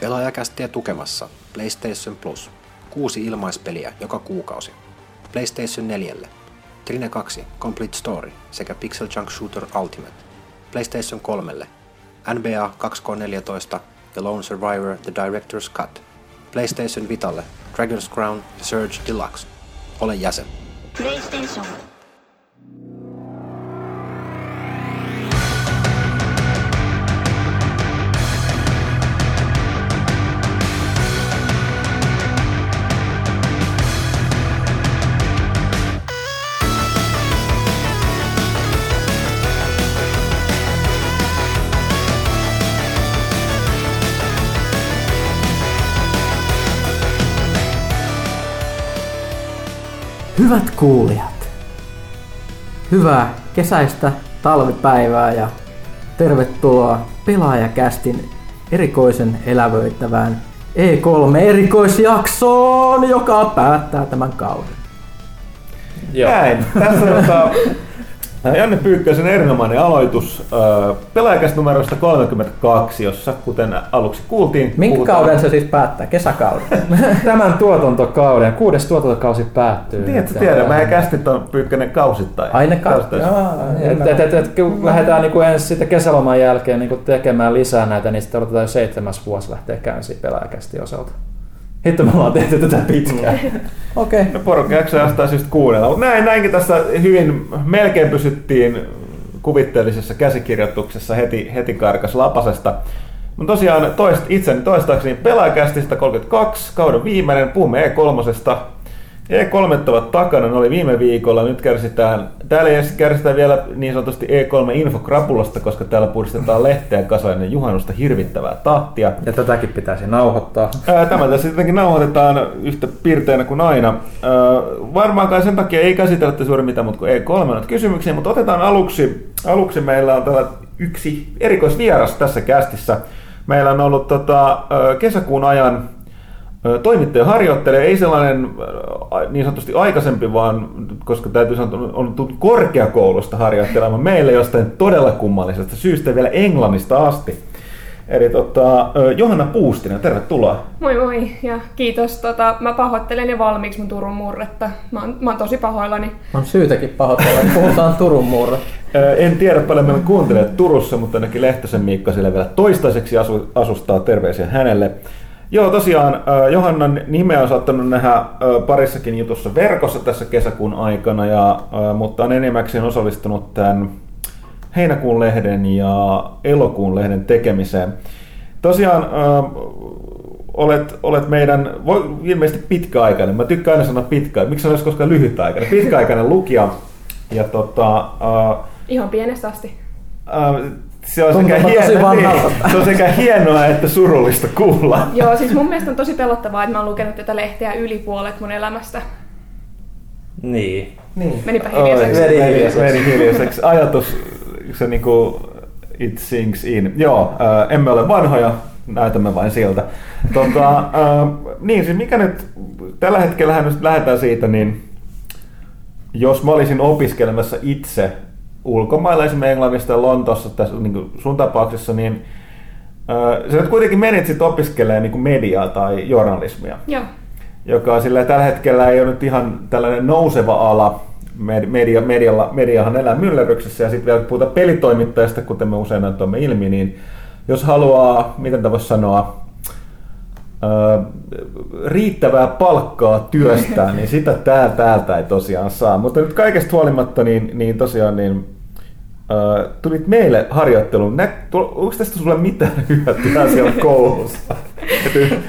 Pelaajakästiä tukemassa PlayStation Plus, 6 ilmaispeliä joka kuukausi, PlayStation 4, Trine 2 Complete Story sekä Pixel Junk Shooter Ultimate, PlayStation 3, NBA 2K14 The Lone Survivor The Director's Cut, PlayStation Vitalle Dragon's Crown The Surge Deluxe. Ole jäsen. PlayStation. Hyvät kuulijat, hyvää kesäistä talvipäivää ja tervetuloa Pelaajakästin erikoisen elävöittävään E3-erikoisjaksoon, joka päättää tämän kauden. Joo. Näin. Tässä Janne Pyykkösen erinomainen aloitus Pelaajakäst numerosta 32, jossa kuten aluksi kuultiin... Minkä kauden se siis päättää? Kesäkauden? Tämän tuotantokauden. 6. tuotantokausi päättyy. Tiedätkö, meidän kästit on Pyykkönen kausittain. Aina kausittain. Kun lähdetään ensin kesäloman jälkeen tekemään lisää näitä, niin sitten odotetaan 7. vuosi lähtee käyntiin Pelaajakästin osalta. Hitto, me ollaan tehty tätä pitkään. Okei. Okay. No porukka jaksaa jostain syystä kuunnella. Mutta näinkin tässä hyvin melkein pysyttiin kuvitteellisessa käsikirjoituksessa heti karkas lapasesta. Mutta tosiaan toistaakseni Pelaajakästistä 32, kauden viimeinen, puhumme E3. E3 ovat takana, ne oli viime viikolla. Nyt kärsitään vielä niin sanotusti E3-infokrapulasta, koska täällä pudistetaan lehteä kasainen juhannusta hirvittävää tahtia. Ja tätäkin pitäisi nauhoittaa. Tämä tässä jotenkin nauhoitetaan yhtä piirteinä kuin aina. Varmaankaan sen takia ei käsitellä suuri mitään muuta kuin E3 on kysymyksiä, mutta otetaan aluksi meillä on täällä yksi erikoisvieras tässä kästissä. Meillä on ollut kesäkuun ajan toimittaja harjoittelee, ei sellainen niin sanotusti aikaisempi, vaan koska täytyy sanoa, että on tullut korkeakoulusta harjoittelemaan meille jostain todella kummallisesta syystä vielä Englannista asti. Eli Johanna Puustinen, tervetuloa. Moi moi ja kiitos. Mä pahoittelen jo valmiiksi mun Turun murretta. Mä oon tosi pahoillani. On syytäkin pahoitella, puhutaan Turun murretta. En tiedä paljon meillä kuuntelee Turussa, mutta ainakin Lehtosen Miikka siellä vielä toistaiseksi asustaa, terveisiä hänelle. Joo, tosiaan Johannan nimeä on saattanut nähdä parissakin jutussa verkossa tässä kesäkuun aikana, mutta on enimmäkseen osallistunut tämän heinäkuun lehden ja elokuun lehden tekemiseen. Tosiaan olet meidän, ilmeisesti pitkäaikainen, mä tykkään aina sanoa pitkäaikainen, miksi sanoisi koskaan lyhytaikainen, pitkäaikainen lukija. Ja ihan pienestä asti. Se on sekä hienoa että surullista kuulla. Joo, siis mun mielestä on tosi pelottavaa, että mä oon lukenut tätä lehteä yli puolet mun elämästä. Niin. Menipä hiljaiseksi. Meni hiljaiseksi. Ajatus, se niinku it sinks in. Joo, emme ole vanhoja, näytämme vain siltä. Siis mikä nyt, tällä hetkellä lähdetään siitä, niin jos mä olisin opiskelemassa itse ulkomailla, esimerkiksi Englannista ja Lontoossa tässä, niin sun tapauksessa, niin sä nyt kuitenkin menit sitten opiskelemaan niin mediaa tai journalismia, joo, joka sillä tällä hetkellä ei ole nyt ihan tällainen nouseva ala. Mediahan elää myllerryksessä, ja sitten vielä puhutaan pelitoimittajasta, kuten me usein antoimme ilmi, niin jos haluaa, miten tämä voisi sanoa, riittävää palkkaa työstään, niin sitä täältä ei tosiaan saa. Mutta nyt kaikesta huolimatta, niin tosiaan tulit meille harjoitteluun. Onko tästä sulle mitään hyötyä siellä koulussa,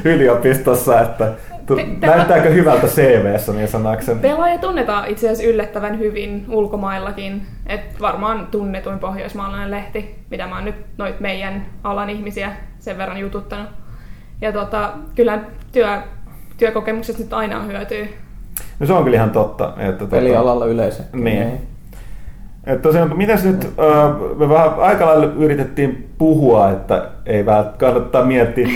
yliopistossa, että näyttääkö hyvältä CV:ssä niin sanakseni? Pelaaja tunnetaan itse asiassa yllättävän hyvin ulkomaillakin. Et varmaan tunnetuin pohjoismaalainen lehti, mitä mä oon nyt noit meidän alan ihmisiä sen verran jututtanut. Ja kyllä työkokemukset nyt aina hyötyy. No se on kyllä ihan totta. Pelialalla yleensä. Niin. Että tosiaan, mitäs nyt, me vähän aika lailla yritettiin puhua, että ei vähän kannattaa miettiä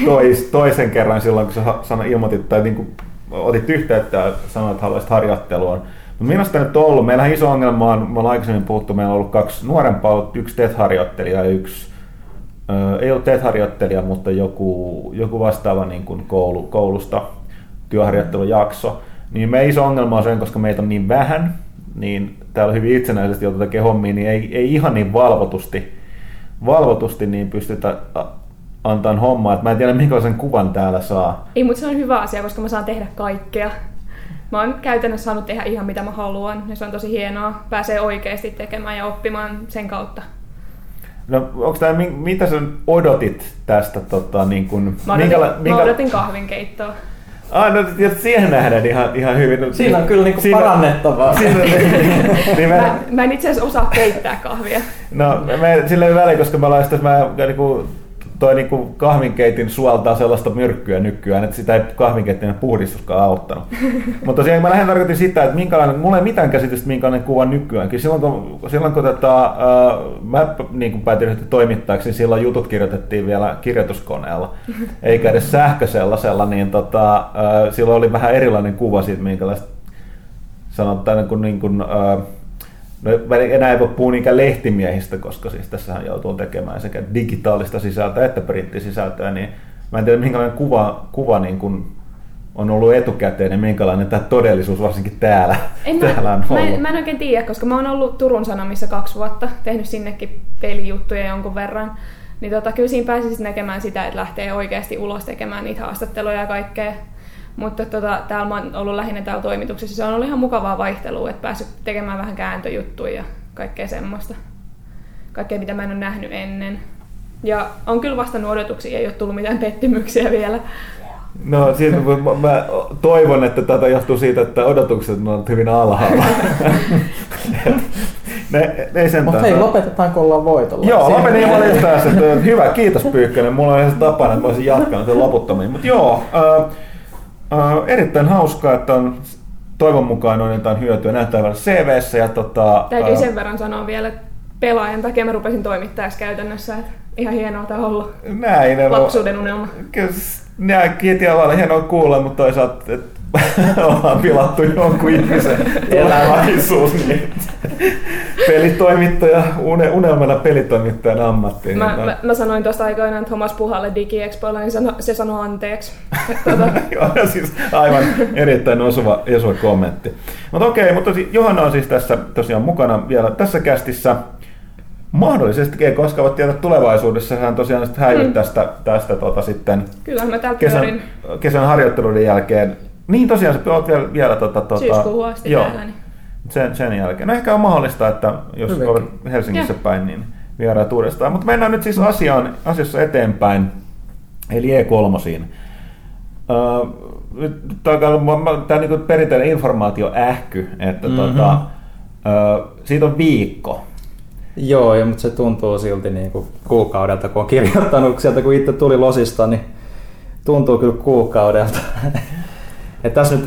toisen kerran silloin, kun sä ilmoitit tai niin kuin otit yhteyttä ja sanoit, että haluaisit harjoittelua. Mutta minä sitä nyt on ollut? Meillähän iso ongelma on, me ollaan aikaisemmin puhuttu, meillä on ollut 2 nuorempaa, yksi TET-harjoittelija ja yksi ei ole TET-harjoittelija, mutta joku vastaava niin kuin koulusta työharjoittelujakso, niin meidän iso ongelma on sen, koska meitä on niin vähän, niin täällä hyvin itsenäisesti jotain tekee hommia, niin ei ihan niin valvotusti niin pystytä antamaan hommaa. Et mä en tiedä, minkälaisen kuvan täällä saa. Ei, mutta se on hyvä asia, koska mä saan tehdä kaikkea. Mä oon käytännössä saanut tehdä ihan mitä mä haluan, ja se on tosi hienoa. Pääsee oikeasti tekemään ja oppimaan sen kautta. No, mitä sä odotit tästä? Niin kun, mä odotin kahvinkeittoa. No, siihen nähdään ihan hyvin. Siinä on kyllä siinä parannettavaa. Mä en itse asiassa osaa keittää kahvia. No, sillä ei väliä, koska toi kahvinkeitin suoltaa sellaista myrkkyä nykyään, että sitä ei kahvinkeittimen puhdistuskaan auttanut. Mutta tosiaan mä lähden tarkoitin sitä, että mulla ei mitään käsitystä minkälainen kuva nykyään. Silloin kun mä niin päätin yhtä toimittajaksi, niin silloin jutut kirjoitettiin vielä kirjoituskoneella, eikä edes sähkösellaisella, niin silloin oli vähän erilainen kuva siitä, minkälaista sanotaan, no, enää ei voi puhua niinkään lehtimiehistä, koska siis tässähän joutuu tekemään sekä digitaalista sisältöä että printtisisältöä, niin mä en tiedä minkälainen kuva niin kun on ollut etukäteen ja minkälainen tämä todellisuus varsinkin täällä on ollut. Mä en oikein tiedä, koska mä oon ollut Turun Sanomissa 2 vuotta, tehnyt sinnekin pelijuttuja jonkun verran, niin kyllä siinä pääsisi näkemään sitä, että lähtee oikeasti ulos tekemään niitä haastatteluja ja kaikkea. Mutta täällä mä oon ollut lähinnä täällä toimituksessa. Se on ollut ihan mukavaa vaihtelua, että päässyt tekemään vähän kääntöjuttuja ja kaikkea semmoista. Kaikkea, mitä mä en ole nähnyt ennen. Ja on kyllä vastannut odotuksiin, ei ole tullut mitään pettymyksiä vielä. No, siitä mä toivon, että tätä johtuu siitä, että odotukset ovat hyvin alhaalla. Mutta hei, lopetetaanko ollaan voitolla? Joo, lopetin valittaa sen. Hyvä, kiitos Pyykkönen. Mulla on edes tapana, että voisin jatkaa sen loputtomiin. Mutta joo. Erittäin hauskaa, että on toivon mukaan on jotain hyötyä nähtävällä CV:ssä. Ja täytyy sen verran sanoa vielä, että pelaajan takia mä rupesin toimittajaksi käytännössä. Että ihan hienoa tämä olla. Näin. Lapsuuden unelma. Kiitos, ja on hienoa kuulla, mutta toisaalta ollaan pilattu jonkun ihmisen tulevaisuus. Niin. Pelitoimittaja, unelmana pelitoimittajan ammattiin. Mä sanoin tuosta aikoinaan Thomas Puhalle DigiExpoilla, niin se sanoi anteeksi. Siis aivan erittäin osuva kommentti. Mutta okei, mutta Johanna on siis tässä tosiaan mukana vielä tässä kästissä. Mahdollisesti, koska ovat tietää tulevaisuudessa, hän tosiaan häilyy tästä sitten kesän harjoitteluiden jälkeen. Niin tosiaan se olet vielä syyskuuhun asti täällä. Niin. Sen jälkeen. No ehkä on mahdollista, että jos olet Helsingissä päin, niin vieraat uudestaan. Mutta mennään nyt siis asiassa eteenpäin, eli E3. Tämä on niin kuin perinteinen informaatioähky, että siitä on viikko. Joo, mutta se tuntuu silti niin kuin kuukaudelta, kun on kirjoittanut sieltä, kun itse tuli losista, niin tuntuu kyllä kuukaudelta. Että tässä nyt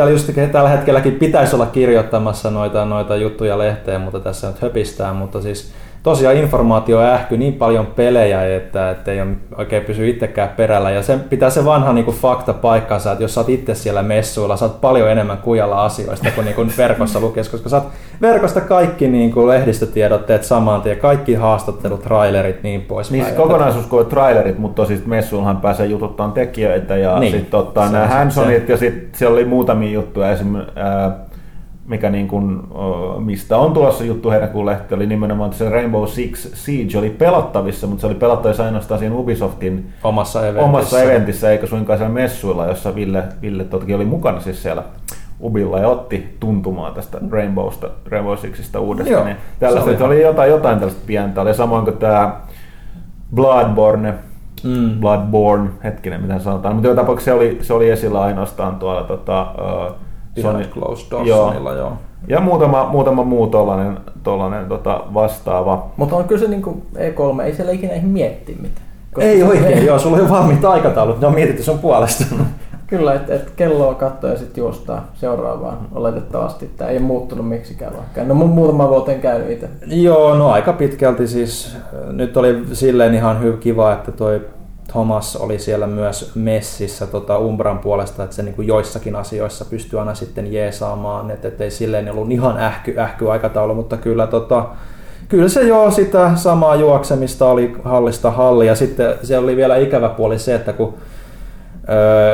tällä hetkelläkin pitäisi olla kirjoittamassa noita juttuja lehteen, mutta tässä nyt höpistää. Mutta siis tosiaan informaatio ähky niin paljon pelejä, että ei oikein pysy itsekään perällä. Ja sen pitää se vanha niin kuin fakta paikkansa, että jos sä oot itse siellä messuilla, sä oot paljon enemmän kujalla asioista kuin, niin kuin verkossa lukes, koska sä oot verkosta kaikki niin kuin lehdistötiedotteet saman tien, kaikki haastattelut, trailerit, niin poispäin. Niin kokonaisuus kuin trailerit, mutta siis messuunhan pääsee jututtaan tekijöitä ja niin. Sitten ottaa nämä hands-onit ja sitten siellä oli muutamia juttuja esimerkiksi. Mikä niin kuin, mistä on tulossa juttu heinäkuun lehti, oli nimenomaan se Rainbow Six Siege oli pelattavissa, mutta se oli pelattavissa ainoastaan siinä Ubisoftin omassa eventissä eikä suinkaan siellä messuilla, jossa Ville toki oli mukana siis siellä Ubilla ja otti tuntumaa tästä Rainbow Sixista uudestaan. Niin tällaista se oli jotain tällaista pientä, oli samoin kuin tämä Bloodborne, hetkinen mitä sanotaan, mutta joka tapauksessa se oli esillä ainoastaan tuolla Sony Closed Dorsonilla, joo. Ja muutama muu tollainen vastaava. Mutta on kyllä se niinku E3, ei siellä ikinä mietti mitään. Ei oikein, joo, sulla on valmiit aikataulut, ne on mietitty sun puolesta. Kyllä, että kelloa katsoo ja sitten juostaa seuraavaan oletettavasti. Tämä ei ole muuttunut miksikään vaikkaan. No muutama vuoteen käynyt itse. Joo, no aika pitkälti siis. Nyt oli silleen ihan kiva, että toi Thomas oli siellä myös messissä Umbran puolesta, että se niin kuin joissakin asioissa pystyy aina sitten jeesaamaan, että ei silleen ollut ihan ähky aikataulu, mutta kyllä kyllä se joo, sitä samaa juoksemista oli hallista halli, ja sitten siellä oli vielä ikävä puoli se, että kun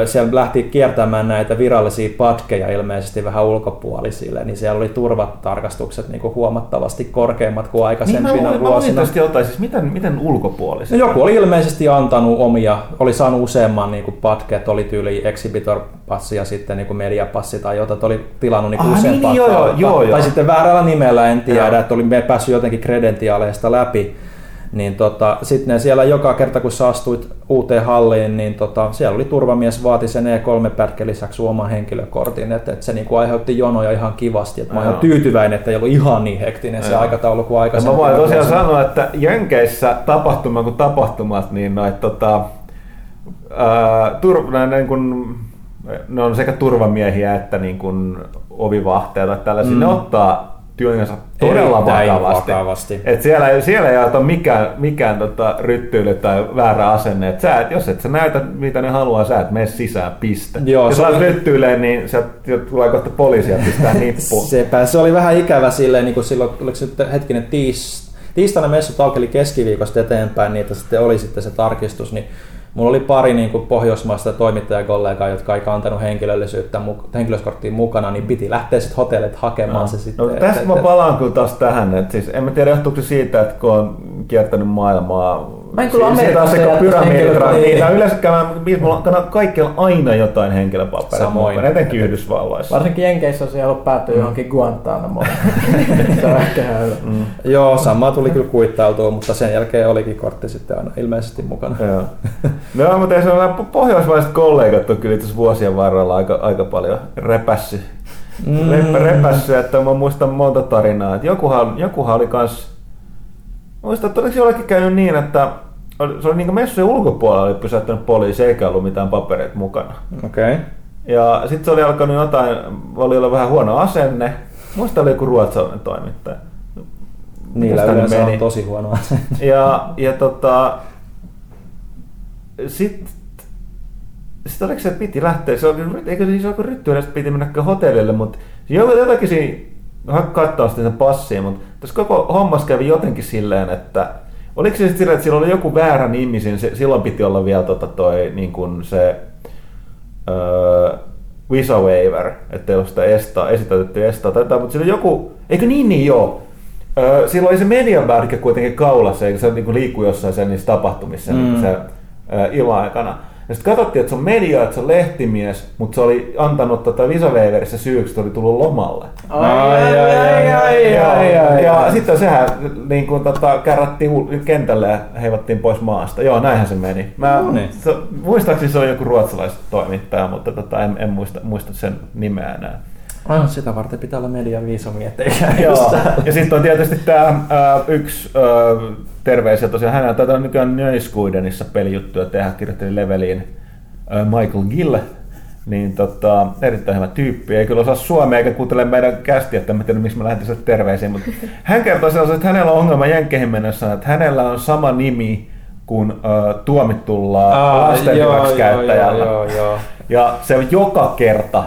siellä lähti kiertämään näitä virallisia patkeja ilmeisesti vähän ulkopuolisille, niin siellä oli turvatarkastukset niinku huomattavasti korkeammat kuin aikaisempina vuosina. Siis miten ulkopuoliset? No joku oli ilmeisesti antanut omia, oli saanut useamman niinku patket, oli tyyli exhibitor-passi ja sitten niinku mediapassi tai jotain, oli tilannut niinku useampaa tai sitten väärällä nimellä, en tiedä, että oli päässyt jotenkin kredentiaaleista läpi. Niin sitten siellä joka kerta kun sä astuit uuteen halliin, niin siellä oli turvamies, vaati sen E3-pätkän lisäksi oman henkilökortin, että se niinku aiheutti jonoja ihan kivasti. Et mä oon tyytyväinen, että ei ollut ihan niin hektinen se aikataulu kuin aikaisemmin. Mä voin tosiaan sanoa, että Jenkeissä tapahtuma kuin tapahtumat, niin noit ne on sekä turvamiehiä että niin kuin ovivahteja tai tällaisia, ne ottaa työnsä todella vakavasti. Et siellä ei ole mikään ryttyily tai väärä asenne. Et sä, jos et sä näytä, mitä ne haluaa, sä et mene sisään, piste. Joo, jos olet ryttyilee, niin sä tulee kohta poliisia pistää nippuun. Sepä. Se oli vähän ikävä silleen, niin kuin silloin, oliko se hetkinen tiistaina messut alkeli keskiviikosta eteenpäin, niin että sitten oli sitten se tarkistus, niin mulla oli pari niin kuin pohjoismaista toimittajakollegaa, jotka ei kantanut henkilökorttia mukana, niin piti lähteä sitten hotellit hakemaan se sitten. No, tässä mä palaan kyllä taas tähän. Et siis, en mä tiedä, johtuuko se siitä, että kun on kiertänyt maailmaa. Mä en kyllä Amerikassa yleensäkään kaikilla on aina jotain henkilöpaperia, etenkin Yhdysvalloissa. Varsinkin Jenkeissä on siellä ollut päätyä johonkin Guantanamoon. Se on ehkä höylä. Joo, samaa tuli kyllä kuittailtua, mutta sen jälkeen olikin kortti sitten aina ilmeisesti mukana. No, mutta se on pohjoismaiset kollegat on kyllä itse vuosien varrella aika paljon repässyt, että mä muistan monta tarinaa. Jokuhan oli kans, muistan, että oliko jollakin käynyt niin, että se oli niin messujen ulkopuolella oli pysäyttänyt poliisi, eikä ollut mitään papereita mukana. Okay. Ja sitten se oli alkanut jotain, oli ollut vähän huono asenne. Muista oli joku ruotsalainen toimittaja. Niillä yleensä on tosi huono asenne. Ja sitten oliko se, että piti lähteä, se oli, eikö se ole ryttyä, että piti mennä hotellille, mutta jotakin siinä katsoa sitten sen passia, mutta tässä koko hommassa kävi jotenkin silleen, että oliko se silleen, että sillä oli joku väärä nimi, silloin piti olla vielä niin kuin se visa waiver, ettei ole sitä esitäytetty estaa tai jotain, mutta sillä joku, eikö niin joo, silloin oli se medianvärkä kuitenkin kaulassa, eikä se niin liikkuu jossain sen niissä tapahtumissa niin se ila-aikana. Ja sitten katsottiin, että se on media, että se on lehtimies, mutta se oli antanut Visa Waiverissä syyksi, että oli tullut lomalle. Ja sitten sehän niin kuin, kärrättiin kentälle ja heivattiin pois maasta. Joo, näinhän se meni. Muistaakseni se oli joku ruotsalaistoimittaja, mutta en muista sen nimeä enää. Aivan, sitä varten pitää olla median viisumi, ettei ja sitten on tietysti tämä yksi terveisiä tosiaan. Hänellä taitaa nykyään Nöiskuidenissa pelijuttuja tehdä, kirjoitteli leveliin Michael Gill. Niin erittäin hyvä tyyppi. Ei kyllä osaa suomea eikä kuuntele meidän kästiä, että en tiedä miksi mä lähdin sille terveisiin. Mutta hän kertoi sellaisen, että hänellä on ongelma jenkkeihin mennessä, että hänellä on sama nimi kuin tuomitulla lasten hyväksikäyttäjällä. Ja se on joka kerta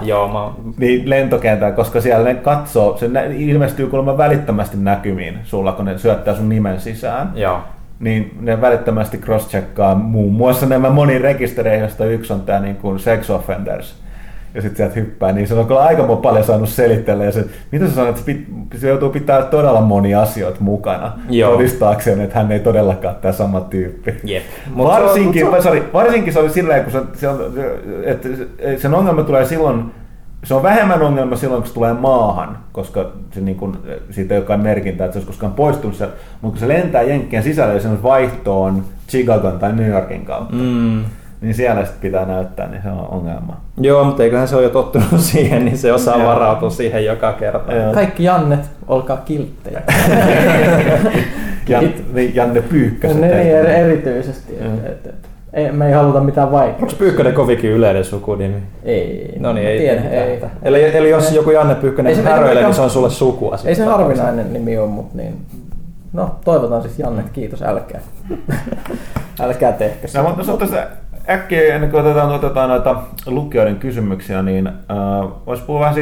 niin lentokentään, koska siellä ne katsoo, se ilmestyy kuulemma välittömästi näkymiin sulla, kun ne syöttää sun nimen sisään. Joo. Niin ne välittömästi cross-checkaa muun muassa nämä moniin rekistereihin, joista yksi on tää niin kuin sex offenders. Ja sitten sieltä hyppää, niin se on kyllä aika paljon saanut selitellä. Ja se, mitä sä sanoit, se joutuu pitää todella monia asioita mukana todistaakseen, että hän ei todellakaan ole tämä sama tyyppi. Yep. Varsinkin se oli silleen, kun sen ongelma tulee silloin, se on vähemmän ongelma silloin, kun se tulee maahan, koska se niin kun, siitä ei olekaan merkintää, että se olisi koskaan poistunut. Mutta kun se lentää jenkkien sisällä, jos on vaihtoon Chicagon tai New Yorkin kautta. Niin siellä sitten pitää näyttää, niin se on ongelma. Joo, mutta eiköhän se ole jo tottunut siihen, niin se osaa varautua siihen joka kerta. Joo. Kaikki Jannet, olkaa kilttejä. Janne Pyykköset. Niin, erityisesti. Me ei haluta mitään vaikeaa. Onko Pyykkönen kovinkin yleinen sukunimi? Ei. No niin, ei. Eli jos joku Janne Pyykkönen häröilee, niin se on sulle sukua. Ei se harvinainen nimi ole, mutta niin. No, toivotaan siis Jannet, kiitos, älkää. Älkää tehkö sitä. Äkkiä ennen kuin otetaan noita lukijoiden kysymyksiä, niin voisi puhua vähän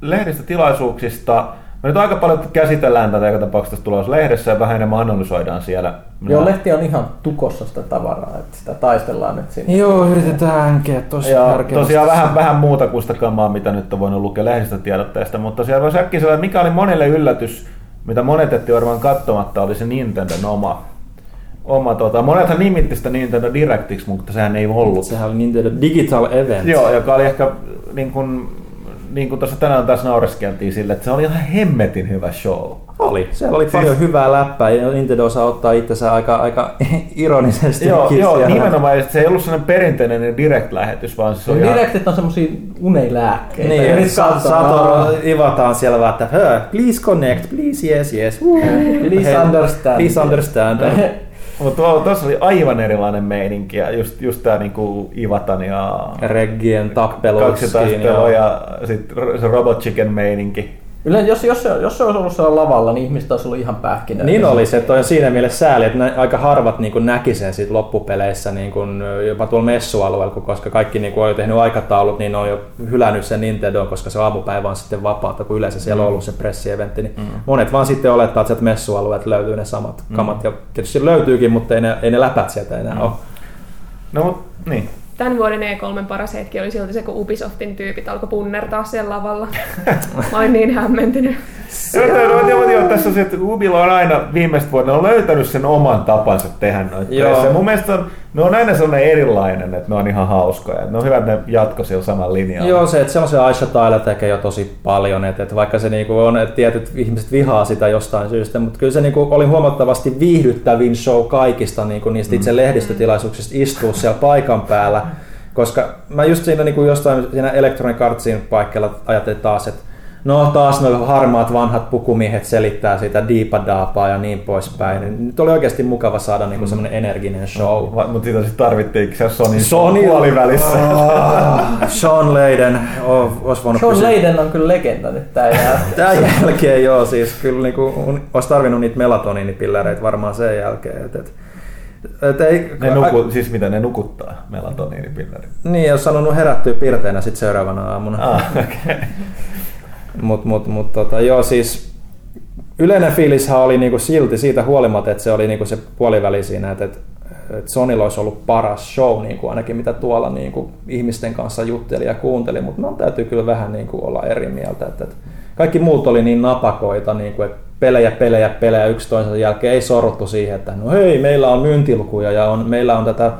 lehdistä tilaisuuksista. Me nyt aika paljon käsitellään tätä joka tapauksessa Tulos-lehdessä ja vähän enemmän analysoidaan siellä. Joo, lehti on ihan tukossa sitä tavaraa, että sitä taistellaan nyt sinne. Joo, yritetään hänkeä tosi tärkeästi. Tosiaan vähän muuta kuin sitä kamaa, mitä nyt on voinut lukea lehdistä tiedotteesta, mutta siellä voisi äkkiä sellainen, mikä oli monelle yllätys, mitä monet etti varmaan katsomatta, oli se Nintendon oma. Monethan nimitti sitä Nintendo Directiksi, mutta sehän ei ollut. Sehän oli Nintendo Digital Event. Joo, joka oli ehkä niin kuin tuossa tänään taas naureskeltiin sille, että se oli ihan hemmetin hyvä show. Oli. Siellä oli paljon hyvää läppää ja Nintendo osaa ottaa itsensä aika ironisesti. Joo, nimenomaan. Se ei ollut sellainen perinteinen direct-lähetys, vaan se oli Directit on semmosia unilääkkeitä. Niin, ja Satoru ivataan siellä vaan, että please connect, please yes, please understand. Mutta tuossa oli aivan erilainen meininki, ja just tää niinku Iwatan ja Reggien tappelu, ja sit se Robot Chicken meininki. Yleensä jos se olisi ollut siellä lavalla, niin ihmiset olisi ollut ihan pähkinä. Niin oli se, että on siinä mielessä sääli, että aika harvat niin näki sen sit loppupeleissä niin kun, jopa tuolla messualueella, koska kaikki niin kun on jo tehnyt aikataulut, niin on jo hylännyt sen Nintendo, koska se aamupäivä on sitten vapaata, kun yleensä siellä on ollut se pressieventti. Niin monet vaan sitten olettaa, että messualueet löytyy ne samat kamat, ja tietysti löytyykin, mutta ei ne läpät sieltä enää ole. No mut niin. Tämän vuoden E3 paras hetki oli silti se, kun Ubisoftin tyypit alkoi punnertaa sen lavalla. Mä olin niin hämmentynyt. Tässä on se, että Ubilla on aina viimeiset vuodet, ne on löytänyt sen oman tapansa tehdä noita. Mun mielestä ne on aina sellainen erilainen, että ne on ihan hauskoja. Ne on hyvä, että ne jatkoi siellä saman linjalla. Joo, se, että sellaisia Aisha Tyler tekee jo tosi paljon. Että vaikka se niinku on, että tietyt ihmiset vihaa sitä jostain syystä, mutta kyllä se niinku oli huomattavasti viihdyttävin show kaikista niinku niistä itse lehdistötilaisuuksista istua siellä paikan päällä. Koska mä just siinä niinku jostain siinä Electronic Artsin paikalla ajattelin taas, että no taas ne harmaat vanhat pukumiehet selittää sitä diipadaapaa ja niin poispäin. Nyt oli oikeasti mukava saada niinku semmoinen energinen show. Mutta siitä sitten tarvittiin se Sony puolivälissä. Sean Layden. Sean Layden on kyllä legenda nyt tämän jälkeen. Tämän jälkeen joo, siis kyllä niinku, olisi tarvinnut niitä melatoniinipillereitä varmaan sen jälkeen. Siis mitä ne nukuttaa, melatoniinipillerit? Niin, jos sanonut herättyä pirteinä sitten seuraavana aamuna. Okay. Mutta joo, siis yleinen fiilishän oli niinku silti siitä huolimatta, että se oli niinku se puoliväli siinä, että Sonylla olisi ollut paras show, niinku ainakin mitä tuolla niinku ihmisten kanssa jutteli ja kuunteli, mutta minun täytyy kyllä vähän niinku olla eri mieltä. Että kaikki muut oli niin napakoita, niinku, että pelejä yksi toisensa jälkeen ei sorruttu siihen, että no hei, meillä on myyntilukuja ja meillä on tätä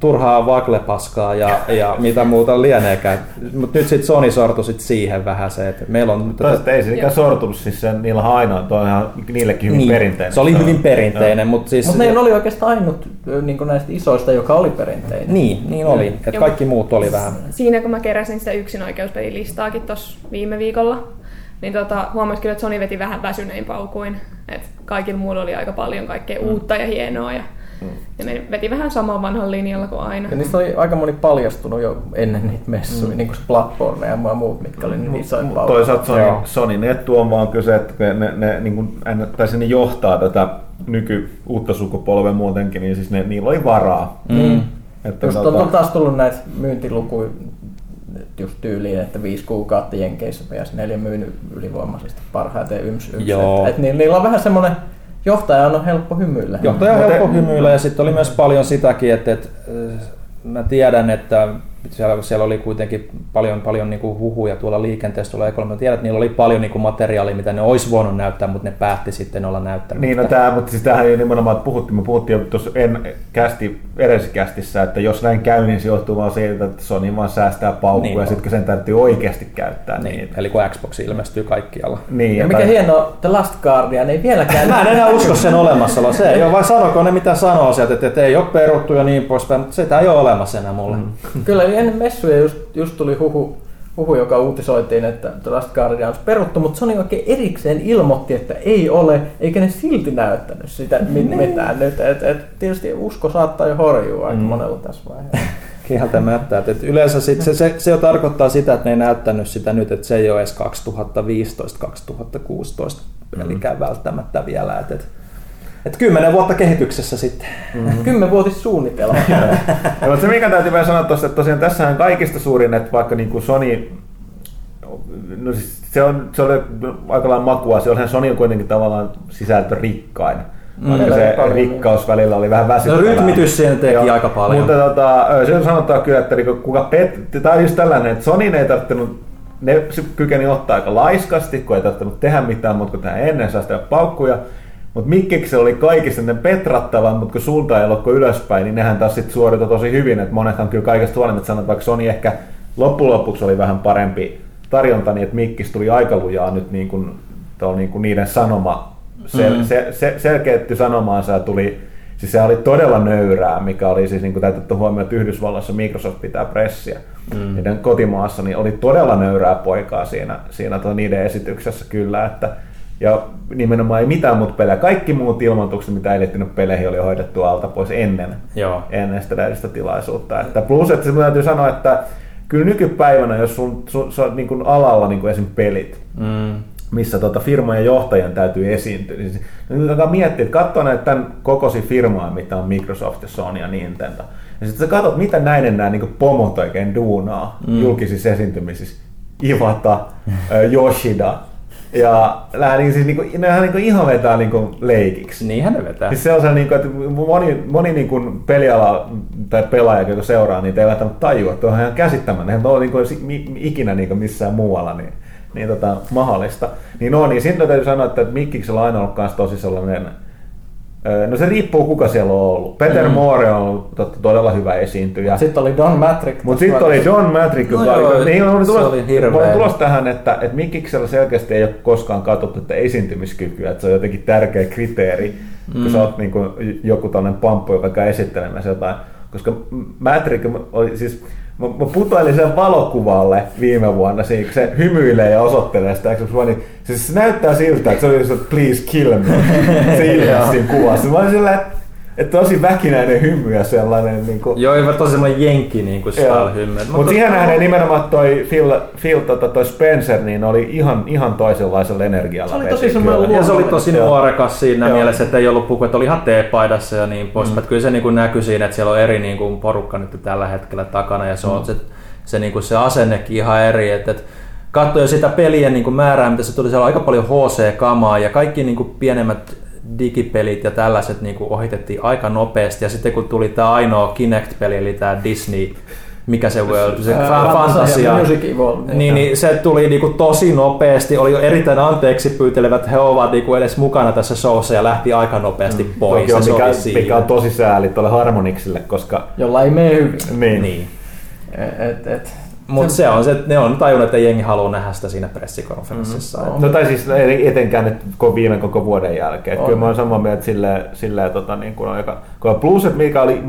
turhaa vagle-paskaa ja mitä muuta lieneekään. Mutta nyt sitten Sony sortui sit siihen vähän se, että meillä on... Ei se ikään sortunut, siis niillä on aina, niillekin hyvin perinteinen. Se oli hyvin perinteinen, mutta siis... Mutta meillä oli oikeastaan ainut niin näistä isoista, joka oli perinteinen. Niin oli, että kaikki muut oli vähän... Siinä kun mä keräsin sitä yksinoikeuspelilistaakin tuossa viime viikolla, niin huomasin kyllä, että Sony veti vähän väsynein paukuin. Et kaikilla muulla oli aika paljon kaikkea uutta ja hienoa. Ja ne veti vähän saman vanhan linjalla kuin aina. Ja niistä oli aika moni paljastunut jo ennen niitä messuja, niin kuin se Bloodborne ja muut, mitkä oli niin isoja laukoja. Toisaalta Sonin etu on vaan kyse, että ne niin kuin, ne johtaa tätä uutta sukupolvea muutenkin, niin siis niillä oli varaa. Just on taas tullut näitä myyntilukuja just tyyliin, että 5 kuukautta Jenkeissä PS4 myynyt ylivoimaisesti parhaiten yms. Että niillä on vähän semmoinen... Johtajan on helppo hymyillä. Ja sitten oli myös paljon sitäkin, että mä tiedän, että siellä oli kuitenkin paljon niinku huhuja tuolla liikenteessä tuolla E3. Mä tiedän, että niillä oli paljon niinku materiaalia, mitä ne olisi voinut näyttää, mutta ne päätti sitten olla näyttämättä. Niin, mutta siis tämähän ei nimenomaan puhuttiin. Me puhuttiin tuossa edessä kästissä, että jos näin käy, niin se johtuu vaan siitä, että Sony vaan säästää paukkuja, ja sitten sen täytyy oikeasti käyttää niitä. Eli kun Xbox ilmestyy kaikkialla. Niin, ja mikä hieno, The Last Guardian ei vieläkään... Mä en enää usko sen olemassaolo. Se ei ole, vaan sanoko ne mitä sanoo sieltä, että ei ole peruttu ja niin poispäin, mutta sitä ei ole olemassa enää mulle. Kyllä. Ennen messuja just tuli huhu, joka uutisoitiin, että The Last Guardian olisi peruttu, mutta Sony oikein erikseen ilmoitti, että ei ole, eikä ne silti näyttänyt sitä mitään nyt. Tietysti usko saattaa jo horjua aika monella tässä vaiheessa. Kieltämättä. Et yleensä sit se jo tarkoittaa sitä, että ne ei näyttänyt sitä nyt, että se ei ole edes 2015-2016 pelikään välttämättä vielä. Et 10 vuotta kehityksessä sitten. 10-vuotis suunnitelma. Se mikä täytyy vielä sanoa tuossa, että tosiaan tässähän kaikista suurin, että vaikka niin kuin Sony no siis se oli aika lailla makua, se olihan Sony kuitenkin tavallaan sisältörikkain. Vaikka se rikkaus välillä oli vähän väsyttävää. No rytmitys siihen teki aika paljon. Mutta se sanotaan kyllä, että tämä on just tällainen, että Sonyn ei tarvinnut, ne kykeni ottaa aika laiskasti, kun ei tarvinnut tehdä mitään, mutta kun tähän ennen saa sitä paukkuja. Mutta Mikkeksen oli kaikista ne petrattavan, mutta kun sulta ei ollut ylöspäin, niin nehän taas sitten suoriutui tosi hyvin. Et monethan kyllä kaikesta huolimatta sanoi, että vaikka Sony ehkä loppujen lopuksi oli vähän parempi tarjonta, niin että Mikkis tuli aika lujaa nyt niin kuin niiden sanoma. Selkeytti sanomaansa ja tuli, siis se oli todella nöyrää, mikä oli siis niin kuin täytetty huomioon, että Yhdysvalloissa Microsoft pitää pressiä. Niiden kotimaassa niin oli todella nöyrää poikaa siinä niiden esityksessä kyllä, että ja nimenomaan ei mitään muuta pelejä. Kaikki muut ilmoitukset, mitä ei liittynyt peleihin, oli hoidettu alta pois ennen sitä edellistä tilaisuutta. Että plus, että se täytyy sanoa, että kyllä nykypäivänä, jos sä oot niin kuin alalla niin kuin esimerkiksi pelit, missä firmojen johtajien täytyy esiintyä. Niin alkaa miettiä, että katsoo näitä tämän kokoisia firmaa, mitä on Microsoft ja Sony ja Nintendo. Ja sitten sä katsot, mitä näiden nämä niin pomot oikein duunaa julkisissa esiintymisissä. Iwata, Yoshida. Ja nehän niin ihan vetää niin leikiksi. Niinhän ne vetää. Siis sellaisen, että moni niin peliala tai pelaaja, joka seuraa, niin ei välttämättä tajua. Tuo on ihan käsittämätöntä. Eihän tuo ole niin ikinä niin missään muualla. Niin mahdollista. Niin sitten täytyy sanoa, että Mikkiksellä on aina ollut myös tosi sellainen, no se riippuu kuka siellä on ollut. Peter Moore on ollut todella hyvä esiintyjä. Sitten oli Don Matrick. Mutta sitten oli Don Matrick, tulos tähän, että Mikkiksellä selkeästi ei ole koskaan katsottu tätä esiintymiskykyä, että se on jotenkin tärkeä kriteeri, kun sä oot niin joku tällainen pamppu, joka käy esittelemässä jotain. Koska Matrick oli siis... Mä putoilin sen valokuvalle viime vuonna, kun se hymyilee ja osoittelee sitä Xbox Onea. Siis se näyttää siltä, että se oli just, että please kill me, se ilmeisesti kuvassa. Mä olin sillä, että tosi väkinäinen hymy ja sellainen... Niin kuin... Joo, eivät ole sellainen jenki niin kuin style-hymy. Mutta siihen nähden nimenomaan toi Phil Spencer niin oli ihan toisenlaisella energialla. Se oli tosi nuorekas siinä mielessä, että ei ollut puku, että oli ihan teepaidassa ja niin pois. Kyllä se niin näkyy siinä, että siellä on eri niin kuin porukka nyt tällä hetkellä takana ja se on se, niin kuin se asennekin ihan eri. Et katsoin sitä pelien niin kuin määrää, mitä se tuli, siellä aika paljon HC-kamaa ja kaikki niin kuin pienemmät digipelit ja tällaiset niin kuin ohitettiin aika nopeasti ja sitten kun tuli tämä ainoa Kinect-peli eli tämä Disney, mikä se World, se Fantasia, niin se tuli niin kuin tosi nopeasti, oli jo erittäin anteeksi pyytelevät, he ovat niin kuin edes mukana tässä showssa ja lähti aika nopeasti pois. Mikä on tosi sääli tuolle Harmonixille, koska... Jolla ei mene hyvin. Niin. Mutta se on se, ne on tajunnut, että jengi haluaa nähdä sitä siinä pressikonferenssissa. No tai siis etenkään nyt viime koko vuoden jälkeen. Kyllä mä oon samaa mieltä silleen niin kuin aika... Plus, että mikä oli...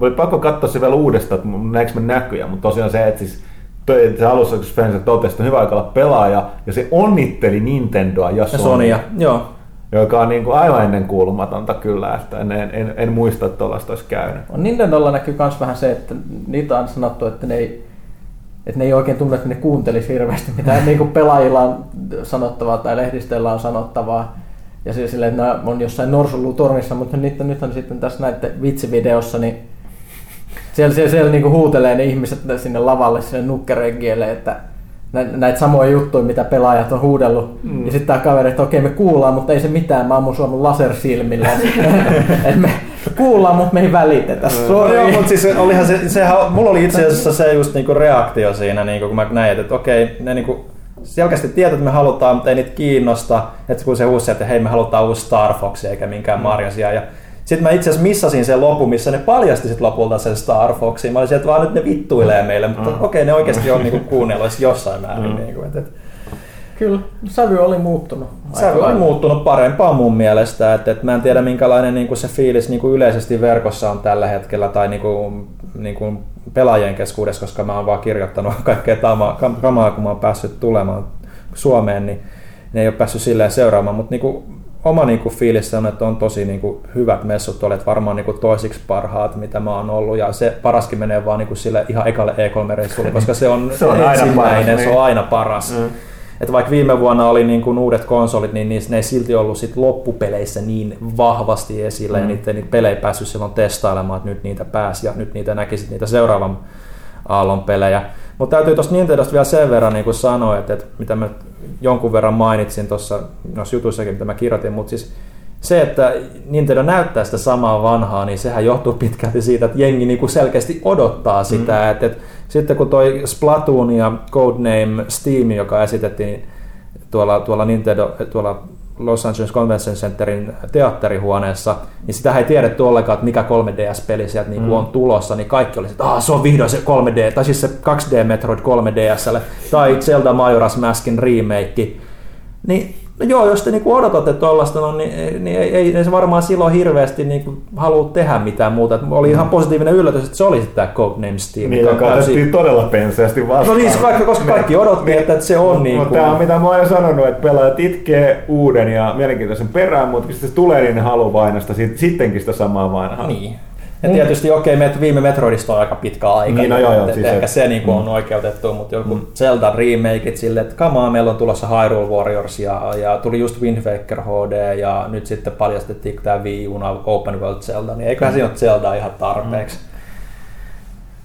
Oli pakko katsoa se vielä uudestaan, että näekö mä näkyjä, mutta tosiaan se, että siis... Se alussa, kun Spencer totesi, että on hyvä aika olla pelaaja, ja se onnitteli Nintendoa ja Sonya. Joo. Joka on niin kuin aivan ennenkuulumatonta kyllä, että en muista, että tuollaista olisi käynyt. Nintendolla näkyy myös vähän se, että niitä on sanottu, että ne ei... Että ne ei oikein tunne, että ne kuuntelisi hirveästi, mitä niin kuin pelaajilla on sanottavaa tai lehdistöillä on sanottavaa. Ja silleen, että nämä on jossain norsunluutornissa, mutta nythän sitten tässä näiden vitsivideossa, niin siellä niin kuin huutelee ne ihmiset sinne lavalle, sinne nukkerekielle, että näitä samoja juttuja, mitä pelaajat on huudellut. Ja sitten tämä kaveri, että okei, me kuullaan, mutta ei se mitään, mä ammun sua mun lasersilmillä. Kuullaan, mutta me ei välitetä. Joo, mutta siis olihan sehän, mulla oli itse asiassa se just niinku reaktio siinä, niinku, kun mä näin, että okei, ne niinku selkeästi tietää, että me halutaan, mutta ei niitä kiinnosta. Että kun se huusi, että hei, me halutaan uusi Star Fox eikä minkään Mariosia. Ja sitten mä itse asiassa missasin sen lopun, missä ne paljasti sit lopulta sen Star Foxin. Mä olisin, että vaan nyt ne vittuilee meille, mutta okei, ne oikeasti on niinku kuunnelloissa jossain määrin. Niinku, et. Kyllä, sävy oli muuttunut. Sävy oli muuttunut parempaan mun mielestä. Et mä en tiedä minkälainen niinku se fiilis niinku yleisesti verkossa on tällä hetkellä tai niinku pelaajien keskuudessa, koska mä oon vaan kirjoittanut kaikkea kamaa, kun mä oon päässyt tulemaan Suomeen, niin ne ei ole päässyt silleen seuraamaan. Mutta niinku, oma niinku fiilis on, että on tosi niinku hyvät messut, olet varmaan niinku toisiksi parhaat, mitä mä oon ollut. Ja se paraskin menee vaan niinku sille ihan ekalle E3-reissulle, koska se on ensimmäinen, se on aina paras. Että vaikka viime vuonna oli niin kuin uudet konsolit, niin ne ei silti ollut sit loppupeleissä niin vahvasti esillä ja niitä pelejä ei päässyt silloin testailemaan, että nyt niitä pääsi ja nyt niitä näkisit niitä seuraavan aallon pelejä. Mutta täytyy tuosta Nintendosta vielä sen verran niin sanoa, että mitä mä jonkun verran mainitsin tuossa noissa jutuissakin, mitä mä kirjoitin, mutta siis se, että Nintendo näyttää sitä samaa vanhaa, niin sehän johtuu pitkälti siitä, että jengi niin selkeästi odottaa sitä. Mm-hmm. Että sitten kun toi Splatoon ja Codename Steam, joka esitettiin tuolla Nintendo, tuolla Los Angeles Convention Centerin teatterihuoneessa, niin sitä ei tiedetty ollenkaan, että mikä 3DS-peli sieltä niin on tulossa, niin kaikki oli, että se on vihdoin se 3D, tai siis se 2D Metroid 3DS:lle, tai Zelda Majora's Maskin remake. Niin, no joo, jos te niinku odotatte tuollaista, no, niin ei se varmaan silloin hirveästi niinku halua tehdä mitään muuta. Et oli ihan positiivinen yllätys, että se oli sitten tämä Codename Steam. Niin, joka otettiin todella penseästi vastaan. No niin, koska kaikki odotti, että se on niin kuin... Tämä on mitä mä oon sanonut, että pelaajat itkee uuden ja mielenkiintoisen perään, mutta kun se tulee, niin ne haluaa vainosta sittenkin sitä samaa vanhaa. Niin. Ja tietysti viime Metroidista on aika pitkä aika, niin, ehkä se niinku on oikeutettu, mutta joku Zelda remakeit silleen, että kamaa, meillä on tulossa Hyrule Warriors ja tuli just Wind Waker HD ja nyt sitten paljastettiin tämä Wii U:n Open World Zelda, niin eiköhän siinä ole Zelda ihan tarpeeksi.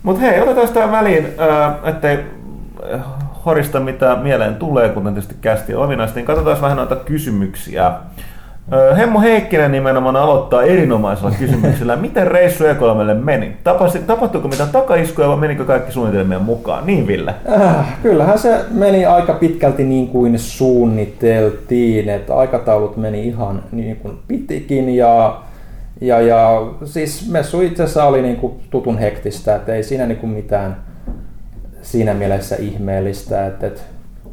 Mutta hei, otetaan sitä väliin, ettei horista mitä mieleen tulee, kuten tietysti kästi ominaista, niin katsotaan vähän noita kysymyksiä. Hemmo Heikkinen nimenomaan aloittaa erinomaisella kysymyksellä, miten reissu E3:lle meni? Tapahtuiko mitään takaiskuja vai menikö kaikki suunnitelmien mukaan? Niin, Ville? Kyllähän se meni aika pitkälti niin kuin suunniteltiin, että aikataulut meni ihan niin kuin pitikin ja siis messu itse asiassa oli niin kuin tutun hektistä, että ei siinä niin kuin mitään siinä mielessä ihmeellistä, että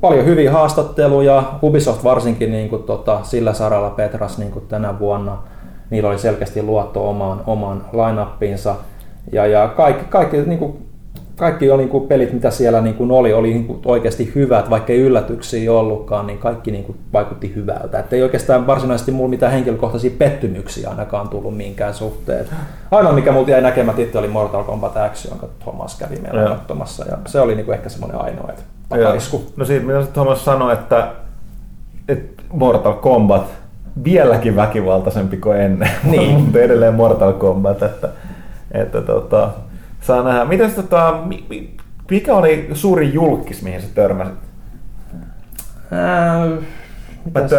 paljon hyviä haastatteluja, Ubisoft varsinkin niin kuin, sillä saralla Petras niin kuin tänä vuonna. Niillä oli selkeästi luotto omaan line-uppiinsa. Ja kaikki oli, niin kuin, pelit, mitä siellä niin kuin oli niin kuin, oikeasti hyvät, vaikka ei yllätyksiä ollutkaan, niin kaikki niin kuin, vaikutti hyvältä. Et ei oikeastaan varsinaisesti mulla mitään henkilökohtaisia pettymyksiä ainakaan tullut minkään suhteen. Ainoa mikä multa jäi näkemät itse oli Mortal Kombat X, jonka Thomas kävi meillä katsomassa. Ja se oli niin kuin, ehkä semmoinen ainoa. Että... Takaisku. No siitä minä Thomas sanoi, että Mortal Kombat vieläkin väkivaltaisempi kuin ennen, niin. Mutta edelleen Mortal Kombat, että saa nähdä. Mites, mikä oli suurin julkis, mihin sä törmäsit?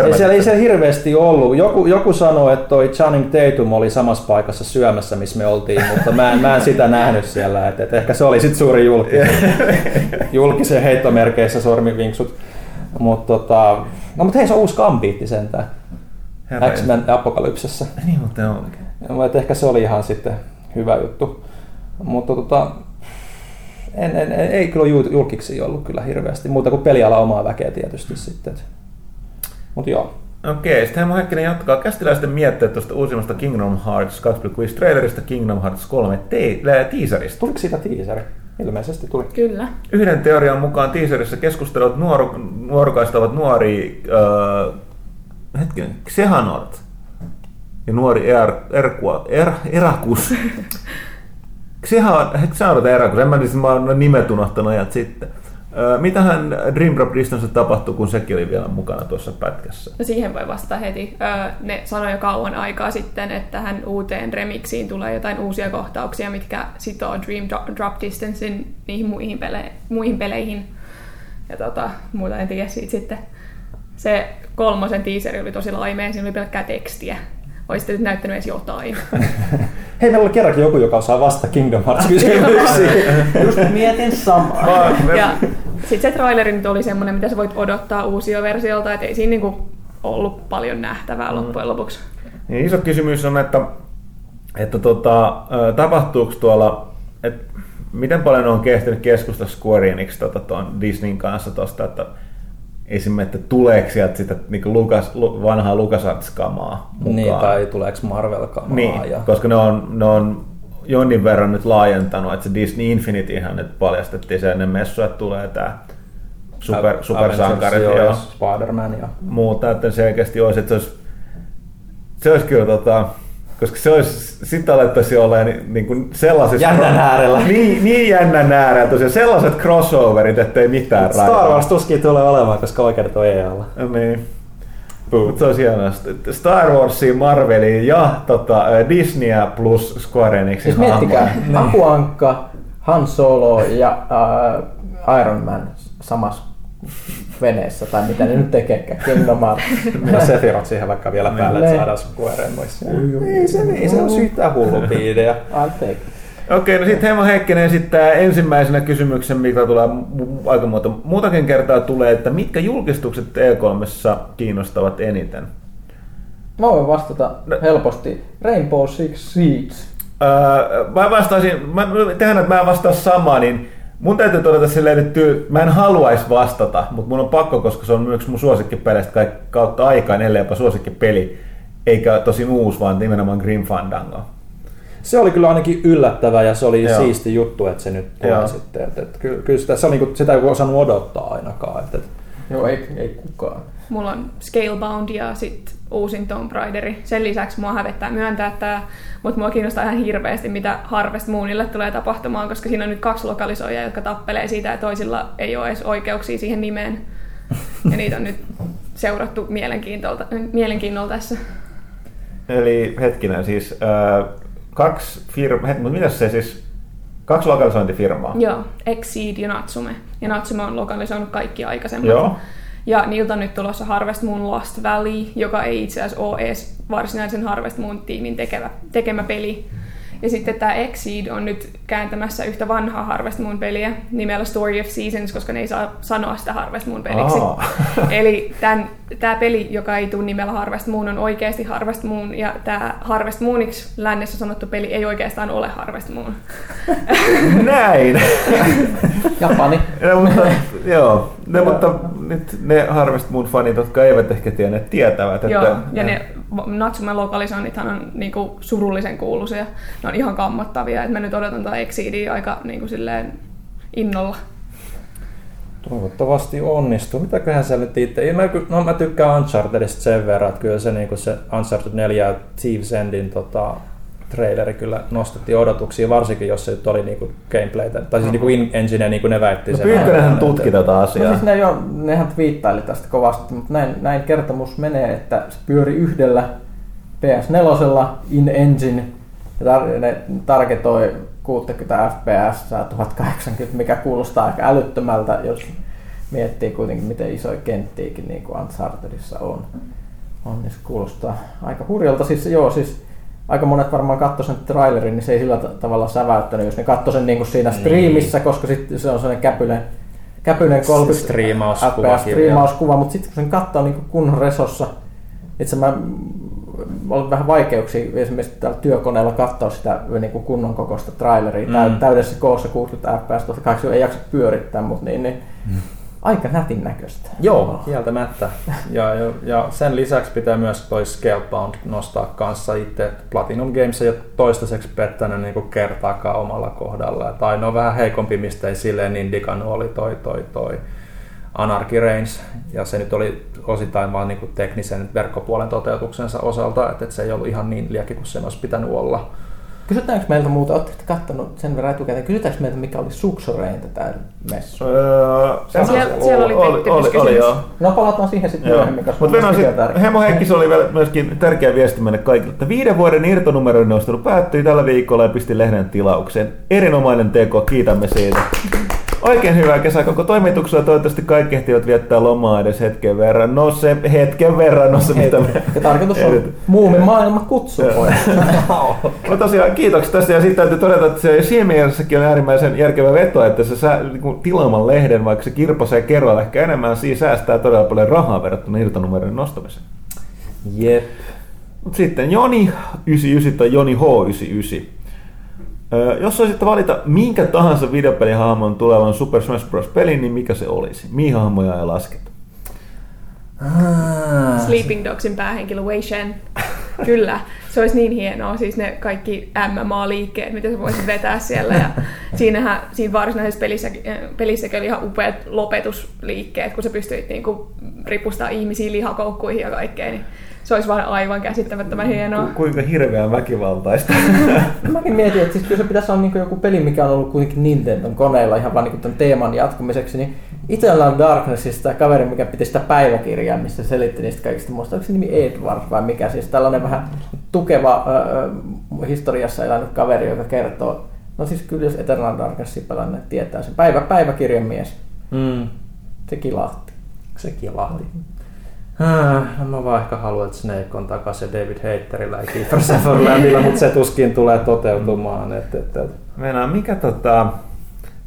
Ei siellä hirveästi ollut. Joku sanoi, että toi Channing Tatum oli samassa paikassa syömässä, missä me oltiin, mutta mä en sitä nähnyt siellä. Et ehkä se oli sitten suuri julkisen heittomerkeissä sormivinksut. Mutta hei, se on uusi Gambiitti sentään. X-Men Apokalypsessa. Niin, mutta on oikein. Et ehkä se oli ihan sitten hyvä juttu. Mutta ei kyllä julkiksi ollut kyllä hirveästi, muuta kuin peliala omaa väkeä tietysti sitten. Mut joo. Okei, sitten Hemmo Häkkinen jatkaa. Kästiläisten miettiä tuosta uusimmasta Kingdom Hearts 2.5 trailerista, Kingdom Hearts 3 teaserista. Tuliko siitä teaseri? Ilmeisesti tuli. Kyllä. Yhden teorian mukaan teaserissa keskustelut nuorukaistavat nuori... Xehanort ja nuori Erakus. Xehanort ja Erakus, en mä siis nimet unohtanut ajat sitten. Mitähän Dream Drop Distance'ssa tapahtui, kun sekin oli vielä mukana tuossa pätkässä? Siihen voi vastata heti. Ne sanoi jo kauan aikaa sitten, että hän uuteen remixiin tulee jotain uusia kohtauksia, mitkä sitoo Dream Drop Distancein niihin muihin peleihin. Ja muuta en tiedä siitä sitten. Se kolmosen teaseri oli tosi laimea, siinä oli pelkkää tekstiä. Olisi nyt näyttänyt edes jotain. Hei, meillä oli kerrankin joku, joka osaa vastata Kingdom Hearts-kysymyksiin. Just mietin samaa. Ja sitten se traileri nyt oli semmoinen, mitä sä voit odottaa uusioversiolta, että ei siinä niinku ollut paljon nähtävää loppujen lopuksi. Niin, iso kysymys on, että tapahtuuko tuolla, että miten paljon on kehtinyt keskusta Square Enix tuon Disneyn kanssa tuosta, että esimerkiksi, että tuleeko sieltä sitä niin vanhaa Lucas Arts-kamaa mukaan. Niin, tai tuleeko Marvel-kamaa. Niin, ja... koska ne on jonkin verran nyt laajentanut, että se Disney Infinityhän nyt paljastettiin se ennen messua, että tulee tämä supersankarit ja Spider-Man ja muuta, että selkeästi olisi, että se olisi kyllä koska se olisi, sitten alettaisiin olla niin sellaisissa... Jännän äärellä. Niin jännän äärellä, tosiaan sellaiset crossoverit, ettei mitään rajoja. Star Wars tuskin tulee olemaan, koska oikeudet on EA:lla. Niin. Mutta se olisi hienoa. Star Warsia, Marvelia ja Disneyä plus Square Enixin hahmoja. Miettikää, Akuankka, Han Solo ja Iron Man samassa veneessä, tai mitä ne nyt tekeekään, Kingdom Hearts. Ja Sephiroth siihen vaikka vielä päälle, että saadaan kuoreen noissa. Ei se on syytään hullumpi idea. Okei, no sitten Heimo Heikkinen esittää ensimmäisenä kysymyksen, mikä tulee aikamoita muutakin kertaa tulee, että mitkä julkistukset E3:ssa kiinnostavat eniten? Mä voin vastata helposti. Rainbow Six Siege. Mä en vastaa samaa, niin mun täytyy todeta silleen, että mä en haluaisi vastata, mutta mun on pakko, koska se on yksi mun suosikkipeleistä kautta aikaan, ellei jopa suosikkipeli, eikä tosin uusi, vaan nimenomaan Grim Fandango. Se oli kyllä ainakin yllättävää ja se oli siisti juttu, että se nyt tulee sitten. Kyllä sitä ei osannut odottaa ainakaan. Joo, ei kukaan. Mulla on Scalebound ja sitten uusin Tomb Raideri. Sen lisäksi mua hävettää myöntää tää, mutta mua kiinnostaa ihan hirveästi, mitä Harvest Moonille tulee tapahtumaan, koska siinä on nyt 2 lokalisoijaa, jotka tappelee siitä ja toisilla ei ole edes oikeuksia siihen nimeen. Ja niitä on nyt seurattu mielenkiinnolla tässä. Eli hetkinen siis... 2 lokalisointifirmaa. Joo, Exceed ja Natsume. Ja Natsume on lokalisoinut kaikki aikaisemmin. Joo. Ja niiltä on nyt tulossa Harvest Moon Lost Valley, joka ei itse asiassa ole edes varsinaisen Harvest Moon tiimin tekemä peli. Ja sitten tämä Exceed on nyt kääntämässä yhtä vanhaa Harvest Moon peliä nimellä Story of Seasons, koska ne ei saa sanoa sitä Harvest Moon peliksi. Eli tämä peli, joka ei tule nimellä Harvest Moon, on oikeasti Harvest Moon, ja tämä Harvest Mooniksi lännessä sanottu peli ei oikeastaan ole Harvest Moon. Näin! Japani. No, mutta, joo, mutta nyt ne Harvest Moon-fanit, jotka eivät ehkä tienneet, tietävät. Joo, että, ja ne Natsumen lokalisoinnithan on niinku surullisen kuuluisia. Ne on ihan kammottavia, että mä nyt odotan tätä Exceedia aika niinku silleen innolla. Toivottavasti onnistuu. Mitäköhän sä nyt itse... No mä tykkään Unchartedista sen verran, että kyllä se, niinku se Uncharted 4 ja Thieves Endin traileri kyllä nostettiin odotuksia, varsinkin jos se nyt oli niinku gameplaytä, tai siis niinku engine, niin kuin ne väitti sen. Pyykkönenhän tutki tätä asiaa. No siis nehän twiittaili tästä kovasti, mutta näin kertomus menee, että se pyöri yhdellä PS4 in-engine, ne targetoi 60 fps, 1080, mikä kuulostaa aika älyttömältä, jos miettii kuitenkin, miten isoja kenttiäkin niin kuin Unchartedissa on, niin se kuulostaa aika hurjalta. Siis aika monet varmaan katsoi sen trailerin, niin se ei sillä tavalla säväyttänyt, jos ne katsoi sen niin kuin siinä striimissä, koska sitten se on sellainen käpyinen 30 striimauskuva, mutta sitten kun sen katsoo niin kunnon resossa, itse mä oli vähän vaikeuksia esimerkiksi tällä työkoneella katsoa sitä niin kuin kunnon kokoista traileria. Täydessä koossa 60 fps, 1080 ei jaksa pyörittää, mutta aika nätin näköistä. Joo, kieltämättä. ja sen lisäksi pitää myös toi Scalebound nostaa kanssa itse. Platinum Games ei ole toistaiseksi pettänyt niin kuin kertaakaan omalla kohdalla. Tai no vähän heikompi, mistä ei silleen niin digannut, oli toi Anarchy Reigns, ja se nyt oli osittain vaan niinku teknisen verkkopuolen toteutuksensa osalta, että se ei ollut ihan niin liekki kuin sen olisi pitänyt olla. Kysytäänkö meiltä muuta, ootteko kattonut sen verran etukäteen, kysytäänkö meiltä mikä oli suksoreinta täällä messuun? Siellä oli pettymyskysymys. No palataan siihen sitten myöhemmin, koska Heimo Heikkis oli vielä myöskin tärkeä viesti meille kaikille, että 5 vuoden irtonumeron nostelu päättyi tällä viikolla ja pisti lehden tilaukseen. Erinomainen teko, kiitämme siitä. Oikein hyvää kesää koko toimituksella. Toivottavasti kaikki ehtivät viettää lomaa edes hetken verran. No se hetken verran, mitä me... Ja tarkoitus on muumin maailma kutsuu. No tosiaan, kiitoksia tästä. Ja sitten täytyy todeta, että se siinä mielessäkin on äärimmäisen järkevä veto, että se niin tilaaman lehden, vaikka se kirposee kerralla ehkä enemmän, siinä säästää todella paljon rahaa verrattuna irtonumeron nostamiseen. Jep. Mut sitten Joni 99 tai Joni H99. Jos olisitte valita minkä tahansa videopelihahmon tulevan Super Smash Bros. Pelin, niin mikä se olisi? Mihin hahmoja ei lasketa? Sleeping Dogsin päähenkilö Wei Shen. Kyllä, se olisi niin hienoa. Siis ne kaikki MMA-liikkeet, mitä sä voisit vetää siellä. Ja siinä varsinaisessa pelissäkin oli ihan upeat lopetusliikkeet, kun sä pystyit niinku ripustamaan ihmisiä lihakoukkuihin ja kaikkeen. Niin se olisi vaan aivan käsittämättömän hienoa. Kuinka hirveän väkivaltaista. Mäkin mietin, että siis kyllä se pitäisi olla niin joku peli, mikä on ollut kuitenkin Nintendon koneella ihan vaan niin tämän teeman jatkumiseksi. Niin itsellä on Darknessista kaveri, mikä piti sitä päiväkirjaa, missä selitti niistä kaikista muista. Onko se nimi Edward vai mikä? Siis tällainen vähän tukeva historiassa elänyt kaveri, joka kertoo No siis kyllä jos Eternal Darkness Sipelä tietää sen. Päiväkirjan mies. Mm. Se kilahti. No mä vaan ehkä haluan, että Snake on takaisin David Hayterillä ja Kiefer Sutherlandilla, mutta se tuskin tulee toteutumaan. Meinaa,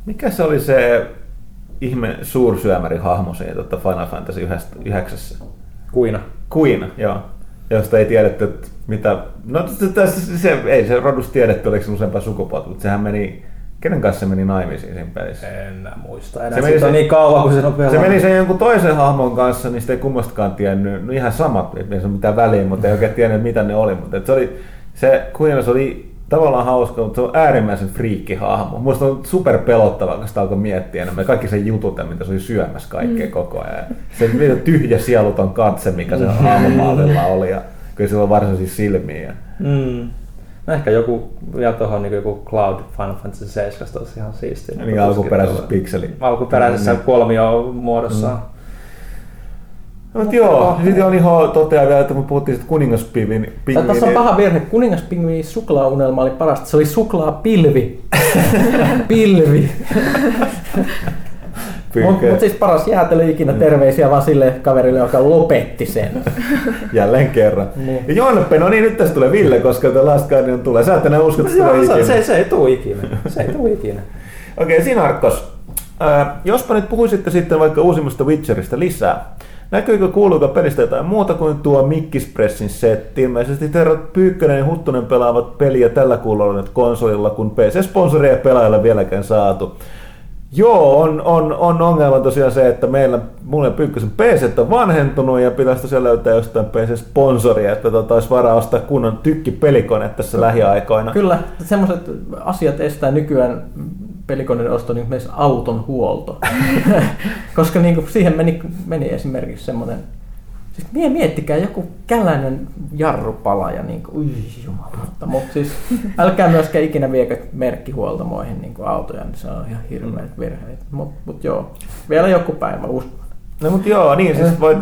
mikä se oli se ihme suursyömäri hahmo siitä Final Fantasy 9? Kuina, joo. Josta ei tiedetty, mitä... No ei se rodus tiedetty, oliko se useampaa sukupuolta, mutta sehän meni... Kenen kanssa se meni naimisiin siinä pelissä? En muista. Se meni sen, niin kauan, kun se meni sen jonkun toisen hahmon kanssa, niin sitä ei kummastakaan tiennyt. No ihan sama, ettei se ole mitään väliä, mutta ei oikein tiennyt, mitä ne oli. Mutta se Queenus oli tavallaan hauska, mutta se on äärimmäisen friikkihahmo. Musta on super pelottavaa, kun sitä alkoi miettiä enemmän. Kaikki se jutut, mitä se oli syömässä kaikkea koko ajan. Se tyhjä sieluton katse, mikä se haamamaalilla oli. Ja kyllä sillä on varsinaisia silmiä. Ehkä joku vielä tuohon niin joku Cloud Final Fantasy 7 olisi ihan siistiä. Niin alkuperäisessä pikseli. Alkuperäisessä kolmiomuodossa. Mutta joo, sitten on ihan toteaa vielä, että me puhuttiin sitten kuningaspingviini. Tässä on paha virhe. Kuningaspingviini suklaaunelma oli parasta. Se oli suklaapilvi. Pilvi. Mutta siis paras jäätelö ikinä, terveisiä vaan sille kaverille, joka lopetti sen. Jälleen kerran. Ja Jonppe, no niin nyt tässä tulee Ville, koska The Last Guardian tulee. Sä et enää usko, että tulee ikinä. Se ei tule ikinä. Okei, Sinarkkos. Jospa nyt puhuisitte sitten vaikka uusimmasta Witcherista lisää. Näkyykö, kuuluuko pelistä jotain muuta kuin tuo Mikkispressin setti? Ilmeisesti herrat Pyykkönen ja Huttunen pelaavat peliä tällä kuulolla nyt konsolilla, kun PC-sponsoria pelaajalla vieläkään saatu. Joo, on ongelma tosiaan se, että mulla Pyykkösen PC on vanhentunut ja pitäisi tosiaan löytää jostain PC-sponsoria, että olisi varaa ostaa kunnon tykkipelikone tässä lähiaikoina. Kyllä, semmoiset asiat estää nykyään pelikoneen osto, niin myös auton huolto. Koska niin kuin siihen meni esimerkiksi semmoinen, siis miettikää joku käläinen jarrupala ja niin kuin, jumalauta, mutta siis älkää myöskään ikinä viekö merkkihuoltamoihin niin kuin autoja, niin se on ihan hirveät virheet, mutta joo, vielä joku päivä uskon. No mut joo, niin siis voit,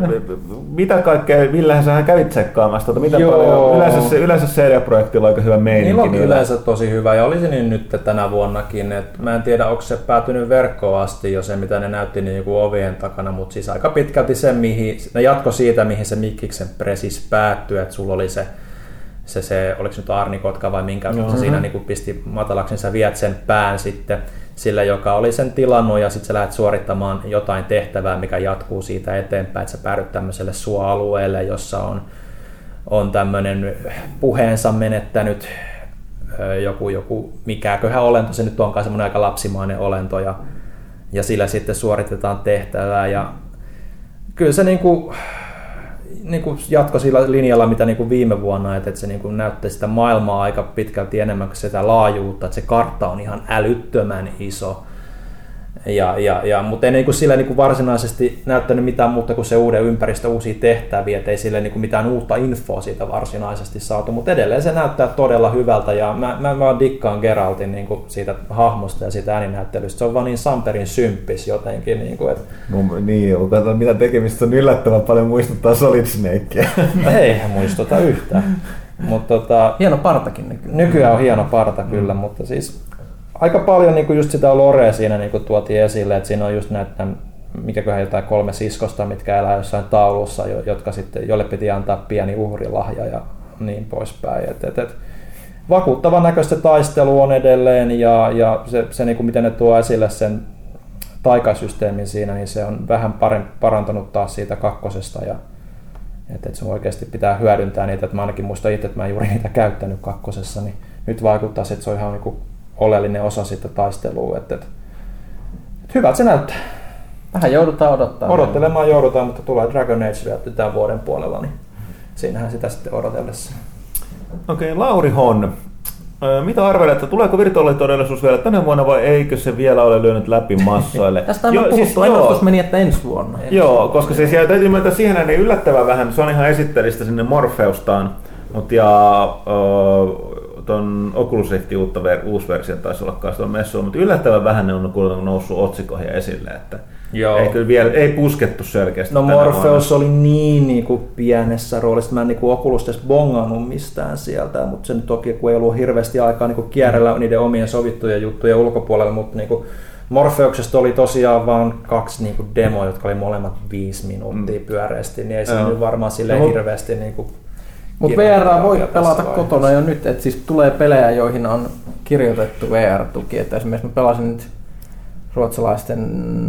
mitä kaikkea, Villehän sähän kävit tsekkaamassa, mitä paljon, yleensä CD-projektilla on aika hyvä meininki. Niillä on yleensä tosi hyvä ja oli se niin nyt tänä vuonnakin, että mä en tiedä onko se päätynyt verkkoon asti jo se mitä ne näytti niin joku ovien takana, mutta siis aika pitkälti se mihin, ne jatko siitä mihin se Mikkiksen presis päättyi, että sulla oli se oliko se nyt Arnikotka vai minkä, se siinä niin kuin pisti matalaksi, sä viet sen pään sitten sille, joka oli sen tilannut, ja sitten sä lähdet suorittamaan jotain tehtävää, mikä jatkuu siitä eteenpäin, että sä päädyt tämmöiselle suoalueelle, jossa on tämmöinen puheensa menettänyt joku mikäköhän olento, se nyt onkaan semmoinen aika lapsimainen olento, ja sillä sitten suoritetaan tehtävää, ja kyllä se niin kuin jatko sillä linjalla, mitä niin kuin viime vuonna, että se niin kuin näyttää sitä maailmaa aika pitkälti enemmän kuin sitä laajuutta, että se kartta on ihan älyttömän iso. Mutta ei niin kuin sillä niin kuin varsinaisesti näyttänyt mitään muuta kuin se uuden ympäristö, uusia tehtäviä, ettei sille niin kuin mitään uutta infoa siitä varsinaisesti saatu, mutta edelleen se näyttää todella hyvältä ja mä dikkaan Geraltin niin kuin siitä hahmosta ja siitä ääninäyttelystä, se on vaan niin samperin symppis jotenkin. Niin, kuin, että... no, niin mutta mitä tekemistä on yllättävän paljon muistuttaa Solid Snakea. Eihän muistuta yhtään. Hieno partakin nykyään. Nykyään on hieno parta kyllä, mutta siis... Aika paljon niin kuin just sitä lorea siinä niin kuin tuotiin esille, että siinä on just näitä, mikäköhän jotain 3 siskosta, mitkä elää jossain taulussa, jotka sitten, jolle piti antaa pieni uhrilahja ja niin poispäin. Vakuuttavan näköistä taistelu on edelleen ja se niin kuin miten ne tuo esille sen taikasysteemin siinä, niin se on vähän parantanut taas siitä kakkosesta. Ja, että sun oikeasti pitää hyödyntää niitä, että mä ainakin muistan itse, että mä en juuri niitä käyttänyt kakkosessa, niin nyt vaikuttaa se, että se on ihan niin kuin oleellinen osa sitä taistelua. Hyvältä se näyttää. Vähän joudutaan odottamaan. Odottelemaan joudutaan, mutta tulee Dragon Age vielä tämän vuoden puolella, niin siinähän sitä sitten odotellessa. Okei, Lauri Hon. Mitä arvelette, tuleeko virtuaalitodellisuus vielä tänä vuonna vai eikö se vielä ole lyönyt läpi massoille? Tästä on puhuttu, ennustus meni, että ensi vuonna. Joo, koska siis täytyy mennä siihen näin yllättävän vähän, se on ihan esittelistä sinne Morpheustaan. Mut ja ton Oculus Riftin uusi versio taisi olla kanssa tuon messuun, mutta yllättävän vähän ne on kuitenkin noussut otsikoihin esille, että joo. Ei kyllä vielä, ei puskettu selkeästi. No Morpheus oli niin pienessä roolissa, mä en Oculus edes bongannut mistään sieltä, mutta sen toki kun ei ollut hirveästi aikaa kierrellä niiden omien sovittujen juttujen ulkopuolella, mutta niinku Morpheuksesta oli tosiaan vaan kaksi demoa, jotka oli molemmat 5 minuuttia pyöreästi, niin ei se nyt varmaan silleen hirveästi niinku. Mutta VR voi pelata kotona jo nyt, että siis tulee pelejä, joihin on kirjoitettu VR-tuki. Et esimerkiksi mä pelasin nyt ruotsalaisten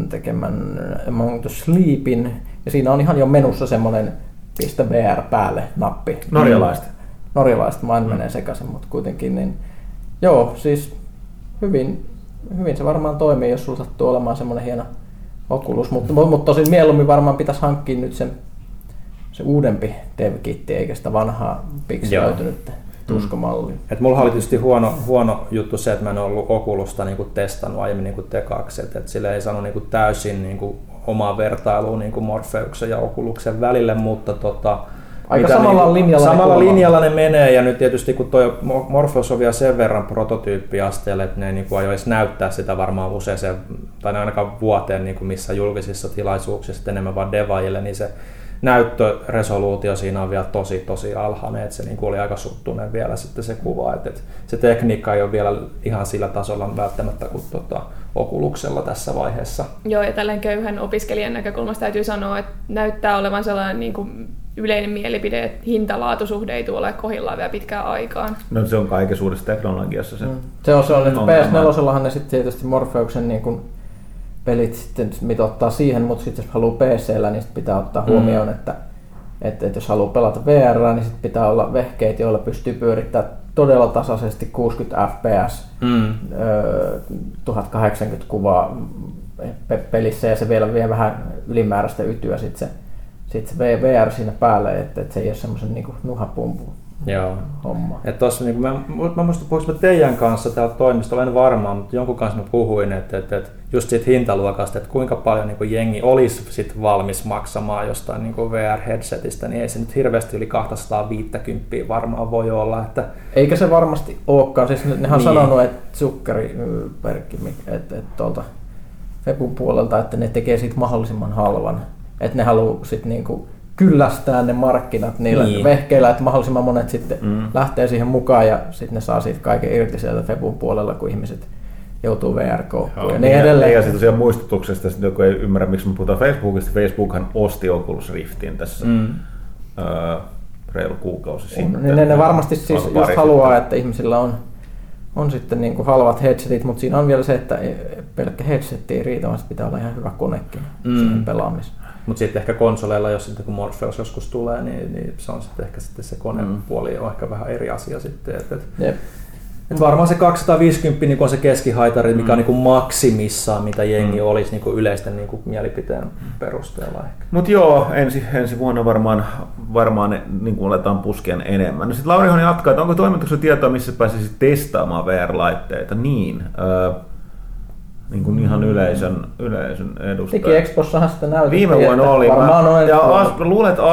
tekemän Among the Sleepin, ja siinä on ihan jo menussa semmoinen pistä VR päälle nappi. Norjalaiset, mä en menee sekaisin, mutta kuitenkin. Niin, joo, siis hyvin se varmaan toimii, jos sulla sattuu olemaan semmoinen hieno Oculus, mutta tosin mieluummin varmaan pitäisi hankkia nyt se uudempi dev-kitti, eikä sitä vanhaa pikselöitynyttä tuskomallia. Et mulla oli tietysti huono juttu se, että mä en ollut Oculusta testannut aiemmin tekaksi, että sillä ei saanut täysin omaa vertailua Morpheuksen ja Oculuksen välille, mutta aika samalla linjalla ne menee, ja nyt tietysti kun tuo Morpheus on vielä sen verran prototyyppiasteelle, että ne ei aio edes näyttää sitä varmaan usein, tai ainakaan vuoteen missä julkisissa tilaisuuksissa enemmän vaan devaajille, niin se näyttöresoluutio siinä on vielä tosi alhainen, että se oli aika suttuinen vielä sitten se kuva, että se tekniikka ei ole vielä ihan sillä tasolla välttämättä kuin Oculuksella tässä vaiheessa. Joo, ja tällainen köyhän opiskelijan näkökulmasta täytyy sanoa, että näyttää olevan sellainen yleinen mielipide, että hinta-laatusuhde ei tule kohdillaan vielä pitkään aikaan. No se on kaikessa uudessa teknologiassa se. Se on sellainen, että PS4:llahan ne sitten tietysti Morpheuksen pelit sitten mitottaa siihen, mutta sitten jos haluaa PC:llä, niin pitää ottaa huomioon, että jos haluaa pelata VR:ää, niin sitten pitää olla vehkeitä, joilla pystyy pyörittämään todella tasaisesti 60 fps 1080 kuvaa pelissä, ja se vielä vie vähän ylimääräistä ytyä sitten se VR siinä päälle, että se ei ole semmoisen nuhapumpun. Joo. Homma. Et tossa, mä muistan, puhuinko mä teidän kanssa täällä toimistolla, en varmaan, mutta jonkun kanssa mä puhuin, että just siitä hintaluokasta, että kuinka paljon jengi olisi sit valmis maksamaan jostain VR-headsetistä, niin ei se nyt hirveästi yli 250 varmaan voi olla. Että eikä se varmasti olekaan, siis nehän niin. Sanonut, että Zuckerberg, että tuolta Febun puolelta, että ne tekee siitä mahdollisimman halvan, että ne haluaa sitten kyllästää ne markkinat niillä vehkeillä, että mahdollisimman monet sitten lähtee siihen mukaan, ja sitten ne saa siitä kaiken irti sieltä Febun puolella, kun ihmiset joutuu VR-koukkuun ja niin edelleen. Ja sitten tosiaan muistutuksesta, että joku ei ymmärrä, miksi me puhutaan Facebookista. Facebookhan osti Oculus Riftin tässä reilu kuukausi sitten. Ne varmasti siis just haluaa, sitten, että ihmisillä on sitten halvat headsetit, mutta siinä on vielä se, että pelkkä headset ei riitä, vaan pitää olla ihan hyvä konekin siihen pelaamiseen. Mutta sitten ehkä konsoleilla, jos sitten kun Morpheus joskus tulee, niin se on sitten ehkä sitten se konepuoli on ehkä vähän eri asia sitten. Et varmaan se 250 on se keskihaitari, mikä on maksimissaan, mitä jengi olisi yleisten mielipiteen perusteella ehkä. Mutta joo, ensi vuonna varmaan aletaan puskien enemmän. No sitten Laurihan jatkaa, että onko toimituksessa tietoa, missä pääsisi testaamaan VR-laitteita? Niin. Ihan yleisön edustaja. DigiExpossahan sitä näytettiin. Viime vuonna oli. Luulen, että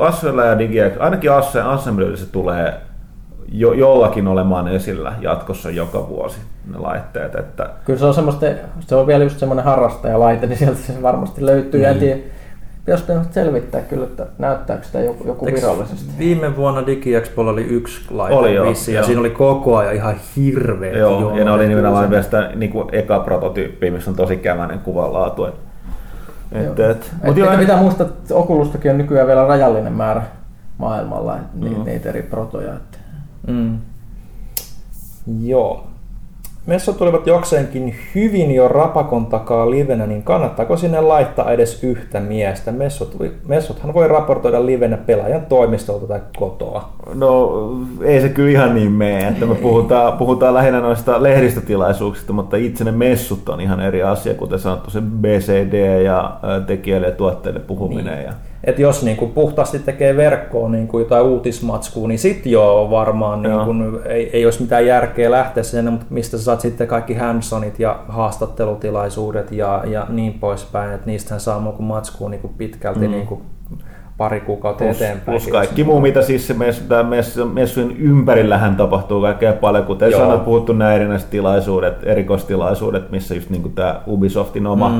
Assyllä ja DigiEx, ainakin Assemblille se tulee jollakin olemaan esillä jatkossa joka vuosi ne laitteet. Että kyllä se on vielä just semmoinen harrastajalaite, niin sieltä se varmasti löytyy. Niin. En tiedä, jos selvittää kyllä, että näyttääkö sitä joku virallisesti. Viime vuonna DigiExpolla oli yksi laite vissi, ja siinä oli koko ajan ihan hirveä. Joo, ja ne oli nimenomaan myös sitä eka prototyyppiä, missä on tosi kämäinen kuvanlaatu. Pitää muistaa, että Oculustakin on nykyään vielä rajallinen määrä maailmalla, niitä eri protoja. Joo. Messut tulivat jokseenkin hyvin jo Rapakon takaa livenä, niin kannattaako sinne laittaa edes yhtä miestä? Messuthan voi raportoida livenä pelaajan toimistolta tai kotoa. No ei se kyllä ihan niin mene, että me puhutaan lähinnä noista lehdistötilaisuuksista, mutta itse ne messut on ihan eri asia, kuten sanottu se BCD ja tekijälle ja tuotteille puhuminen. Niin. Että jos puhtaasti tekee verkkoon jotain uutismatskua, niin sitten joo varmaan ei olisi mitään järkeä lähteä sinne, mutta mistä sä saat sitten kaikki handsonit ja haastattelutilaisuudet ja niin poispäin, että niistähän saa matskua pitkälti pari kuukautta eteenpäin. Plus kaikki muu, mitä siis messujen ympärillähän tapahtuu kaikkea paljon, kuten sanoin, puhuttu nämä erinäiset tilaisuudet, erikoistilaisuudet, missä just niin kuin tämä Ubisoftin oma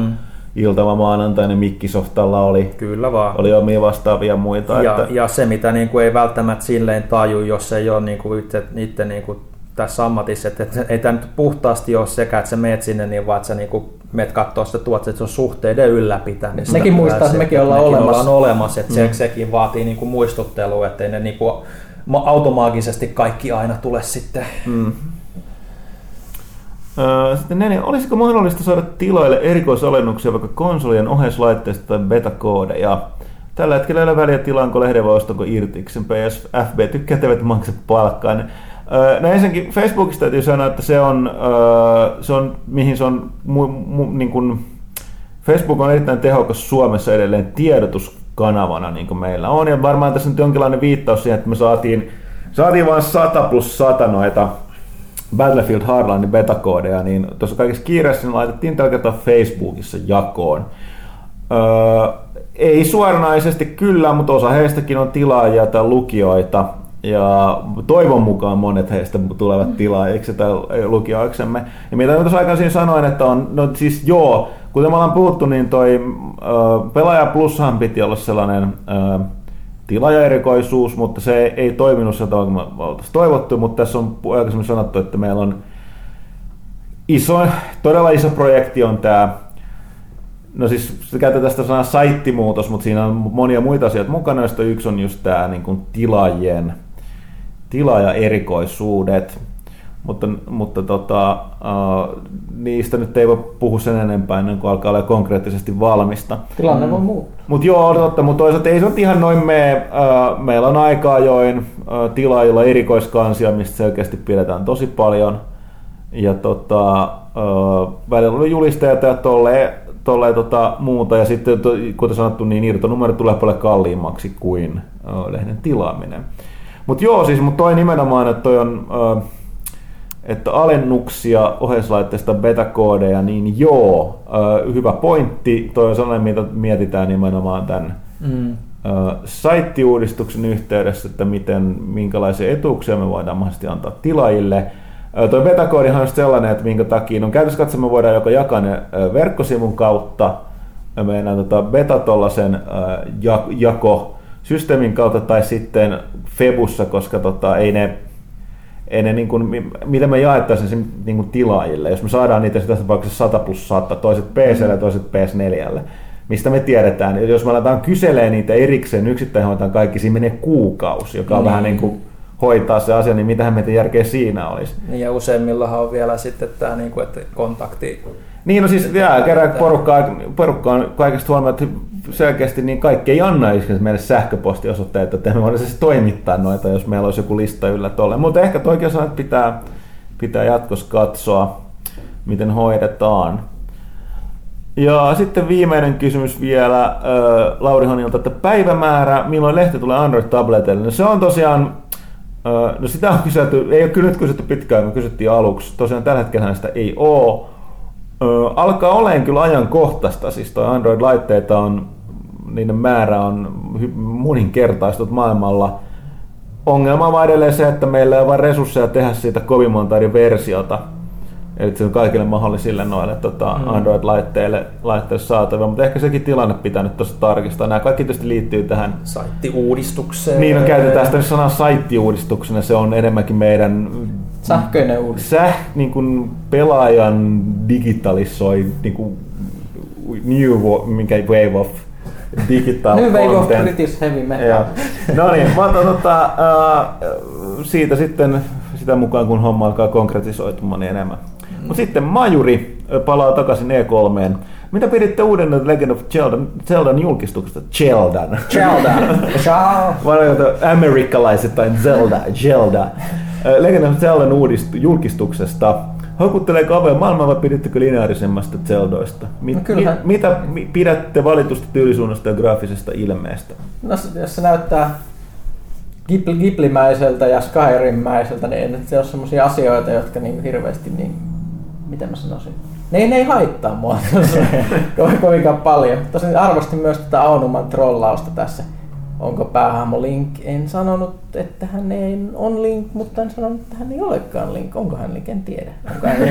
iltava maanantainen Microsoftilla oli. Kyllä vaan. Oli omia vastaavia muita. Ja se, mitä niin kuin ei välttämättä silleen taju, jos ei ole niin kuin itse niin kuin tässä ammatissa, että ei tämä nyt puhtaasti ole sekä, että sä meet sinne, niin vaan että sä niinku meet katsoa sitä tuotetta, että se on suhteiden ylläpitämistä. Nekin muistaa, että mekin ollaan olemassa, että sekin vaatii niinku muistuttelua, ettei ne niinku automaagisesti kaikki aina tule sitten. Sitten neljä, olisiko mahdollista saada tiloille erikoisalennuksia vaikka konsolien oheislaitteista tai betakoodeja? Tällä hetkellä ei ole väliä tilaanko lehden vai ostanko irtiksen, PS, FB tykkää, etteivät maksa palkkaa. No ensinnäkin Facebookista täytyy sanoa, että se on Facebook on erittäin tehokas Suomessa edelleen tiedotuskanavana, niin kuin meillä on, ja varmaan tässä nyt jonkinlainen viittaus siihen, että me saatiin vain 100+100 noita Battlefield Hardline betakoodeja, niin tuossa kaikessa kiireessä ne laitettiin tällä kertaa Facebookissa jakoon. Ei suoranaisesti kyllä, mutta osa heistäkin on tilaajia tai lukijoita. Ja toivon mukaan monet heistä tulevat tilaajiksi tai lukijoiksemme. Ja mitä tuossa aikaisin sanoin, että on, no siis joo, kuten me ollaan puhuttu, niin toi Pelaaja Plushan piti olla sellainen tilaajaerikoisuus, mutta se ei toiminut sieltä, kun me oltaisiin toivottu, mutta tässä on aikaisemmin sanottu, että meillä on todella iso projekti on tämä. No siis käytetään tästä sanaa saittimuutos, mutta siinä on monia muita asioita mukana, joista yksi on just tämä niin kuin tilaajaerikoisuudet, mutta niistä nyt ei voi puhua sen enempää ennen kuin alkaa olla konkreettisesti valmista. Tilanne voi muuttua. Mutta joo, on totta, mutta toisaalta ei se nyt ihan noin mene. Meillä on aika ajoin tilaajilla erikoiskansia, mistä selkeästi pidetään tosi paljon. Ja välillä on julisteita ja muuta, ja sitten kuten sanottu, niin irtonumero tulee paljon kalliimmaksi kuin lehden tilaaminen. Mutta toi nimenomaan, että toi on, että alennuksia oheislaitteista betakoodeja, niin joo, hyvä pointti. Toi on sellainen, mitä mietitään nimenomaan tämän saittiuudistuksen yhteydessä, että minkälaisia etuuksia me voidaan mahdollisesti antaa tilaajille. Tuo betakoodihan on sellainen, että minkä takia on käytössä katsomaan, voidaan joko jakaa ne verkkosivun kautta, meidän beta-tollaisen jakosysteemin kautta tai sitten Febussa, koska ei ne niin kuin, miten me jaettaisiin sen niin kuin tilaajille, jos me saadaan niitä tässä tapauksessa 100+100, toiset PC:lle ja toiset PS4:lle, mistä me tiedetään. Jos me aletaan kyselemään niitä erikseen yksittäin, hoitaan kaikki, siinä menee kuukausi, joka on vähän niin kuin hoitaa se asia, niin mitähän meitä järkeä siinä olisi. Ja useimmillahan on vielä sitten tämä kontakti. Niin, no siis kerran porukka on kaikesta huolimatta selkeästi, niin kaikki ei anna meille sähköpostiosoitteita, että me voidaan siis toimittaa noita, jos meillä olisi joku lista yllä tolle. Mutta ehkä toikin sanoa, että pitää jatkossa katsoa, miten hoidetaan. Ja sitten viimeinen kysymys vielä Lauri Honilta, että päivämäärä, milloin lehti tulee Android-tableteille? No se on tosiaan sitä on kysytty, ei ole kyllä nyt kysytty pitkään, kun kysyttiin aluksi. Tosiaan tällä hetkellä sitä ei ole. Alkaa olemaan kyllä ajankohtaista, siis toi Android-laitteita on, niiden määrä on moninkertaistunut maailmalla. Ongelma on vaan edelleen se, että meillä ei ole vain resursseja tehdä siitä kovin monta eri versiota. Eli se on kaikille mahdollisille noille Android-laitteille saatavilla, mutta ehkä sekin tilanne pitää nyt tuossa tarkistaa. Nämä kaikki tietysti liittyy tähän saittiuudistukseen. Niin, no käytetään sitä sanaa saittiuudistuksena. Se on enemmänkin meidän sähköinen uudistus. Niin kuin pelaajan digitalisoi, niin kuin wave of digital content. New wave of British heavy metal. No niin, mä otan siitä sitten sitä mukaan, kun homma alkaa konkretisoitumaan niin enemmän. Mutta sitten Majuri palaa takaisin E3:een. Mitä piditte uuden Legend of Zeldan julkistuksesta? Amerikkalaiset tai Zelda. Legend of Zeldan julkistuksesta. Houkutteleeko avoin maailmaa vai pidittekö lineaarisemmasta Zeldoista? Mitä pidätte valitusta tyylisuunnasta ja graafisesta ilmeestä? No, jos se näyttää Ghiblimäiseltä ja Skyrimmäiseltä, niin se on semmoisia asioita, jotka niin hirveästi miten mä sanoisin? Ne ei haittaa mua kovinkaan paljon. Tosin arvostin myös tätä Aunuman trollausta tässä. Onko päähahmo Link? En sanonut, että hän ei on Link, mutta en sanonut, että hän ei olekaan Link. Onko hän Link? En tiedä. Onko hän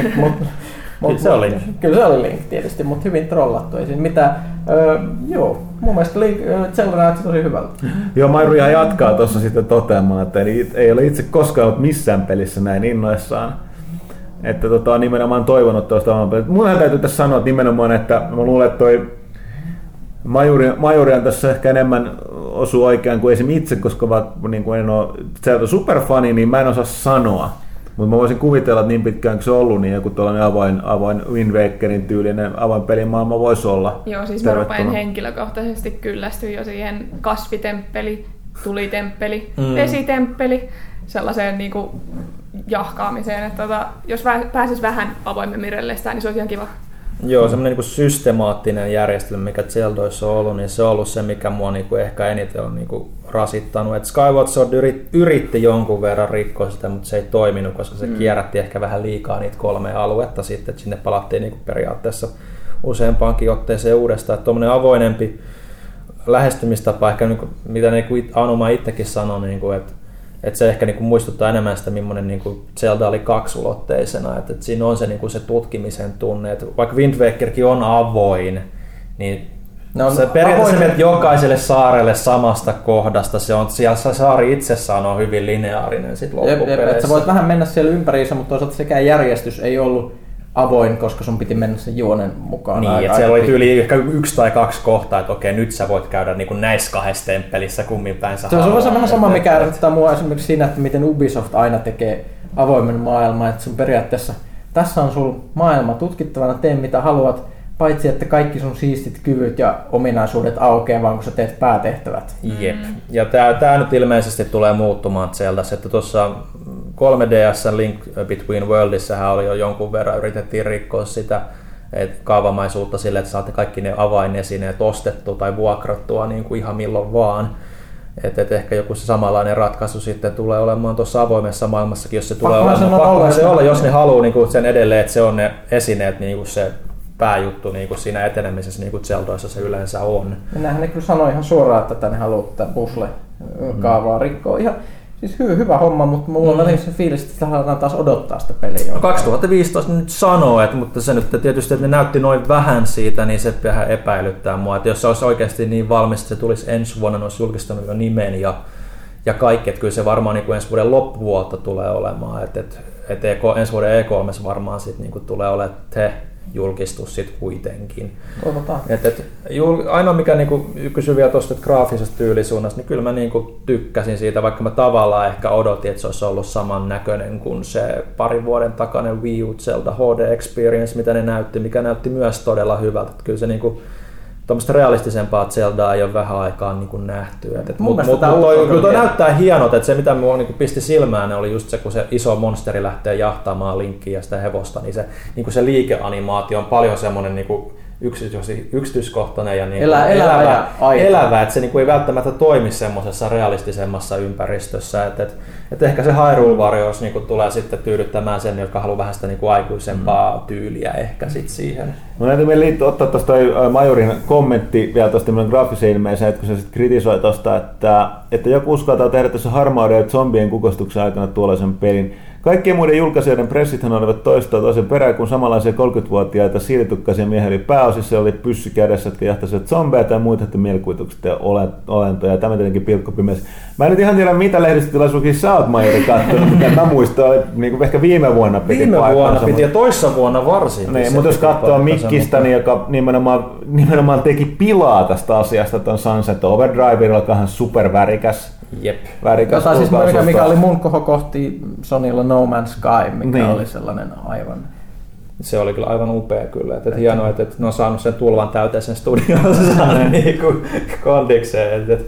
Link? Kyllä se oli Link tietysti, mutta hyvin trollattu. Ei siinä mitään. Joo, mun mielestä Zelda näytti tosi hyvältä. Joo, Mairuja jatkaa tuossa sitten toteamaan, että ei ole itse koskaan ollut missään pelissä näin innoissaan. Että on nimenomaan toivonut tuosta oman pelistä. Munhan täytyy tässä sanoa, että nimenomaan, että mä luulen, että toi Majuri on tässä ehkä enemmän osuu oikeaan kuin esimerkiksi itse, koska vaikka niin en ole Zelda superfani, niin mä en osaa sanoa. Mutta mä voisin kuvitella, että niin pitkään kuin se on ollut, niin joku tuollainen avain Wind Wakerin tyylinen avainpelimaailma voisi olla. Joo, siis mä rupean henkilökohtaisesti kyllästyä jo siihen kasvitemppeli, tulitemppeli, vesitemppeli, sellaiseen niin kuin jahkaamiseen. Että jos pääsis vähän avoimemmin rellestään, niin se olisi ihan kiva. Joo, semmoinen niin systemaattinen järjestelmä, mikä Zeldoissa on ollut, niin se on ollut se, mikä mua niin kuin ehkä eniten on niin kuin rasittanut. Et Skyward Sword yritti jonkun verran rikkoa sitä, mutta se ei toiminut, koska se kierrätti ehkä vähän liikaa niitä 3 aluetta sitten, että sinne palattiin niin kuin periaatteessa useampaankin otteeseen uudestaan. Tuommoinen avoinempi lähestymistapa, ehkä niin kuin, mitä niin Anuma itsekin sanoi, niin kuin, että se ehkä niinku muistuttaa enemmän sitä, millainen niinku Zelda oli kaksulotteisena. Et siinä on se, niinku se tutkimisen tunne. Et vaikka Wind Wakerkin on avoin, niin se periaatteessa menet jokaiselle saarelle samasta kohdasta. Se on, siellä saari itsessään on hyvin lineaarinen sit loppupeleissä. Sä voit vähän mennä siellä ympäriinsä, mutta toisaalta sekään järjestys ei ollut avoin, koska sun piti mennä sen juonen mukaan. Niin, että siellä oli tyyli ehkä 1 tai 2 kohtaa, että okei, nyt sä voit käydä niin kuin näissä 2 temppelissä kummin päin sä haluaa. Se on vähän sama, mikä ärsyttää mua esimerkiksi siinä, että miten Ubisoft aina tekee avoimen maailman, että sun periaatteessa tässä on sun maailma tutkittavana, tee mitä haluat, paitsi että kaikki sun siistit kyvyt ja ominaisuudet aukeaa, vaan kun sä teet päätehtävät. Jep. Ja tää nyt ilmeisesti tulee muuttumaan Zeldassa, että tuossa 3DS:n Link Between Worldissähän oli jo jonkun verran, yritettiin rikkoa sitä kaavamaisuutta sille, että saatte kaikki ne avainesineet ostettua tai vuokrattua niin kuin ihan milloin vaan. Et ehkä joku se samanlainen ratkaisu sitten tulee olemaan tuossa avoimessa maailmassakin, jos se tulee olemaan. Pakkohan se olla, jos ne haluaa niin kuin sen edelleen, että se on ne esineet niin kuin se pääjuttu niin kuin siinä etenemisessä, niin kuin Zeldoissa se yleensä on. Näinhän ne kyllä sanoi ihan suoraan, että ne haluaa tätä puzzle-kaavaa rikkoa. Ihan siis hyvä homma, mutta mulla on se fiilis, että halutaan taas odottaa sitä peliä. No 2015 nyt sanoo, mutta se nyt tietysti, että ne näytti noin vähän siitä, niin se vähän epäilyttää mua. Että jos se olisi oikeasti niin valmis, että se tulisi ensi vuonna, ne olisi julkistanut jo nimen ja kaikki. Että kyllä se varmaan niin kuin ensi vuoden loppuvuotta tulee olemaan. Että ensi vuoden E3 varmaan sitten niin kuin tulee olemaan, julkistus sitten kuitenkin. Ainoa mikä niinku kysyi vielä tuosta graafisesta tyylisuunnasta, niin kyllä mä niinku tykkäsin siitä, vaikka mä tavallaan ehkä odotin, että se olisi ollut samannäköinen kuin se 2 vuoden takainen Wii U Zelda HD Experience, mitä ne näytti, mikä näytti myös todella hyvältä. Että kyllä se niinku tuommoista realistisempaa Zeldaa ei ole vähän aikaan niinku nähty. Mutta tuo näyttää hienolta, että se mitä minua niinku pisti silmään, ne oli just se, kun se iso monsteri lähtee jahtaamaan Linkkiä ja sitä hevosta, niin se, niinku se liikeanimaatio on paljon semmoinen niinku yksityiskohtainen ja niinku elävä, että se niinku ei välttämättä toimi semmoisessa realistisemmassa ympäristössä. Et ehkä se Hyrule Warriors niinku tulee sitten tyydyttämään sen, joka haluaa vähän sitä niinku aikuisempaa tyyliä ehkä sit siihen. No näytyy meille ottaa tuosta Majurin kommentti vielä tuosta graafisen ilmeeseen, että kun se sitten kritisoi tuosta, että joku uskaltaa tehdä tuossa harmauden ja zombien kukostuksen aikana tuollaisen pelin. Kaikkien muiden julkaisijoiden pressithan olivat toistaa toisen perään, kun samanlaisia 30-vuotiaita siilitukkaisia miehiä oli pääosissa, oli pyssy kädessä, jotka jahtasivat zombeja tai muita mielikuvitukset ja olentoja. Tämä tietenkin pilkkopimeessä. Mä en nyt ihan tiedä, mitä lehdistötilaisuuksia sä oot, Mairi, kattonut, mitä mä muistan. Niin ehkä viime vuonna piti ja toissa vuonna varsinkin. Niin, mutta jos katsoo Mikkistä, niin joka nimenomaan teki pilaa tästä asiasta, ton Sunset Overdrive, joka on supervärikäs. Jep. Värikäs. No, siis mikä oli mun kohokohti Sonylla No Man's Sky, mikä oli sellainen aivan. Se oli kyllä aivan upea kyllä. Et hienoa, että ne on saanut sen tulvan täyteisen studionsa niin kondikseen.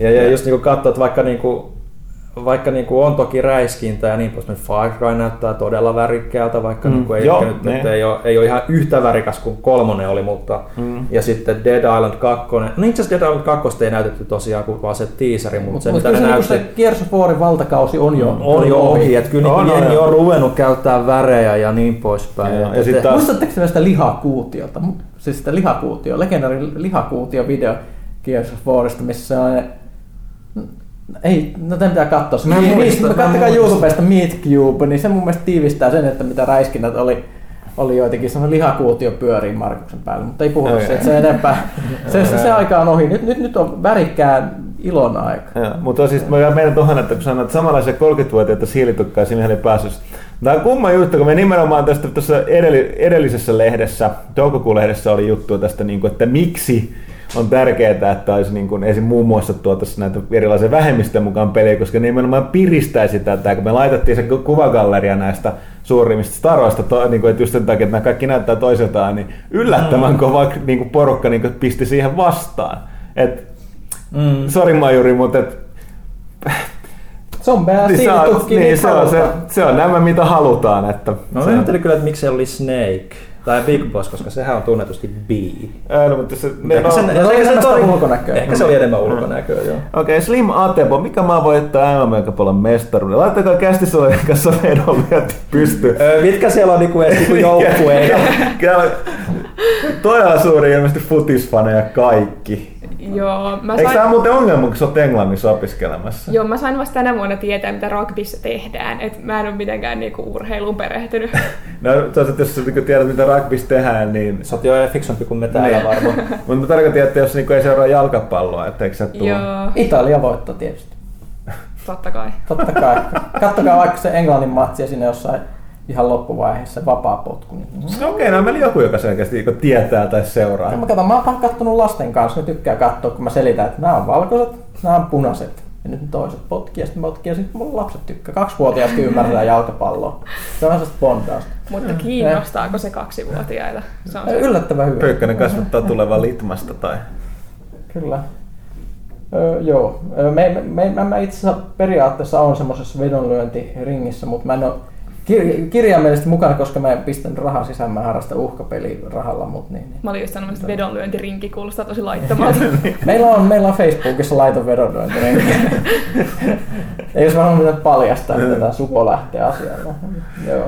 Ja just niin katsoa, että vaikka on toki räiskintä ja niin poispäin, Far Cry näyttää todella värikkäältä, vaikka ei ole ihan yhtä värikäs kuin 3 oli, mutta ja sitten Dead Island 2. No itse asiassa Dead Island 2 ei näytetty tosiaan kuin vaan se teaseri, mutta se näytti. Se Gears of Warin valtakausi on jo ohi, että kyllä jengi on ruvennut käyttää värejä ja niin poispäin. Muistatteko sitä lihakuutiota? Siis sitä lihakuutio, legendaarinen lihakuutio video Gears of Warista, missä Ei, no tämän pitää katsoa. Katsokaa YouTubesta Meatcube, niin se mun mielestä tiivistää sen, että mitä räiskinnät oli joitakin sellainen lihakuutio pyöriin Markuksen päälle, mutta ei puhuta siitä sen enempää. Se aika on ohi. Nyt on värikkään ilon aika. Joo, mutta siis mä menen tuohon, että kun sanoit samanlaisia 30-vuotiaita siilitukkaa, sinnehän ei päässyt. Tämä on kumma juttu, kun me nimenomaan tästä tuossa edellisessä lehdessä, toukokuun lehdessä oli juttua tästä, että miksi on tärkeää, että olisi esim. Muun muassa tuotaisiin näitä erilaisia vähemmistöjä mukaan pelejä, koska nimenomaan piristäisi tätä, kun me laitettiin se kuvagalleria näistä suurimmista staroista, että just sen takia, että nämä kaikki näyttää toisiltaan, niin yllättävän kova porukka pisti siihen vastaan. Sori Majuri, mutta zombea siilitukki. Niin, se on nämä, mitä halutaan. Että no mä ajattelin kyllä, että miksi se oli Snake. Tai Big Boss, koska sehän on tunnetusti B. No, mutta ehkä se oli enemmän ulkonäköä, joo. Okei, Slim Atebo, mikä maa voittaa MM-jalkapallon mestaruuden? Laittakaa kästissä kanssa ehdolle pystyyn. Mitkä siellä on edes joukkueita? Toi on suuri ilmeisesti futisfaneja kaikki. Joo, eikö tämä muuten ongelma, kun sä oot Englannissa opiskelemassa? Joo, mä sain vasta tänä vuonna tietää, mitä rugbyssä tehdään. Et mä en ole mitenkään urheiluun perehtynyt. No, jos sä tiedät, mitä rugbyssä tehdään, niin... Sä oot jo fiksumpi kuin me täällä varmaan. Mutta mä tarkoitan, että jos ei seuraa jalkapalloa, etteikö sä tuu... Italia voittaa tietysti. Totta kai. Kattokaa vaikka se Englannin matsia sinne jossain ihan loppuvaiheessa vapaa potku. Okei, no meillä joku, joka selkeästi tietää tai seuraa. No, mä oon kattonut lasten kanssa, ne tykkää katsoa, kun mä selitän, että nämä on valkoiset, nämä on punaiset. Ja nyt toiset potkii ja sitten potkii ja sitten mun lapset tykkää. 2-vuotiaista ymmärtää jalkapalloa. Se on sellaista bondausta. Mutta kiinnostaako se 2-vuotiaita? Se on yllättävän hyvä. Pyykkönen kasvattaa tulevaa Litmasta tai... Kyllä. Joo. Mä itse asiassa periaatteessa on semmoisessa vedonlyöntiringissä, mutta mä en ole kirjaimellisesti mukana, koska mä en pistänyt rahaa sisään, mä harrastan uhkapeli rahalla, mut niin. Mä olin just sanomassa, että vedonlyöntirinki kuulostaa tosi laittomalta. meillä on Facebookissa laiton vedonlyöntirinki. Ei jos varmaan mitään paljastaa, että tää supo lähtee asialla. Joo.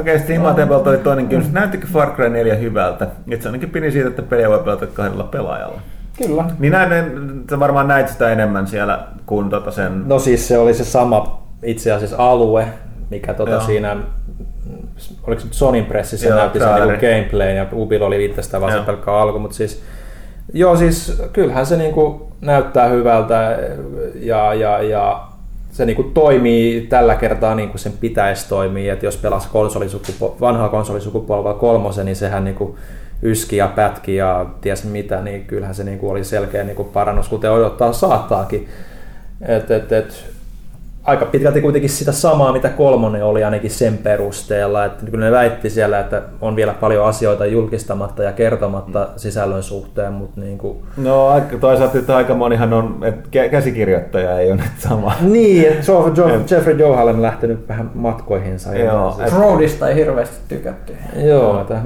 Okei, sitten Himatepelta oli toinen kysymys. Näyttikö Far Cry 4 hyvältä? Et se ainakin pidin siitä, että peliä voi pelata 2 pelaajalla. Kyllä. Niin sä varmaan näit sitä enemmän siellä kuin sen... No siis se oli se sama itse asiassa alue, mikä siinä, oliko se Sonin pressissä, näytti sen niinku gameplayn ja Ubilla oli itsestä vaan se pelkkä alku, mutta siis kyllähän se niinku näyttää hyvältä ja se niinku toimii tällä kertaa niin kuin sen pitäisi toimia, että jos pelasi vanhaa konsolisukupolvaa 3, niin sehän niinku yski ja pätki ja ties mitä, niin kyllähän se niinku oli selkeä niinku parannus, kuten odottaa saattaakin. Aika pitkälti kuitenkin sitä samaa, mitä 3 oli ainakin sen perusteella. Että kyllä ne väitti siellä, että on vielä paljon asioita julkistamatta ja kertomatta sisällön suhteen. Mutta niin kuin... No toisaalta aika monihan on, että käsikirjoittaja ei ole nyt sama. Niin, että Jeffrey Johal on lähtenyt vähän matkoihinsa. Roadista ei hirveästi tykätty. Joo, että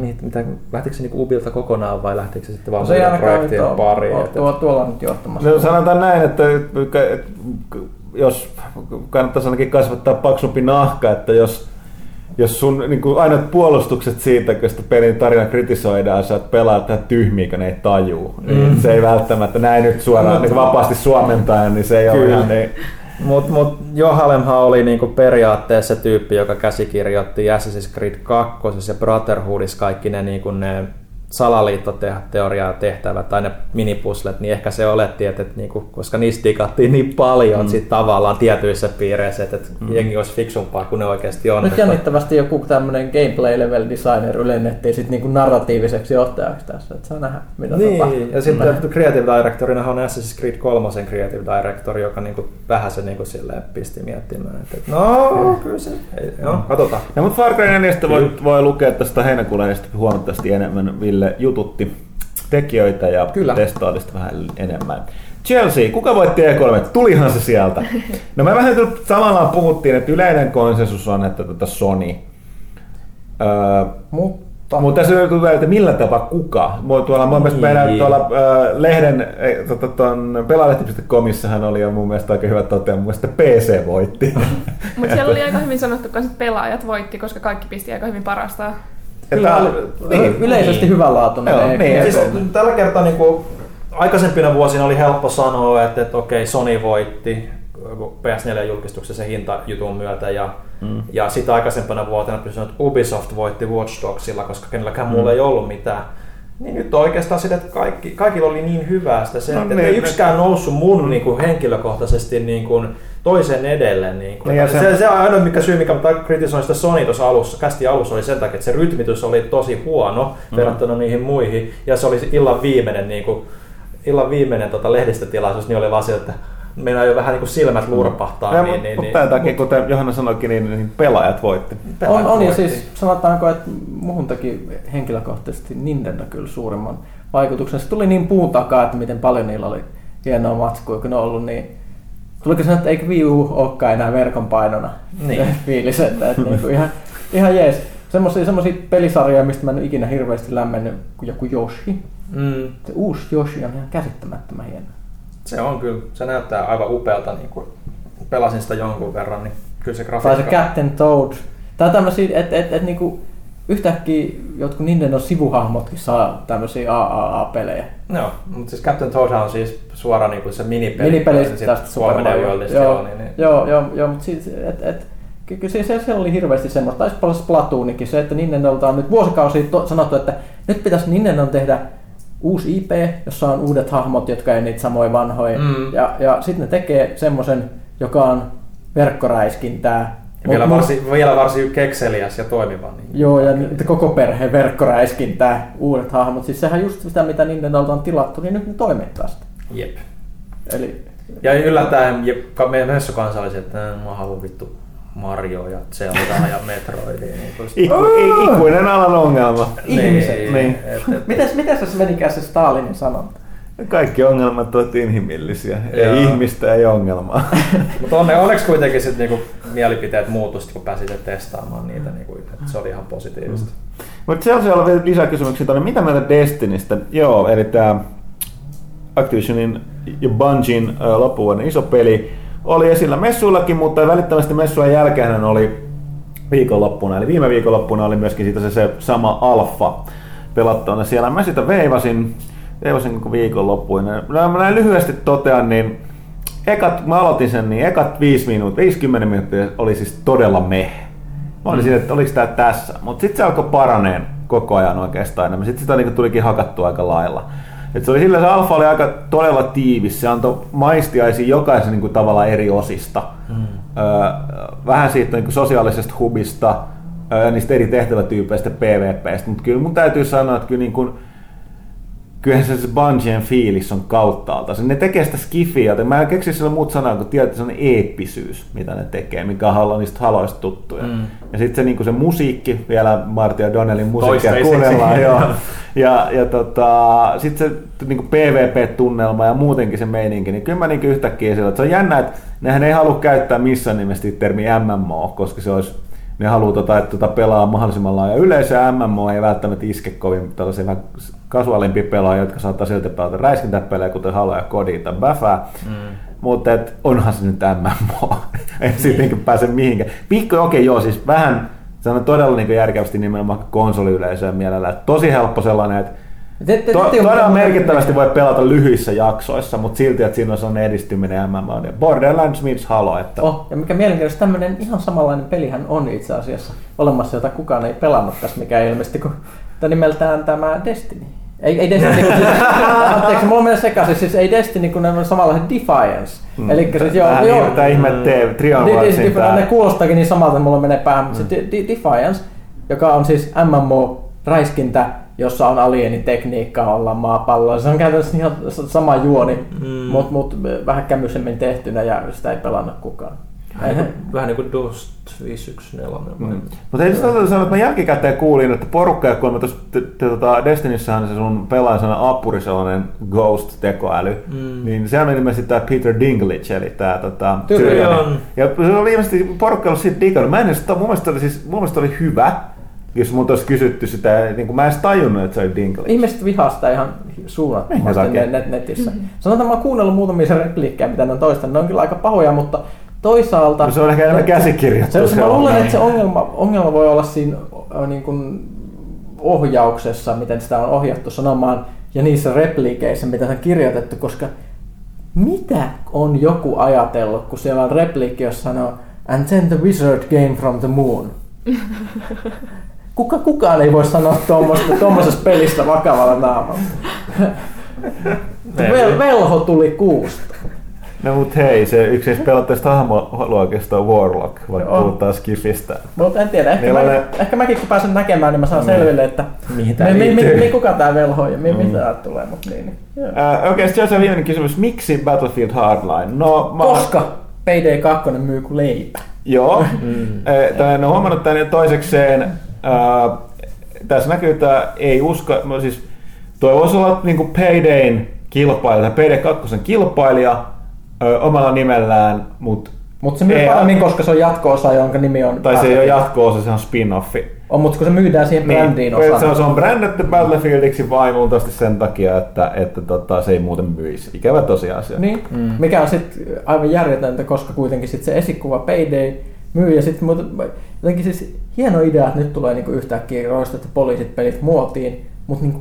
lähtikö se niinku Ubilta kokonaan vai lähtikö se sitten vaan projektien pariin? Tuolla on nyt johtamassa. No sanotaan näin, että... Jos kannattaisi ainakin kasvattaa paksumpi nahka, että jos sun niin kuin ainoat puolustukset siitä, kun sitä pelin tarina kritisoidaan, sä oot pelaat tähän tyhmiä, kun ne ei tajuu. Niin se ei välttämättä näin nyt suoraan niin vapaasti suomentaen, niin se ei kyllä. Ole niin. Mut Johalemhan oli niinku periaatteessa tyyppi, joka käsikirjoitti Assassin's Creed 2 ja Brotherhoodissa kaikki ne, niinku ne salaliittoteoriaa tehtävät, aina minipuslet, niin ehkä se olettiin, että niinku, koska niistä tikattiin niin paljon sit tavallaan tietyissä piireissä, että jengi olisi fiksumpaa kuin ne oikeasti on. Nyt jännittävästi joku tämmöinen gameplay level designer ylennettiin sit niinku narratiiviseksi johtajaksi tässä, että saa nähdä mitä tapahtuu. Niin, ja sitten creative directorina on Assassin's Creed 3 creative director, joka niinku vähän se niinku silleen pisti miettimään, että no kyllä se, no katsotaan. Ja mutta Far Cry 4 voi lukea tästä heinäkuulla huomattavasti enemmän, Ville jututti tekijöitä ja testailista vähän enemmän. Chelsea, kuka voitti E3? Tulihan se sieltä. No me vähän samallaan puhuttiin, että yleinen konsensus on, että Sony. Mutta tässä löytyy vielä, että millä tavalla kuka. Mun mielestä meidän tuolla lehden pelalehti.comissahan oli jo mun mielestä aika hyvä toteamus, että PC voitti. Mutta siellä oli aika hyvin sanottu, että pelaajat voitti, koska kaikki pisti aika hyvin parastaan. Kyllä, yleisesti hyvänlaatuinen. Joo, niin. Siis, tällä kertaa niin aikaisempina vuosina oli helppo sanoa, että okei, Sony voitti PS4-julkistuksessa hintajutun myötä ja sitä aikaisempana vuotena pystyn, että Ubisoft voitti Watch Dogsilla, koska kenelläkään muulla ei ollut mitään. Niin nyt oikeastaan sitä, että kaikilla oli niin hyvää sitä, että ei yksikään noussut mun niin kuin henkilökohtaisesti niin kuin toisen edelle. Niin kuin. No se on ainoa syy, mikä kritisoin sitä Sony tuossa alussa, kästin alussa, oli sen takia, että se rytmitys oli tosi huono verrattuna niihin muihin. Ja se oli illan viimeinen lehdistötilaisuus, niin oli vaan se, että meillä on jo vähän niin kuin silmät lurpahtaa. Ja, mutta tämän takia, kuten Johanna sanoikin, niin pelaajat voitti. Pelaajat voitti. Siis sanotaanko, että muhun teki henkilökohtaisesti Nintendo kyllä suurimman vaikutuksen. Se tuli niin puun takaa, että miten paljon niillä oli hienoa matskua, kun ne on ollut niin... Tuliko sanoa, että eikö Wii U olekaan enää verkon painona fiilis, että niin kuin ihan jees. Semmoisia pelisarjoja, mistä mä en ikinä hirveästi lämmennyt, kuin joku Yoshi. Se uusi Yoshi on ihan käsittämättömän hieno. Se on kyllä, se näyttää aivan upealta, niin kun pelasin sitä jonkun verran, niin kyllä se grafiikka... Tai se Captain Toad. Tai tämmöisiä, että niinku yhtäkkiä jotkut Nintendo-sivuhahmotkin saa tämmöisiä AAA-pelejä. No, mutta siis Captain Toadhan on siis suoraan niinku se minipeli. Minipelistä tästä Supermarioista. Joo, mutta siis, kyllä siellä oli hirveästi semmoista. Taisi paljon Splatoonikin se, että Nintendolta on nyt vuosikausia sanottu, että nyt pitäisi Nintendon tehdä uusi IP, jossa on uudet hahmot, jotka ei niitä samoja vanhoja. Ja sitten ne tekee semmoisen, joka on verkkoräiskintää. Vielä varsin kekseliäs ja toimiva. Niin joo, ja koko perheen verkkoräiskintää, uudet hahmot. Siis sehän just sitä, mitä Nintendolta on tilattu, niin nyt ne toimittaa sitä. Jep. Eli... Ja yllättäen meidän messukansalliset, että mä haluan vittu Mario ja Zelda ja Metroidia. Ikuinen alan ongelma. Niin. Mitäs jos menikään se Stalinin sanonta? Kaikki ongelmat ovat inhimillisiä. Ei ihmistä, ei ongelmaa. Mutta onneksi kuitenkin sit niinku mielipiteet muutuivat, kun pääsit testaamaan niitä. Niinku, se oli ihan positiivista. Mutta sellaisia on vielä lisäkysymyksiä. Mitä mieltä Destinistä? Joo, eli tämä Activisionin ja Bungien loppuvuoden iso peli oli esillä messuillakin, mutta välittömästi messujen jälkeen oli viikonloppuna, eli viime viikonloppuna oli myöskin siitä se sama alfa pelattuna siellä. Mä sitä veivasin koko viikonloppuina. Mä näin lyhyesti totean, niin mä aloitin sen, niin ekat 50 minuuttia oli siis todella meh. Mä olin siinä, että oliko tää tässä, mutta sitten se alkoi paraneen koko ajan oikeastaan. Sitten sitä niinku tulikin hakattua aika lailla. Et se oli sillä, se alfa oli aika todella tiivis, se antoi maistiaisia jokaisen niin kuin tavallaan eri osista. Vähän siitä niin kuin sosiaalisesta hubista, niistä eri tehtävätyypeistä, PvP:stä, mutta kyllä mun täytyy sanoa, että kyllä niin kuin, kyllähän se Bungien fiilis on kauttaalta. Ne tekee sitä skifiä, joten mä en keksi sillä muut sanaa, kun tiedät, että se on eeppisyys, mitä ne tekee, mikä on niistä haloista tuttuja. Ja sitten se, niin se musiikki, vielä Martin Donnellin musiikkia kuunnellaan. Joo. Ja sitten se niin PvP-tunnelma ja muutenkin se meininki, niin kyllä mä niin yhtäkkiä esillä. Se on jännä, että nehän ei halua käyttää missään nimessä termi MMO, koska se olisi... Ne haluaa, että pelaa mahdollisimman laaja yleisöä. MMO ei välttämättä iske kovin tällaisia kasuaalimpia pelaajia, jotka saattaa silti pelata räiskintäpelejä, kuten Halo ja Kodi tai Bäfää. Mutta onhan se nyt MMO. Ei siitä pääse mihinkään. Siis vähän sanon todella niin järkevästi nimenomaan konsoliyleisöä mielellä. Tosi helppo sellainen, että todella merkittävästi voi pelata lyhyissä jaksoissa, mutta silti, että siinä on sellainen edistyminen MMO. Borderlands meets Halo. Että... ja mikä mielenkiintoista, tämmöinen ihan samanlainen pelihän on itse asiassa olemassa, jota kukaan ei pelannut tässä, mikä ilmeisesti, kun nimeltään tämä Destiny. Ei Destiny, anteeksi, mulla on mennä sekaisin, siis ei Destiny, kun ne on samanlaisen Defiance. Tämä ihme Triangulatsin tämä. Ne kuulostaakin niin samalta, että mulla menee päähän, mutta se Defiance, joka on siis MMO-räiskintä, jossa on alienitekniikkaa, ollaan maapalloa. Se on käytännössä ihan sama juoni, mutta vähän kämyisemmin tehtynä ja sitä ei pelannut kukaan. Vähän niin kuin Dust 514. Mutta ei sitä sanoa, että mä jälkikäteen kuulin, että porukka, kun Destinissähän se sun pelaajana apuri sellainen Ghost-tekoäly, niin sehän on ilmeisesti tämä Peter Dinklage, eli tämä Tyrion. Ja se oli ilmeisesti porukka ollut siitä digannut. Mun mielestä oli hyvä. Jos minulta olisi kysytty sitä, niin mä en edes tajunnut, että se oli Dinklage. Ihmiset vihaa sitä ihan suunnattomasti netissä. Sanotaan, että mä oon kuunnellut muutamia repliikkejä, mitä ne on toistanut. Ne on kyllä aika pahoja, mutta toisaalta... No se on ehkä enemmän käsikirjoittu. Mä luulen, että se ongelma voi olla siinä niin kuin ohjauksessa, miten sitä on ohjattu sanomaan, ja niissä replikeissä, mitä on kirjoitettu, koska mitä on joku ajatellut, kun siellä on repliikki, jossa sanoo "And then the wizard came from the moon". Kukaan ei voi sanoa tuommoisesta pelistä vakavalla naamalla. Velho tuli kuusta. No mut hei, se yksi pelattavista hahmoluokista on Warlock, vaikka puhutaan Skifistä. Mut en tiedä, ehkä mäkin kun pääsen näkemään, niin mä saan selville, että kuka tää velho ja mitä tää tulee. Okei, sitten se on viimeinen kysymys, miksi Battlefield Hardline? No, koska Payday 2 myy kuin leipä. Joo, en ole huomannut tän, ja toisekseen tässä näkyy tää ei usko, no siis toi voisi olla niinku Paydayn kilpailija, Payday 2 kilpailija, omalla nimellään, mutta se myy paremmin, koska se on jatko-osa, jonka nimi on... Tai se ei ole jatko-osa, se on spin-offi. On, mutta kun se myydään siihen brändiin niin, osana. Se on brändätty Battlefieldiksi vain luultavasti sen takia, että se ei muuten myisi. Ikävä tosiasia. Niin, mikä on sitten aivan järjetöntä, koska kuitenkin sit se esikuva Payday myy ja sitten jotenkin siis hieno idea, että nyt tulee niinku yhtäkkiä roistettu poliisit pelit muotiin, mutta niinku,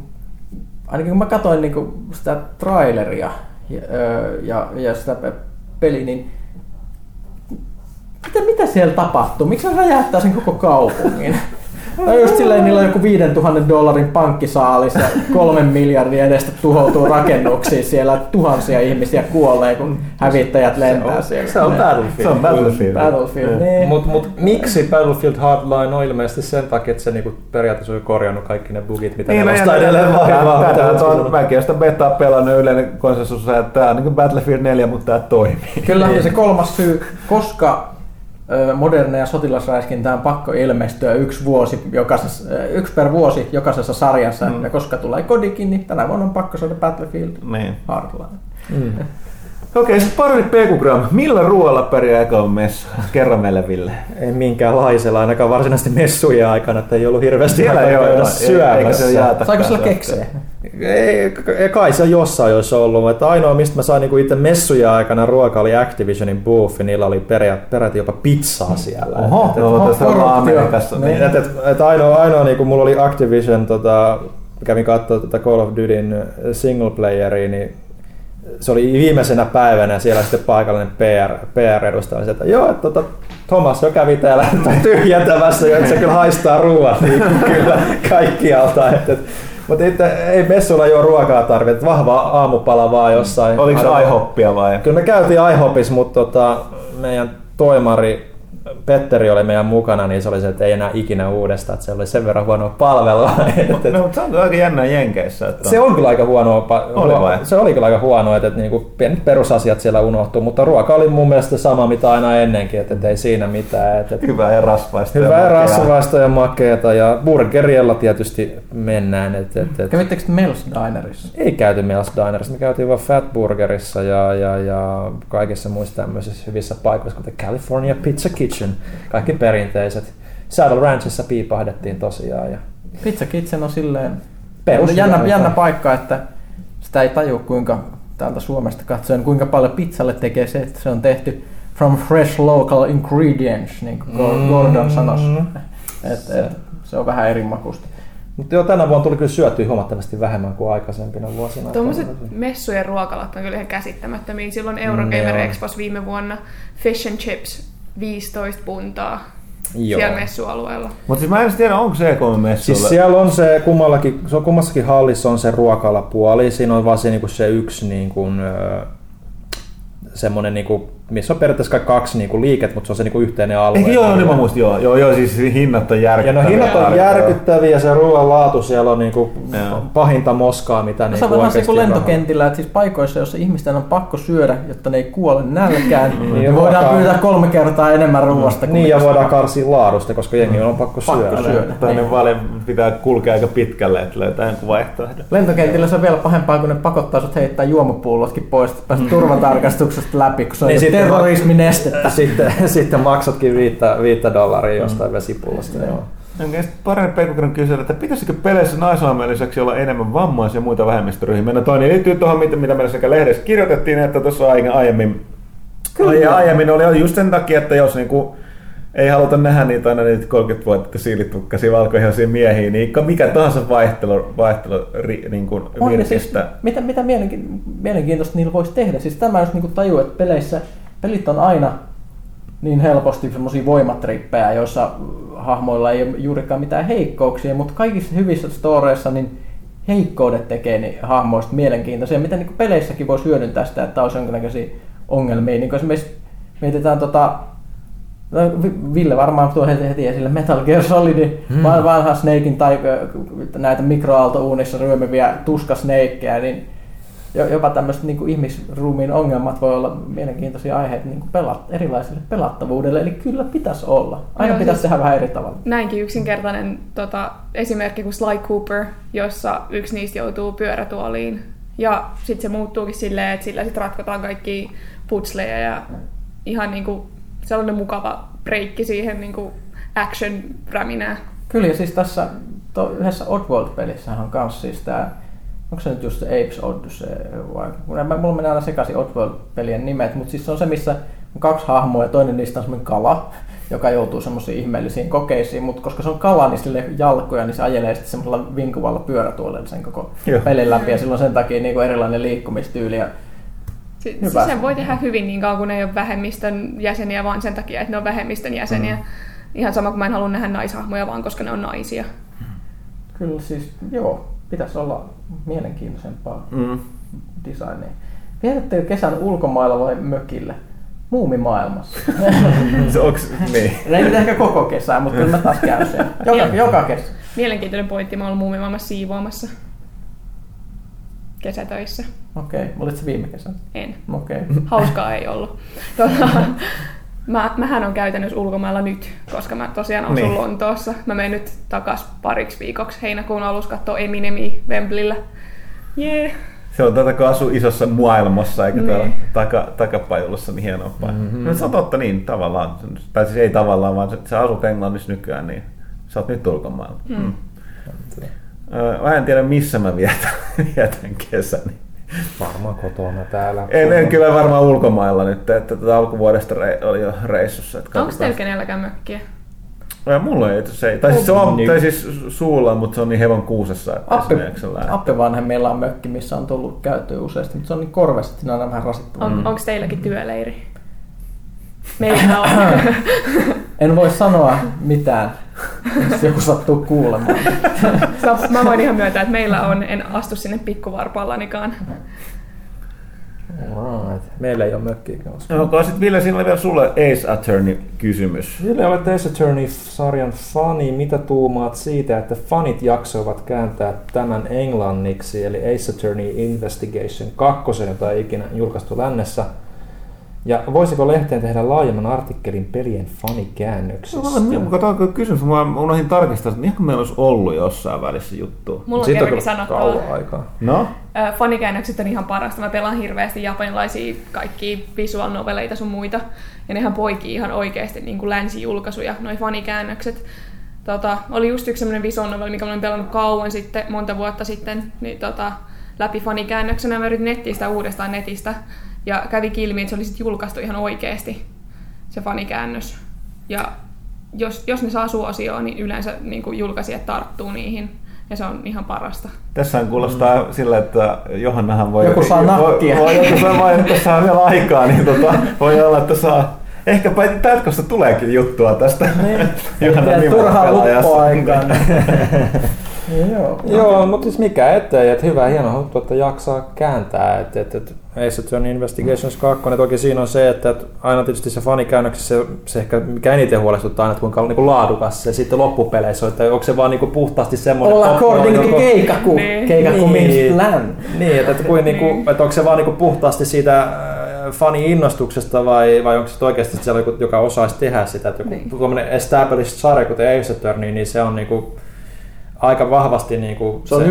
ainakin kun mä katsoin niinku sitä traileria, ja sitä peli, niin mitä siellä tapahtuu? Miksi se räjähtää sen koko kaupungin? Tai just silleen, niillä on joku $5,000 pankkisaalis ja 3 miljardin edestä tuhoutuu rakennuksiin siellä, tuhansia ihmisiä kuolee, kun hävittäjät lentää siellä. Se on Battlefield. Battlefield. Niin. Mut miksi Battlefield Hardline on ilmeisesti sen takia, että se niinku periaatteessa on korjannut kaikki ne bugit, mitä ne vastaa edelleen vaivaa. Mäkin olen sitä betaa pelannut, yleinen konsensus, että tämä on niin kuin Battlefield 4, mutta tämä toimii. Kyllähän se kolmas syy, koska moderneja sotilasräiskintää on pakko ilmestyä yksi per vuosi jokaisessa sarjassa, ja koska tulee kodikin, niin tänä vuonna on pakko saada Battlefield Hardline. Okei, sitten pari Pekugram. Millä ruoalla pärjää ekan messu? Kerro meille, Ville. Ei minkäänlaisella, ainakaan varsinaisesti messuja aikana, että ei ollut hirveästi aikaa syömässä. Saiko sillä keksejä? Ei, kai se jossain olisi ollut, että ainoa mistä mä sain niinku itse messuja aikana ruoka oli Activisionin booth, ja niillä oli peräti jopa pizzaa siellä. Oho, tässä on Amerikassa. Ainoa niinku mulla oli Activision, kävin katsoa tätä Call of Dutyn single playeria, niin se oli viimeisenä päivänä siellä sitten paikallinen PR-edustaja sieltä, että Thomas jo kävi täällä tyhjentämässä, jo että se kyllä haistaa ruoat niin kyllä kaikkialta. Mutta ei messuilla juo ruokaa tarvitse, vahvaa aamupala vaan jossain. Oliko se iHoppia vai? Kyllä me käytiin iHopissa, mutta meidän toimari Petteri oli meidän mukana, niin se oli se, että ei enää ikinä uudestaan, että se oli sen verran huonoa palvelua. Mutta se on aika jännää Jenkeissä. Se on kyllä aika huonoa. Se oli kyllä aika huonoa, että niinku perusasiat siellä unohtuu, mutta ruoka oli mun mielestä sama mitä aina ennenkin, että ei siinä mitään. Hyvää ja rasvaista. Ja makeata ja burgeriella tietysti mennään. Kävittekö Mel's Dinerissa? Ei käyty Mel's Dinerissa, me käytiin vaan Fatburgerissa ja kaikissa muissa tämmöisissä hyvissä paikoissa, kuten California Pizza Kitchen. Kaikki perinteiset. Saddle Ranchissa piipahdettiin tosiaan. Ja Pizza Kitchen on silleen jännä paikka, että sitä ei tajua kuinka täältä Suomesta katsoen, kuinka paljon pizzalle tekee se, että se on tehty from fresh local ingredients, niin kuin Gordon sanoisi. Se on vähän eri makusta. Mutta tänä vuonna tuli kyllä syötyä huomattavasti vähemmän kuin aikaisempina vuosina. Tuommoiset messujen ruokalat on kyllä ihan käsittämättömiä. Silloin Eurogamer Expos viime vuonna Fish and Chips 15 puntaa siellä messualueella. Mutta siis mä en tiedä, onko se E3-messuilla. Siis siellä on se kummassakin hallissa on se ruokalapuoli. Siinä on vaan se, niinku, se yksi niinku, semmoinen, niinku, missä on periaatteessa kai 2 niinku, liiket, mutta se on se niinku, yhteinen alue. Eikö joo, niin mä muistin. Joo, siis hinnat on järkyttäviä. Ja hinnat on järkyttäviä ja se ruoan laatu siellä on niinku, pahinta moskaa, mitä niinku, oikeasti on. Se on kuin lentokentillä, että siis paikoissa, joissa ihmisten on pakko syödä, jotta ne ei kuole nälkään, niin voidaan pyytää 3 kertaa enemmän ruoasta. Niin, ja voidaan karsia laadusta, koska jengi on pakko syödä. Toinen vale pitää kulkea aika pitkälle, että löytää jonkun vaihtoehto. Lentokentillä se on vielä pahempaa, kun ne pakottaa sut heittää juomapullotkin pois, että pääset turvatarkastuksesta läpi, kun se on terrorisminestettä. Sitten maksatkin $5 jostain vesipullosta. Parempi Pekukran kysellä, että pitäisikö peleissä naisaamen lisäksi olla enemmän vammaisia ja muita vähemmistöryhmiä? No toinen liittyy tuohon, mitä meillä sekä lehdessä kirjoitettiin, että tuossa aiemmin oli just sen takia, että jos niinku Ei haluta nähdä niitä aina niitä 30-vuotiaita siilitukkaisia valkoihoisia miehiä, niin mikä tahansa vaihtelu niin kuin virkistä. Siis, mitä mielenkiintoista niillä voisi tehdä? Siis tämä jos niin tajuu, että pelit on aina niin helposti semmoisia voimatrippejä, joissa hahmoilla ei ole juurikaan mitään heikkouksia, mutta kaikissa hyvissä storeissa niin heikkoudet tekee niin hahmoista mielenkiintoisia. Miten niin peleissäkin voisi hyödyntää sitä, että olisi jonkinlaisia ongelmia? Niin esimerkiksi mietitään no, Ville varmaan tuo heti esille Metal Gear Solidin vanhan Snakein tai näitä mikroaaltouunissa ryömiviä tuskasneikkejä, niin jopa tämmöiset niin kuin ihmisruumiin ongelmat voi olla mielenkiintoisia aiheita niin kuin erilaisille pelattavuudelle, eli kyllä pitäisi olla. Aina joo, pitäisi siis tehdä vähän eri tavalla. Näinkin yksinkertainen esimerkki kuin Sly Cooper, jossa yksi niistä joutuu pyörätuoliin ja sitten se muuttuukin silleen, että sillä sit ratkotaan kaikkia putsleja ja ihan niinku sellainen mukava breikki siihen niin kuin action-räminään. Kyllä, ja siis tässä yhdessä Oddworld-pelissähän on myös siis tämä, onko se nyt just se Apes Odyssey vai? Mulla menee aina sekaisin Oddworld-pelien nimet, mutta siis se on se, missä on kaksi hahmoa ja toinen niistä on semmoinen kala, joka joutuu semmoisiin ihmeellisiin kokeisiin, mutta koska se on kala, niin sille jalkoja, niin se ajelee sitten semmoisella vinkuvalla pyörätuolella sen koko pelin läpi, ja silloin sen takia niin kuin erilainen liikkumistyyli ja siis sen voi tehdä hyvin niin kauan, kun ei ole vähemmistön jäseniä, vaan sen takia, että ne on vähemmistön jäseniä. Ihan sama kuin mä en halua nähdä naishahmoja, vaan koska ne on naisia. Kyllä siis, joo, pitäisi olla mielenkiintoisempaa designia. Vietettekö kesän ulkomailla vai mökillä? Muumimaailmassa. Onks niin? Ei nyt ehkä koko kesää, mutta kyllä mä taas käyn sen. Joka kesä. Mielenkiintoinen pointti, mä oon ollut muumimaailmassa siivoamassa. Kesätöissä. Okei, olitko viime kesän? En. Okei. Hauskaa ei ollut. Mähän on käytännössä ulkomailla nyt, koska mä tosiaan asun Lontoossa. Mä menen nyt takas pariksi viikoksi heinäkuun alussa katsoa Eminemiä Wembleyllä. Yeah. Se on kun asuu isossa maailmassa, eikä täällä takapajulussa niin hienompaa. No se on totta niin tavallaan, tai siis ei tavallaan, vaan sä asut Englannissa nykyään, niin sä oot nyt ulkomailla. Mä en tiedä, missä mä vietän kesäni. Varmaan kotona täällä. En kyllä varmaan ulkomailla nyt, että alkuvuodesta oli jo reissussa. Onko teillä kenelläkään mökkiä? Mulla ei, siis suulla, mutta se on niin hevon kuusessa. Appivanhemmilla on mökki, missä on tullut käytyä useasti, mutta se on niin korvessa, että siinä on aina vähän rasittavaa. Onko teilläkin työleiri? Meillä on. En voi sanoa mitään, jos joku sattuu kuulemaan. Mä voin ihan myöntää, että meillä on, en astu sinne pikkuvarpaallanikaan. Meillä ei ole mökkiä. No, sitten Ville, siinä oli vielä sulle Ace Attorney-kysymys. Ville, olet Ace Attorney-sarjan fani. Mitä tuumaat siitä, että fanit jaksoivat kääntää tämän englanniksi, eli Ace Attorney Investigation 2, jota ei ikinä julkaistu lännessä? Ja voisiko lehteen tehdä laajemman artikkelin pelien fanikäännöksistä? Tämä on kyllä kysymys. Mä unohdin tarkistaa, että ehkä meillä olisi ollut jossain välissä juttu. Mulla on kerrankin sanottua. No? Fanikäännökset on ihan parasta. Mä pelaan hirveästi japanilaisia kaikkia visual noveleita sun muita. Ja nehän poikii ihan oikeasti niin kuin länsijulkaisuja, noi fanikäännökset. Oli just yksi sellainen visual novel, mikä mä olen pelannut kauan sitten, monta vuotta sitten, niin läpi fanikäännöksenä. Mä yritin netistä uudestaan netistä. Ja kävi ilmi, että se oli sitten julkaistu ihan oikeasti, se fanikäännös. Ja jos ne saa suosioon, niin yleensä niin julkaisijat tarttuu niihin. Ja se on ihan parasta. Tässä kuulostaa sillä, että Johannahan voi... Joku saa nakkia. Joku saa vielä aikaa, niin voi olla, että saa... Ehkäpä tätkosta tuleekin juttua tästä. Johannan turhaa loppuaikaa. Joo, mutta siis mikä ettei, että hyvä, hieno juttu, että jaksaa kääntää. Ace Attorney Investigations 2, toki siinä on se, että aina tietysti se fanikäännöksessä se ehkä mikä eniten huolestuttaa aina, että kuinka niin kuin laadukas se sitten loppupeleissä on, että onko se vaan niin kuin puhtaasti semmoinen... Olla according to keikaku means plan. Niin, että onko se vaan niin kuin puhtaasti siitä fani-innostuksesta vai onko se oikeasti siellä joku, joka osaisi tehdä sitä, että joku tuommoinen established sarja, kuten Ace Attorney, niin se on niin kuin aika vahvasti niinku se on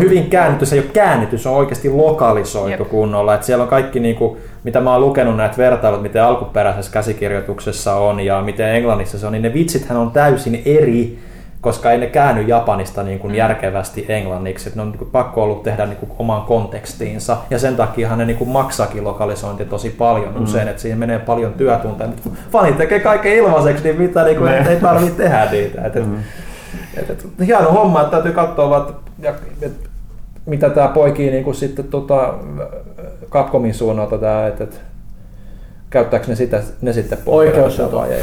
hyvin käännetty, se ei ole käännetty, se on oikeasti lokalisoitu kunnolla, että siellä on kaikki niinku mitä mä oon lukenut näitä vertailut, miten alkuperäisessä käsikirjoituksessa on ja miten englannissa se on, niin ne vitsithän on täysin eri koska ei ne käänny Japanista niin kuin järkevästi englanniksi. Et ne on niin kuin pakko ollut tehdä niin kuin oman kontekstiinsa, ja sen takiahan ne niin kuin maksakin lokalisointi tosi paljon usein, että siihen menee paljon työtunteja. Mutta kun fanit tekee kaiken ilmaiseksi, niin mitä niin kuin, ei tarvitse tehdä niitä. Hieno homma, että täytyy katsoa, että mitä tämä poikii niin kuin sitten Capcomin suunnalta tämä, että käyttääkö ne sitten poikkeutta vai ei.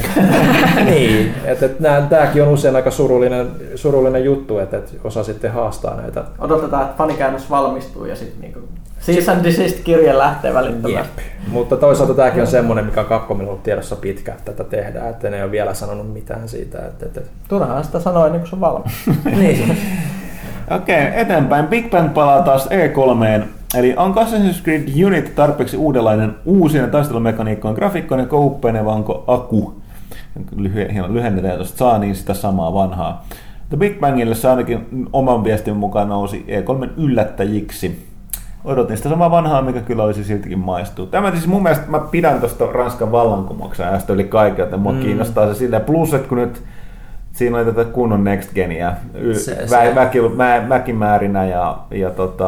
Niin, että tämäkin on usein aika surullinen juttu, että osa sitten haastaa näitä. Odotetaan, että fanikäännös valmistuu ja sitten niinku Cease and Desist-kirje lähtee välittömästi. Mutta toisaalta tämäkin on semmoinen, mikä on Capcomilla ollut tiedossa pitkään, että tätä tehdään, että ne ei ole vielä sanonut mitään siitä. Turhaan sitä sanoi ennen kuin se on valmis. Niin. Okei, eteenpäin. Big Band palaa taas E3:een. Eli onko Assassin's Creed Unity tarpeeksi uudenlainen uusien taistelumekaniikkojen grafiikkoinen kouppeneva aku? Lyhennetään, jos saa niin sitä samaa vanhaa. The Big Bangille se ainakin oman viestin mukaan nousi E3 yllättäjiksi. Odotin sitä samaa vanhaa, mikä kyllä olisi siltikin maistuu. Tämä siis mun mielestä mä pidän tuosta Ranskan vallankumouksesta äästä yli kaikkea, että mua kiinnostaa se silleen. Plus, että kun nyt siinä oli tätä kunnon next geniä, mäkimäärinä ja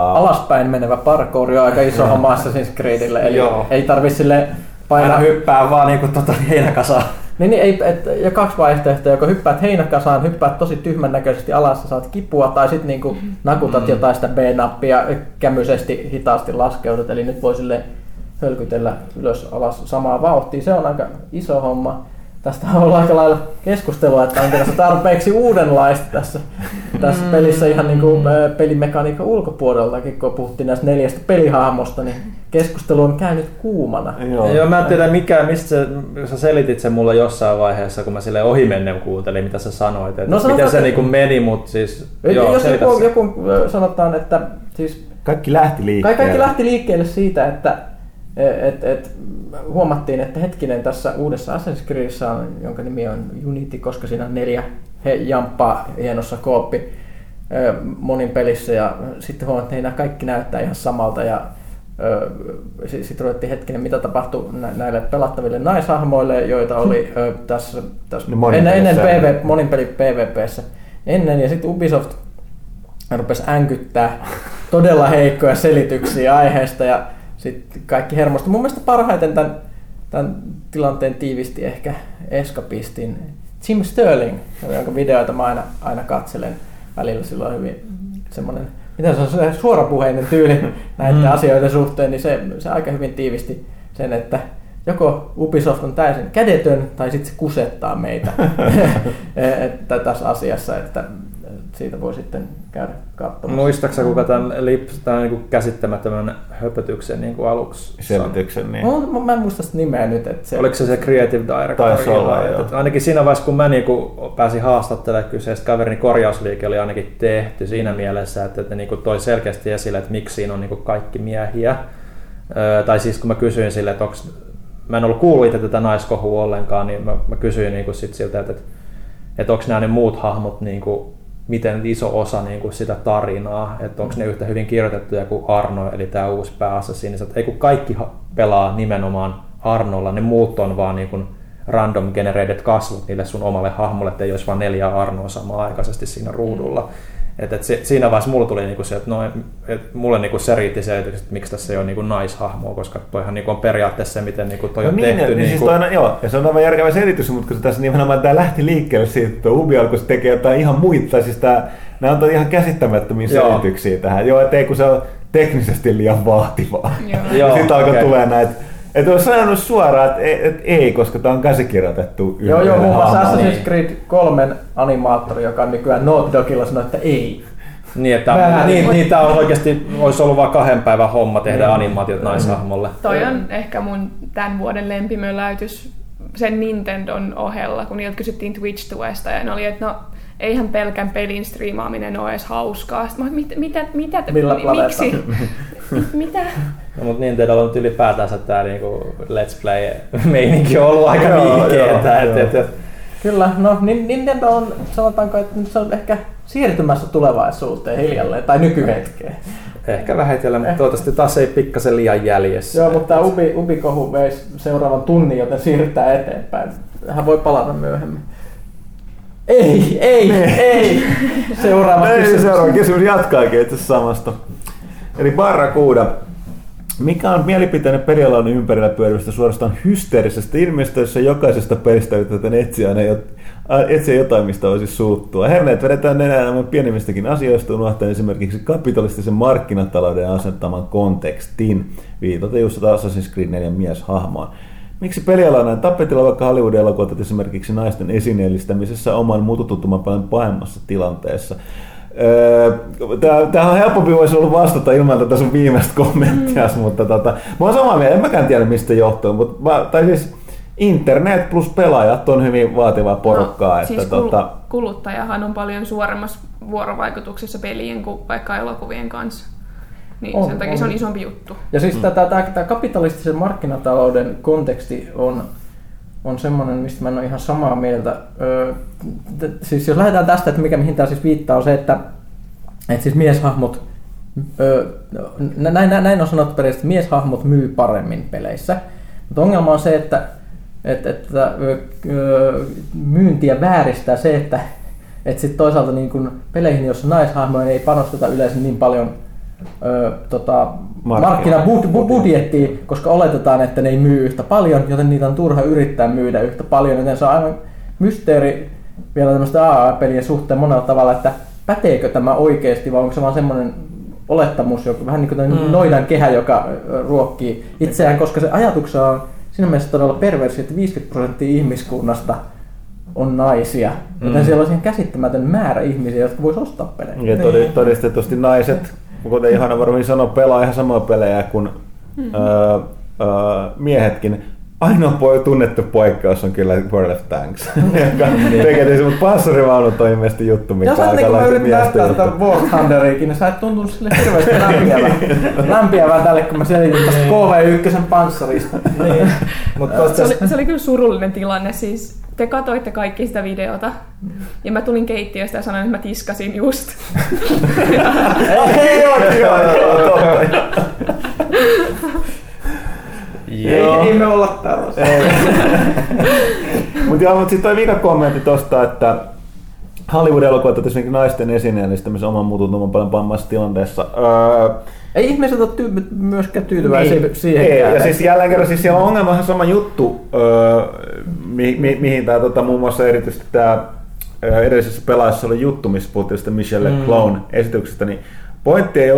alaspäin menevä parkouri on aika iso homma Assassin's Creedille, eli ei tarvitse sille painaa hyppää vaan niinku heinäkasaan. Niin, ei, ja kaksi vaihtoehtoa, joko hyppäät heinäkasaan, hyppäät tosi tyhmän näköisesti alas ja saat kipua, tai sitten niinku nakutat jotain sitä B-nappia kämyisesti hitaasti laskeudut, eli nyt voi sille hölkytellä ylös alas samaa vauhtia, se on aika iso homma. Tästä on ollut aika lailla keskustelua, että onko tässä tarpeeksi uudenlaista tässä pelissä ihan niin kuin pelimekaniikan ulkopuoleltakin, kun puhuttiin näistä 4 pelihahmosta, niin keskustelu on käynyt kuumana. Joo, mä en tiedä mistä sä selitit sen mulle jossain vaiheessa, kun mä silleen ohimennen kuuntelin, mitä sä sanoit, että miten se niin kuin meni, mutta siis jos joku sanotaan, että siis kaikki lähti liikkeelle siitä, että huomattiin, että hetkinen, tässä uudessa Assassin's Creedissä, jonka nimi on Unity, koska siinä on 4 jamppaa hienossa kooppi monin pelissä, ja sitten huomattiin, että nämä kaikki näyttää ihan samalta, ja sitten ruvettiin hetkinen, mitä tapahtui näille pelattaville naishahmoille, joita oli tässä ennen moninpeli PvP:ssä ennen, ja sitten Ubisoft rupesi änkyttää todella heikkoja selityksiä aiheesta, ja sitten kaikki hermosta. Mun mielestä parhaiten tämän tilanteen tiivisti ehkä Eskapistin Jim Sterling, jonka videoita mä aina katselen välillä. Sillä on hyvin semmoinen, mitä se on, suorapuheinen tyyli näiden asioiden suhteen, niin se aika hyvin tiivisti sen, että joko Ubisoft on täysin kädetön tai sitten se kusettaa meitä että tässä asiassa, että siitä voi sitten käydä katsomassa. Muistaaksä kuka tämän niin käsittämättömän höpötyksen niin aluksi? Selityksen, niin. Mä en muista sitä nimeä nyt. Että se oliko se Creative Director? Ainakin siinä vaiheessa, kun mä niin pääsin haastattelemaan kyseistä kaverin, korjausliike oli ainakin tehty siinä mielessä, että niin toi selkeästi esille, että miksi siinä on niin kaikki miehiä. Tai siis kun mä kysyin sille, että mä en ollut kuullut itse tätä naiskohua ollenkaan, niin mä kysyin niin sit siltä, että onko nämä ne muut hahmot niin miten iso osa niin kuin sitä tarinaa, että onko ne yhtä hyvin kirjoitettuja kuin Arno, eli tämä uusi pääassassiini, että ei kun kaikki pelaa nimenomaan Arnolla, ne muut on vaan niin kuin random generated kasvot niille sun omalle hahmolle, että ei olisi vaan 4 Arnoa samanaikaisesti siinä ruudulla. Et siinä vaiheessa mulla tuli niinku se, että mulle niinku se riitti selitykset, että miksi tässä ei ole niinku naishahmoa, koska toihan niinku on periaatteessa se, miten niinku toi on tehty. Niin siis aina, joo, ja se on aivan järkevä selitys, mutta kun se tässä nimenomaan tämä lähti liikkeelle siitä, että Ubi alkoi tekee jotain ihan muita, siis nämä on ihan käsittämättömiä selityksiä tähän, ettei kun se on teknisesti liian vaativaa. Sitten alkoi tulee näitä. Et olisi sanonut suoraan, että ei, koska tämä on käsikirjoitettu yhdellä. Joo, muun muassa Assassin's Creed 3 animaattori, joka on nykyään Naughty Dogilla, sanoi, että ei. Niin, tämä on oikeasti, olisi ollut vain 2 päivän homma tehdä animaatiot naishahmolle. Toi on ehkä mun tämän vuoden lempimöläytys sen Nintendon ohella, kun niiltä kysyttiin Twitch-tuesta ja ne oli, että no eihän pelkän pelin striimaaminen ole edes hauskaa. Sitten mä olet, miksi? Mitä? No, mutta niin teillä on nyt ylipäätänsä tämä niinku Let's Play-meininki on ollut aika liikeetä. Kyllä, no Nintendo on, sanotaanko, että nyt se on ehkä siirtymässä tulevaisuuteen hiljalleen, tai nykyhetkeen. Ehkä vähitellen, mutta toivottavasti taas ei pikkasen liian jäljessä. Joo, mutta tämä Ubi-kohu veisi seuraavan tunnin, joten siirrytään eteenpäin. Hän voi palata myöhemmin. Ei. Seuraava kysymys jatkaakin itse samasta. Eli Barracuda. Mikä on mielipiteenne pelialan ympärillä pyörivistä suorastaan hysteerisestä ilmiöstä, jossa jokaisesta pelistä yritetään etsiä jotain, mistä voisi suuttua? Herneet vedetään nenään pienemmistäkin asioista unohtaen esimerkiksi kapitalistisen markkinatalouden asettaman kontekstin. Viitata just Assassin's Creed 4 mieshahmoon. Miksi peliala on näin tapetilla, vaikka Hollywoodin elokuvat esimerkiksi naisten esineellistämisessä oman mututuntuman paljon pahemmassa tilanteessa? Tämähän on helpompi voisi ollut vastata ilman tätä sun viimeistä kommenttia, mutta mä oon samaa mieltä, en mäkään tiedä mistä johtuu, mutta siis internet plus pelaajat on hyvin vaativaa porukkaa. No, että siis kuluttajahan on paljon suoremmassa vuorovaikutuksessa pelien kuin vaikka elokuvien kanssa. Niin, sen takia se on isompi juttu. Ja siis tämä kapitalistisen markkinatalouden konteksti on semmoinen, mistä mä en ole ihan samaa mieltä. Siis jos lähdetään tästä, että mihin tämä siis viittaa, on se, että siis mieshahmot, näin on sanottu periaatteessa, mieshahmot myy paremmin peleissä. Mutta ongelma on se, että myyntiä vääristää se, että sit toisaalta niin kun peleihin, jossa naishahmoja ei panosteta yleensä niin paljon markkinabudjettiin, koska oletetaan, että ne ei myy yhtä paljon, joten niitä on turha yrittää myydä yhtä paljon, joten se on aivan mysteeri vielä tämmöistä AAA-pelien suhteen monella tavalla, että päteekö tämä oikeasti vai onko se vaan semmoinen olettamus, joka, vähän niin kuin noidan kehä, joka ruokkii itseään, koska se ajatuksena on siinä mielessä todella perversi, että 50% ihmiskunnasta on naisia, joten siellä on siihen käsittämätön määrä ihmisiä, jotka voisi ostaa pelejä. Ja todistetusti naiset, kuten Ihana varmaan sanoi, pelaa ihan samoja pelejä kuin miehetkin. Ainoa tunnettu poikkeus on kyllä World of Tanks, joka tekee tietysti, mutta panssarivaunut on ilmeisesti juttu, mikä on aika lähti miestä juttu. Jos sä War Thunderiikin, niin sä et tuntunut sille hirveästi lämpiävää tälle, kun mä selitin tästä KV1 panssarista. Niin. Se oli kyllä surullinen tilanne siis. Te katoitte kaikki sitä videota, ja mä tulin keittiöstä ja sanoin, että mä tiskasin just. Ei me olla tällaisia. Mutta sitten toi vika kommentti tosta, että Hollywood-elokuvat on esimerkiksi naisten esineellistämisen oman mututuntuman paljon pammassa tilanteessa. Ei ihmiset ole myöskään tyytyväisiä siihenkään. Ja siis jälleen kerran siis siellä on ongelma ihan sama juttu, mihin tämä muun muassa erityisesti tämä edellisessä pelaajassa oli juttu, missä puhuttiin sitä Michelle Clown esityksestä, niin pointti ei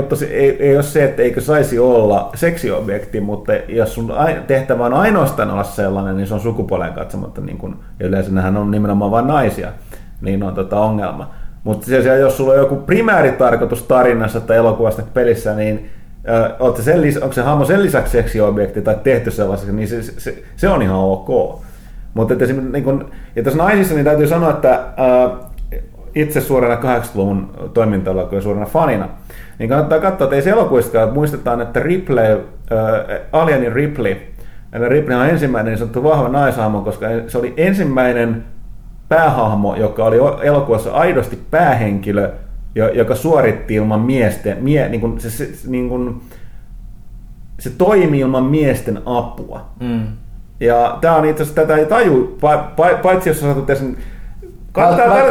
ole se, että eikö saisi olla seksiobjekti, mutta jos sun tehtävä on ainoastaan olla sellainen, niin se on sukupuoleen katsomatta, niin kun yleensä nehän on nimenomaan vain naisia, niin on ongelma. Mutta jos sulla on joku primääritarkoitus tarinassa tai elokuvasta pelissä, niin onko se hahmo sen lisäksi seksiobjekti tai tehty sellaiseksi, niin se on ihan ok. Mutta niin tässä naisissa niin täytyy sanoa, että itse suorana 80-luvun toiminta-elokuvan suorana fanina, niin kannattaa katsoa, että ei se elokuvistakaan, että muistetaan, että Ripley, Alienin Ripley, eli Ripley on ensimmäinen niin sanottu vahva naishahmo, koska se oli ensimmäinen päähahmo, joka oli elokuvassa aidosti päähenkilö, joka suoritti ilman miesten, se toimi ilman miesten apua. Mm. Ja tämä on itse asiassa, tätä ei taju, paitsi jos sä sen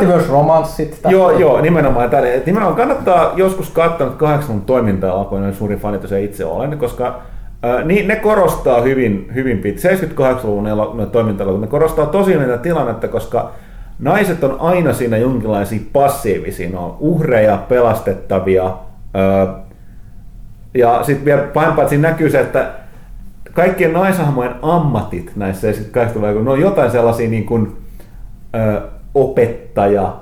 myös romanssit. Joo, nimenomaan kannattaa joskus katsoa 80-luvun toiminta-elokuvan, niin suuri fanit, jos ei itse ole, koska ne korostaa hyvin pitkään. 78-luvun toiminta-elokuvat, ne korostaa tosi näitä tilannetta, koska naiset on aina siinä jonkinlaisia passiivisia. Ne on uhreja, pelastettavia. Ja sitten vielä pahempaa, että siinä näkyy se, että kaikkien naisahmojen ammatit näissä 78-luvulla, ne on jotain sellaisia niin kuin opettaja,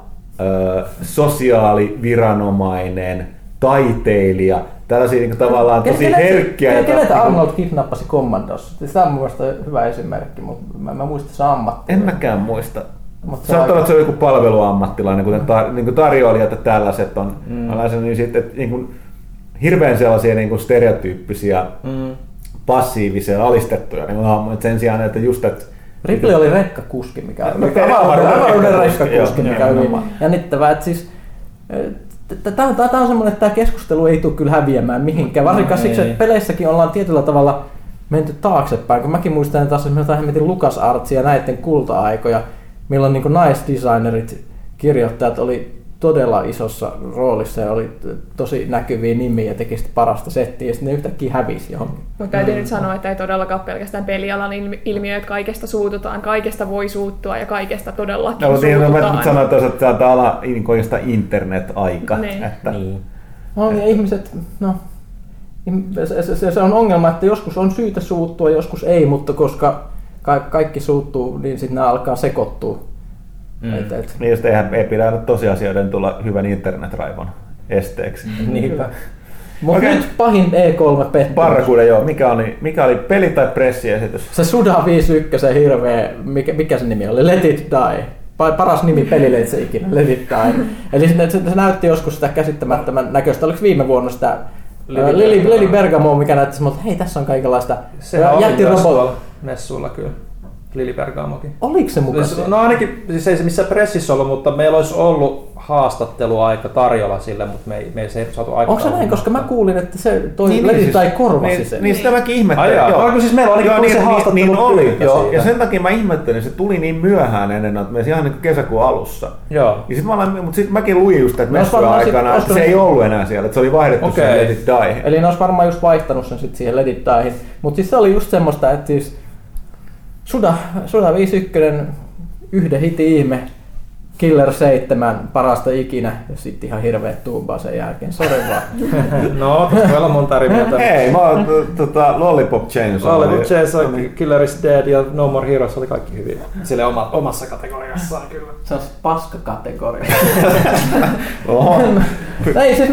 sosiaaliviranomainen, taiteilija, tällaisia niin tavallaan tosi herkkiä. Kenetä Arnold kidnappasi Commandossa? Tämä on mielestäni hyvä esimerkki, mutta mä muista se ammatti. En mäkään muista. Saattaa olla, että se on joku palveluammattilainen, kuten tarjoilijat ja tällaiset on. Niin sitten, niin hirveän sellaisia niin kuin stereotyyppisiä, passiivisia, alistettuja. Niin sen sijaan, että just Ripley oli rekkakuski, mikä avaruuden rekkakuski, mikä on jännittävää. Tämä on semmoinen, että tämä keskustelu ei tule kyllä häviämään mihinkään, varsinkaan siksi, että peleissäkin ollaan tietyllä tavalla menty taaksepäin, kun mäkin muistan taas, että me jotain hemmetin LucasArtsia ja näiden kulta-aikoja, milloin naisdesignerit kirjoittajat oli todella isossa roolissa ja oli tosi näkyviä nimiä ja teki sitä parasta settiä ja sitten ne yhtäkkiä hävisi johonkin. Mutta täytyy nyt sanoa, että ei todellakaan pelkästään pelialan ilmiö, että kaikesta suututaan, kaikesta voi suuttua ja kaikesta todellakin suututaan. Mä sanoin tosiaan, että tämä on oikeastaan internet-aika. Että... No, ja ihmiset, no, se on ongelma, että joskus on syytä suuttua, joskus ei, mutta koska kaikki suuttuu, niin sitten nämä alkaa sekoittua. Et. Niin just ei pidä tosiasioiden tulla hyvän internetraivon esteeksi. Niinpä. Mutta nyt pahin E3-pettymys. Parkuuden joo. Mikä oli peli- tai pressiesitys? Se Suda 51, se hirveä, mikä se nimi oli? Let It Die. Paras nimi pelileitse ikinä, Let It Die. Eli se näytti joskus sitä käsittämättömän näköistä. Oliko viime vuonna sitä Lili Bergamo, mikä näytti semmoinen, hei tässä on kaikenlaista. Sehän oli tuolla messuilla kyllä. Lili Bergamokin. Oliko se mukaan? No ainakin, siis ei se missään pressissä ollut, mutta meillä olisi ollut haastatteluaika tarjolla sille, mutta me ei se saatu aikaa. Onko se näin? Koska mä kuulin, että se toi niin, Ledi siis, tai korvasi niin, sen. Niin sitä mäkin ihmettelin. Oliko siis meillä ainakin se haastattelu? Niin oli. Joo. Ja sen takia mä ihmettelin, se tuli niin myöhään ennen, että me ihan niin kuin kesäkuun alussa. Joo. Ja sit mutta sit mäkin luin just, että messujen aikana että se ei ollut enää siellä, että se oli vaihdettu sen Ledi Diehin. Eli ne olisi varmaan just vaihtanut sen sit siihen Ledi Diehin. Mutta siis se oli just semmoista, että siis Suda 51, yhden hiti ihme, Killer 7, parasta ikinä, ja sitten ihan hirveä tuubaa sen jälkeen. Sori vaan. No, koska meillä on monta riviota. Hei, mä oon Lollipop Chainsaw. Lollipop Chainsaw, Killer is Dead ja No More Heroes oli kaikki hyviä. Silleen omassa kategoriassaan kyllä. Se on paskakategoria. Oho. Ei, siis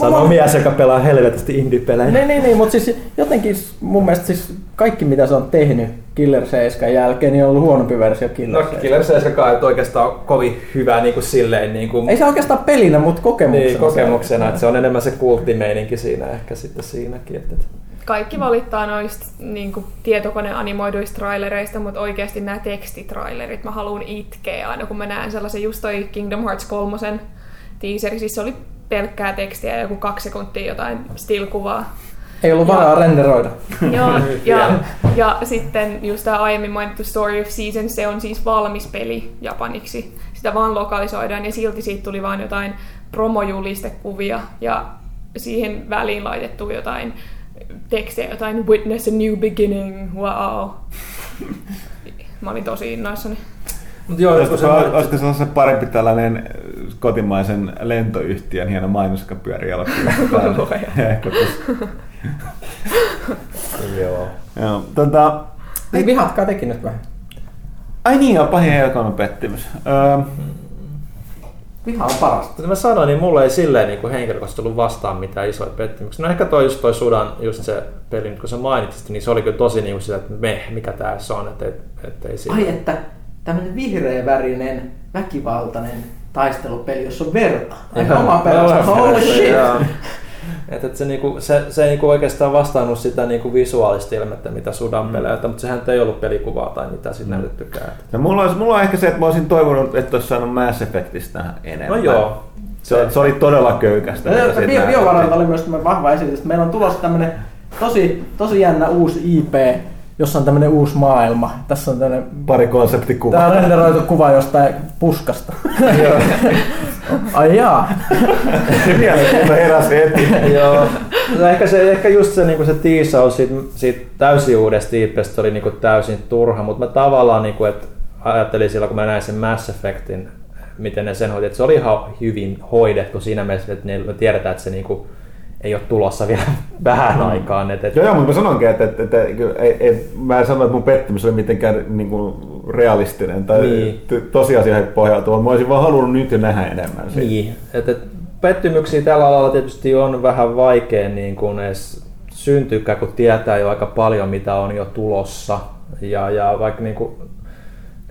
sano mies, joka pelaa helvetisti indie-pelejä. Niin, mutta siis jotenkin mun mielestä siis kaikki mitä se on tehnyt Killer 7 jälkeen niin on ollut huonompi versio Killer 7. No Killer 7 ei oikeastaan ole kovin hyvä niin kuin silleen. Niin kuin... Ei se oikeastaan pelinä, mutta kokemuksena. Niin, kokemuksena. Että se on enemmän se kulttimeininki siinä ehkä sitten siinäkin. Että... Kaikki valittaa noista niin kuin tietokoneanimoiduista trailereista, mutta oikeasti nämä tekstitrailerit mä haluan itkeä aina kun mä näen sellaisen just toi Kingdom Hearts 3. Teaseri, siis se oli pelkkää tekstiä ja joku 2 sekuntia jotain still-kuvaa. Ei ollut varaa renderoida. Joo, ja sitten just tämä aiemmin mainittu Story of Seasons, se on siis valmis peli japaniksi. Sitä vaan lokalisoidaan ja silti siitä tuli vaan jotain promojulistekuvia ja siihen väliin laitettu jotain tekstiä, jotain Witness a New Beginning, wow. Mä olin tosi innoissani. Olisiko sellaisen parempi tällainen kotimaisen lentoyhtiön hieno mainos, joka pyörii jalokiin? Joo. Ei vihatkaa tekin nyt vähän. Ai niin, on pahin E3 pettymys. Viha on parasta. Mä sanoin, niin mulla ei silleen niin henkilökohtaisesti tullut vastaan mitään isoja pettymyksiä. No ehkä toi Sudan, just se peli, kun sä mainitsit, niin se oli kyllä tosi niin sitä, että mikä tää on. Ei siitä... Ai että... Tämmöinen vihreävärinen, väkivaltainen taistelupeli, jossa on verta. Oma perässä, holy shit! Et se ei niinku oikeastaan vastannut sitä niinku visuaalista ilmettä, mitä Sudan peleiltä, mutta sehän ei ollut pelikuvaa tai mitä siitä näytettykään. No, mulla on ehkä se, että mä olisin toivonut, että olisi saanut Mass Effectistä enemmän. No joo. Se oli todella köykästä. Biovaralta oli myös vahva esitys. Meillä on tulossa tämmöinen tosi jännä uusi IP. Jossa on tämmönen uusi maailma. Tässä on tämmönen... Pari konseptikuva. Tää on renderoitu kuva jostain puskasta. Ai jaa. Mielenkiinto heräsi heti. Joo. No ehkä just se, niin se tiisaus siitä täysin uudesta IP:stä oli niin täysin turha, mutta mä tavallaan niin kuin, että ajattelin silloin, kun mä näin sen Mass Effectin, miten ne sen hoiti, että se oli ihan hyvin hoidettu siinä mielessä, että me tiedetään, että se niin kuin, ei ole tulossa vielä vähän aikaan. Joo, mutta mä sanonkin, että mun pettymys oli mitenkään niinku realistinen tai niin. Tosiasioihin pohjautuva. Mä olisin vaan halunnut nyt jo nähdä enemmän siitä. Niin. Pettymyksiä tällä alalla tietysti on vähän vaikea niin kuin edes syntyykään, kun tietää jo aika paljon, mitä on jo tulossa. Ja vaikka niin kuin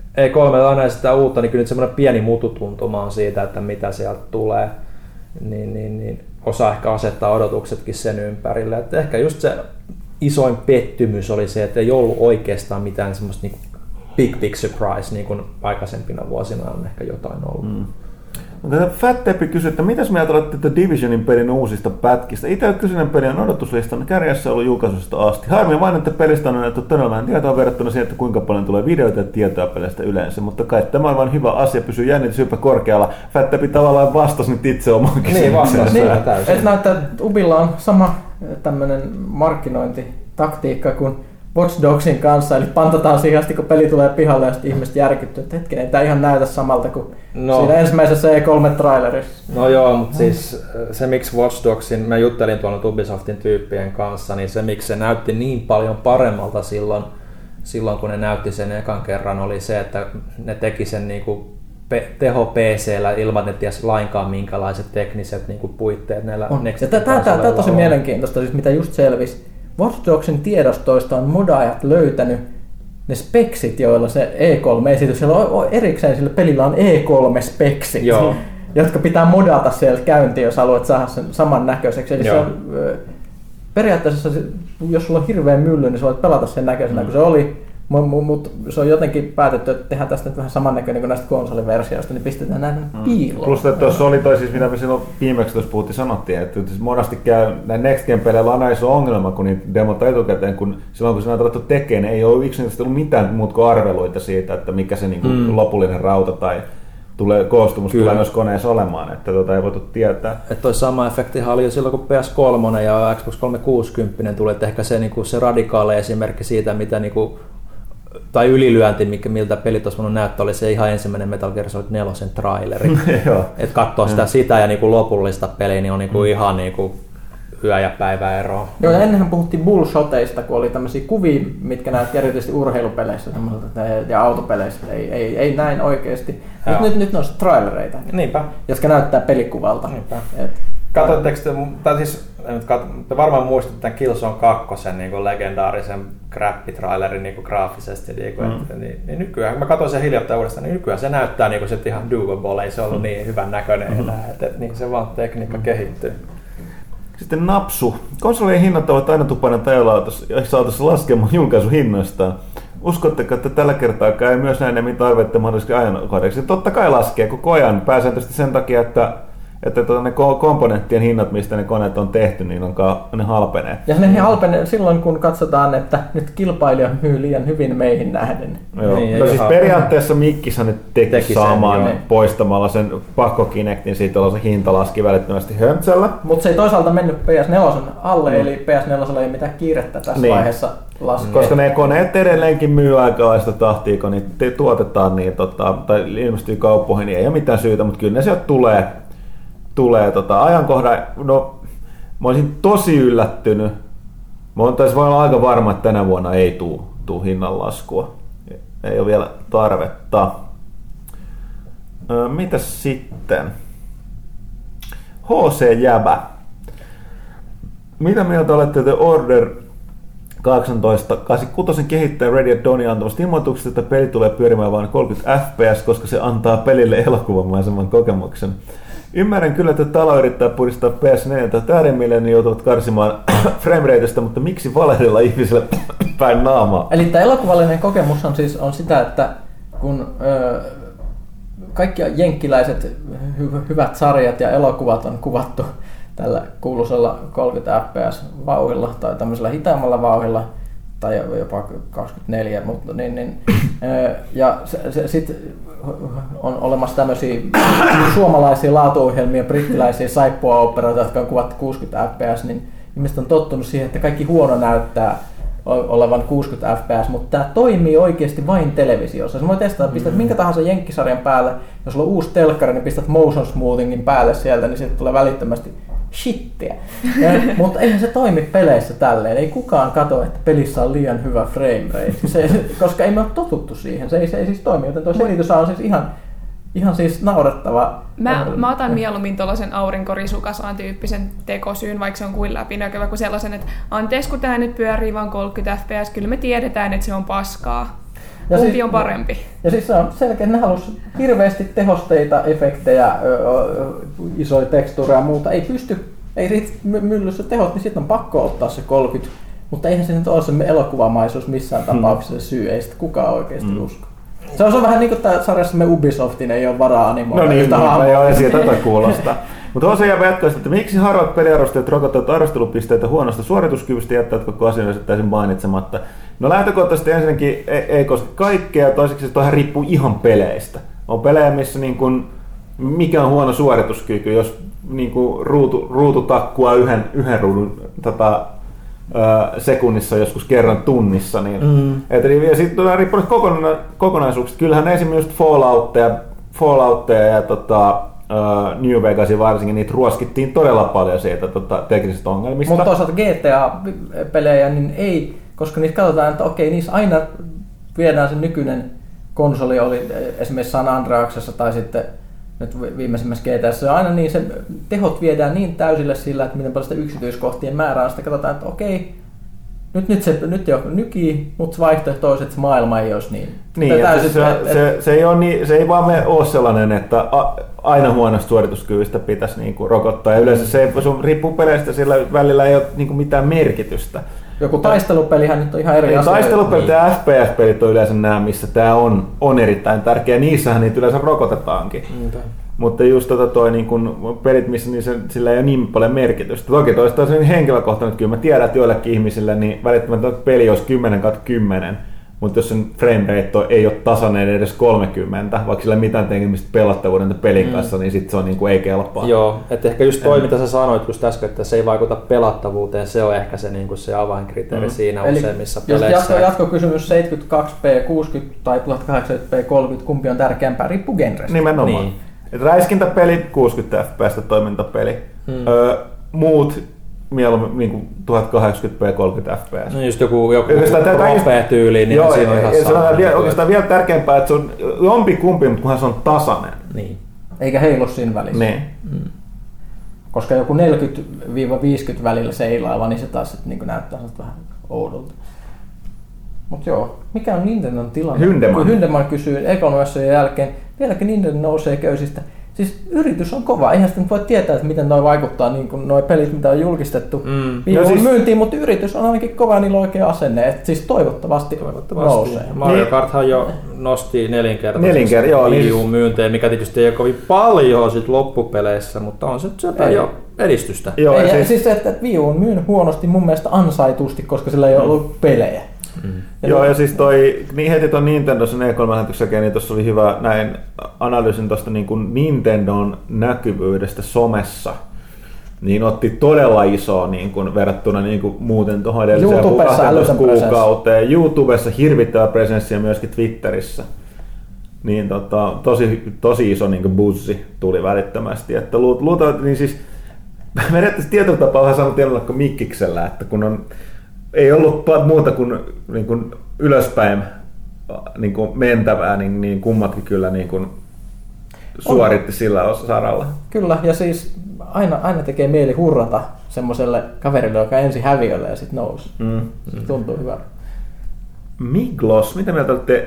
E3 aina sitä uutta, niin kyllä nyt semmoinen pieni mututuntuma on siitä, että mitä sieltä tulee. Niin. Osa ehkä asettaa odotuksetkin sen ympärille. Et ehkä just se isoin pettymys oli se, että ei ollut oikeastaan mitään semmoista niinku big surprise, niin kuin aikaisempina vuosina on ehkä jotain ollut. Mutta Fat Tepi kysyi, että mitäs mieltä olette The Divisionin pelin uusista pätkistä? Itse kysyinen peli on odotuslistan kärjessä ollut julkaisusta asti. Harmi vain, että pelistä on annettu todella vähän tietoa verrattuna siihen, että kuinka paljon tulee videoita ja tietoa pelistä yleensä. Mutta kai tämä on vain hyvä asia, pysyy jännitys ympä korkealla. Fat Tepi tavallaan vastasi nyt itse omaan kysymykseen. Niin vastasi, niin täysin. Et näyttää, että Ubilla on sama tämmöinen markkinointitaktiikka kuin Watch Dogsin kanssa, eli pantataan siihen asti, kun peli tulee pihalle ja sitten ihmiset järkyttyy, että hetken, ei tämä ihan näytä samalta kuin siinä ensimmäisessä E3-trailerissa. No joo, mutta siis se miksi Watch Dogsin, mä juttelin tuon Ubisoftin tyyppien kanssa, niin se miksi se näytti niin paljon paremmalta silloin kun ne näytti sen ekan kerran, oli se, että ne teki sen niinku teho PC:llä ilman, että ne tiesi lainkaan minkälaiset tekniset niinku puitteet näillä Next-konsoleilla. Tämä on tosi mielenkiintoista, siis mitä just selvisi. Watch Dogsin tiedostoista on modaajat löytänyt ne speksit, joilla se E3-esitys, siellä on erikseen sillä pelillä on E3-speksit, joo, jotka pitää modata sieltä käyntiin, jos haluat saada sen saman näköiseksi. Eli se on, periaatteessa, jos sulla on hirveä mylly, niin sä voit pelata sen näköisenä kuin se oli, mutta se on jotenkin päätetty, että tehdään tästä nyt vähän samannäköinen kuin näistä konsoliversioista, niin pistetään näin piiloon. Plus, että tuossa oli tai siis mitä me silloin viimeksi tuossa sanottiin, että monasti käy näin Next Gen -peleillä on aina iso ongelma, kun niitä demota etukäteen, kun silloin kun se on alettu tekemään, niin ei ole yksinkertaisesti ollut mitään muut kuin arveluita siitä, että mikä se niin kuin lopullinen rauta tai koostumus kyllä tulee myös koneessa olemaan, että ei voitu tietää. Että toi sama efektihan oli jo silloin, kun PS3 ja Xbox 360 tuli, että ehkä se, niin kuin se radikaali esimerkki siitä, mitä niin kuin tai ylilyönti, miltä pelit olisi voinut näyttää, oli se ihan ensimmäinen Metal Gear Solid 4:n traileri. Että katsoo sitä ja niinku lopullista peliä, niin on niinku ihan niinku yö- ja päiväeroa. Joo, ja ennenhän puhuttiin bullshoteista, kun oli tämmöisiä kuvia, mitkä näytti erityisesti urheilupeleissä ja autopeleissä. Ei näin oikeasti. Nyt ne on trailereita, niinpä, jotka näyttää pelikuvalta. Katsotteko te varmaan muistatte tämän Killzone 2 niin legendaarisen crappitrailerin niin graafisesti. Niin nykyään, mä katsoin sen hiljattain uudestaan, niin nykyään se näyttää niin kuin ihan doable, ei se ollut niin hyvän näköinen enää, että niin se vaan tekniikka kehittyy. Sitten Napsu. Konsolien hinnat ovat aina tupainen tajuilautus ja saataisiin laskemaan julkaisuhinnoistaan. Uskotteko, että tällä kertaa käy myös näin enemmän tarvetta mahdollisesti ajankohdeksi? Totta kai laskee koko ajan, pääsääntöisesti sen takia, että ne komponenttien hinnat, mistä ne koneet on tehty, niin ne halpenee. Ja ne halpenee silloin, kun katsotaan, että nyt kilpailija myy liian hyvin meihin nähden. Joo. Niin, no siis periaatteessa Mikkissä nyt teki samaan sen, poistamalla sen pakkokinektin, siitä on se hinta laski välittömästi hömtsällä. Mutta se ei toisaalta mennyt PS4 alle, eli PS4 ei mitään kiirettä tässä vaiheessa laskee. Koska ne koneet edelleenkin myy aikalaista tahtia, kun niitä tuotetaan niin, tai ilmestyy kauppoihin, niin ei ole mitään syytä, mutta kyllä ne sieltä tulee ajankohdan. No, mä olisin tosi yllättynyt. Mä taisin olla aika varma, että tänä vuonna ei tule hinnanlaskua. Ei ole vielä tarvetta. Mitäs sitten? HC Jäbä. Mitä mieltä olette The Order 1286 kehittäjä Red Dead Dawnin antamasta ilmoituksesta, että peli tulee pyörimään vain 30 fps, koska se antaa pelille elokuvamaisemman kokemuksen? Ymmärrän kyllä, että talo yrittää puristaa PS4 tähdemmille, niin joutuvat karsimaan framerateista, mutta miksi valehdella ihmiselle päin naamaa? Eli tämä elokuvallinen kokemus on siis sitä, että kun kaikki jenkkiläiset hyvät sarjat ja elokuvat on kuvattu tällä kuuluisella 30 fps-vauhdilla tai tämmöisellä hitaammalla vauhdilla, tai jopa 24, mutta ja sitten on olemassa tämmöisiä suomalaisia laatuohjelmia, brittiläisiä saippua-operoita, jotka on kuvattu 60 fps, niin ihmiset on tottunut siihen, että kaikki huono näyttää olevan 60 fps, mutta tämä toimii oikeasti vain televisiossa. Sä voi testata, pistät minkä tahansa jenkkisarjan päälle, jos sulla on uusi telkkari, niin pistät motion smoothingin päälle sieltä, niin siitä tulee välittömästi shittiä. Mutta eihän se toimi peleissä tälleen. Ei kukaan katso, että pelissä on liian hyvä frame rate, koska ei me ole totuttu siihen. Se ei siis toimi, joten tuo selitys on siis ihan siis naurettava. Mä otan mieluummin tuollaisen aurinkorisukasaan tyyppisen tekosyyn, vaikka se on kuin läpinäkyvä, kuin sellaisen, että anteeksi kun tää nyt pyörii vaan 30 fps, kyllä me tiedetään, että se on paskaa. Kumpi on parempi? Ja siis se on selkeä, ne halusivat hirveästi tehosteita, efektejä, isoja tekstuureja ja muuta. Ei pysty, ei myllyssä tehot, niin sitten on pakko ottaa se 30. Mutta eihän se nyt ole se elokuvamaisuus missään tapauksessa syy, ei sitä kukaan oikeasti usko. Se on vähän niin kuin tämä sarjassamme Ubisoftin ei ole varaa animoida. No niin, me ei ole esiin tätä kuulostaa. Mutta OCJV jatkaisi, että miksi harvat peliarvostajat rokottavat arvostelupisteitä huonosta suorituskyvystä ja jättävät koko asioita täysin mainitsematta? No lähtökohtaisesti ensinnäkin ei koske kaikkea, toiseksi tuohan riippuu ihan peleistä. On pelejä, missä niin kun, mikä on huono suorituskyky, jos niin kun, ruutu takkua yhden ruudun sekunnissa, joskus kerran tunnissa. Niin. Ja sitten tuohan riippuu kokonaisuuksista. Kyllähän esimerkiksi Falloutteja ja New Vegasin varsinkin, niitä ruoskittiin todella paljon siitä teknisistä ongelmista. Mutta toisaalta GTA-pelejä niin ei, koska niitä katsotaan, että okei, niissä aina viedään se nykyinen konsoli, oli esimerkiksi San Andreasessa tai sitten nyt viimeisimmässä GTA:ssa, aina niin se tehot viedään niin täysille sillä, että miten paljon sitä yksityiskohtien määrää on, sitä katsotaan, että okei, nyt jo nyki, mutta vaihtoehto olisi, että maailma ei olisi niin. Se ei vaan ole sellainen, että aina huonosta suorituskyvystä pitäisi niinku rokottaa. Ja yleensä se riippuu peleistä, sillä välillä ei ole niinku mitään merkitystä. Joku taistelupelihän nyt on ihan eri asia. Taistelupelit ja FPS-pelit on yleensä nämä, missä tämä on erittäin tärkeä. Niissähän niitä yleensä rokotetaankin. Mutta just niin kun pelit, missä niin sillä ei ole niin paljon merkitystä. Toki toistaan se henkilökohtainen, että kyllä mä tiedän, että joillekin ihmisille niin välittämättä peli olisi 10/10, mutta jos sen framerate ei ole tasainen edes 30, vaikka sillä ei mitään tekemistä pelattavuuden pelin kanssa, niin sitten se on niin kuin ei kelpaa. Joo, että ehkä just toi, mitä sä sanoit just äsken, että se ei vaikuta pelattavuuteen, se on ehkä se, niin kuin se avainkriteeri siinä useimmissa peleissä. Eli jatkokysymys 72p, 60 tai 1080p, 30, kumpi on tärkeämpää, riippuu genrestä. Nimenomaan. Niin. Räiskintäpeli, 60 fps toimintapeli. Muut mieluummin niin 1080p 30 fps. No just joku rope-tyyli, niin joo, siinä on ihan sama. Oikeastaan vielä tärkeämpää, että se on jompikumpi, mutta kunhan se on tasainen. Niin. Eikä heilu siinä välissä. Niin. Koska joku 40-50 välillä seilaava, niin se taas niin näyttää vähän oudolta. Mut joo, mikä on Nintendon tilanne? Hyndeman kysyy ekonomiassojen jälkeen, vieläkö Nintendo nousee köysistä? Siis yritys on kova, eihän sitä voi tietää, että miten noi vaikuttaa, niin kuin noi pelit, mitä on julkistettu viime myyntiin, mutta yritys on ainakin kova, niillä on oikea asenne, että siis toivottavasti nousee. Mario Karthan jo nosti 4 kertaa myynteen, mikä tietysti ei ole kovin paljon sit loppupeleissä, mutta on se jotain jo edistystä. Joo, ei, siis että Wii U on myynyt huonosti mun mielestä ansaitusti, koska sillä ei ollut pelejä. Joo, ja siis toi, niin heti tuon Nintendossa E3-lähetyksen, niin tuossa oli hyvä näin analyysin tuosta niin Nintendon näkyvyydestä somessa, niin otti todella isoa niin kuin, verrattuna niin kuin, muuten tuohon edelliseen 12 kuukauteen. YouTubessa hirvittävä presenssi ja myöskin Twitterissä. Niin tosi iso niin kuin buzzi tuli välittömästi, että niin siis menettäisiin tietyllä tapaa vähän saanut tiedellä kuin Mikkiksellä, että kun on ei ollut muuta kuin, niin kuin ylöspäin niin kuin mentävää, niin kummatkin kyllä niin kuin suoritti sillä saralla. Kyllä, ja siis aina tekee mieli hurrata semmoiselle kaverille, joka ensin häviölle ja sitten nousi. Se tuntuu hyvältä. Miglos, mitä mieltä olette?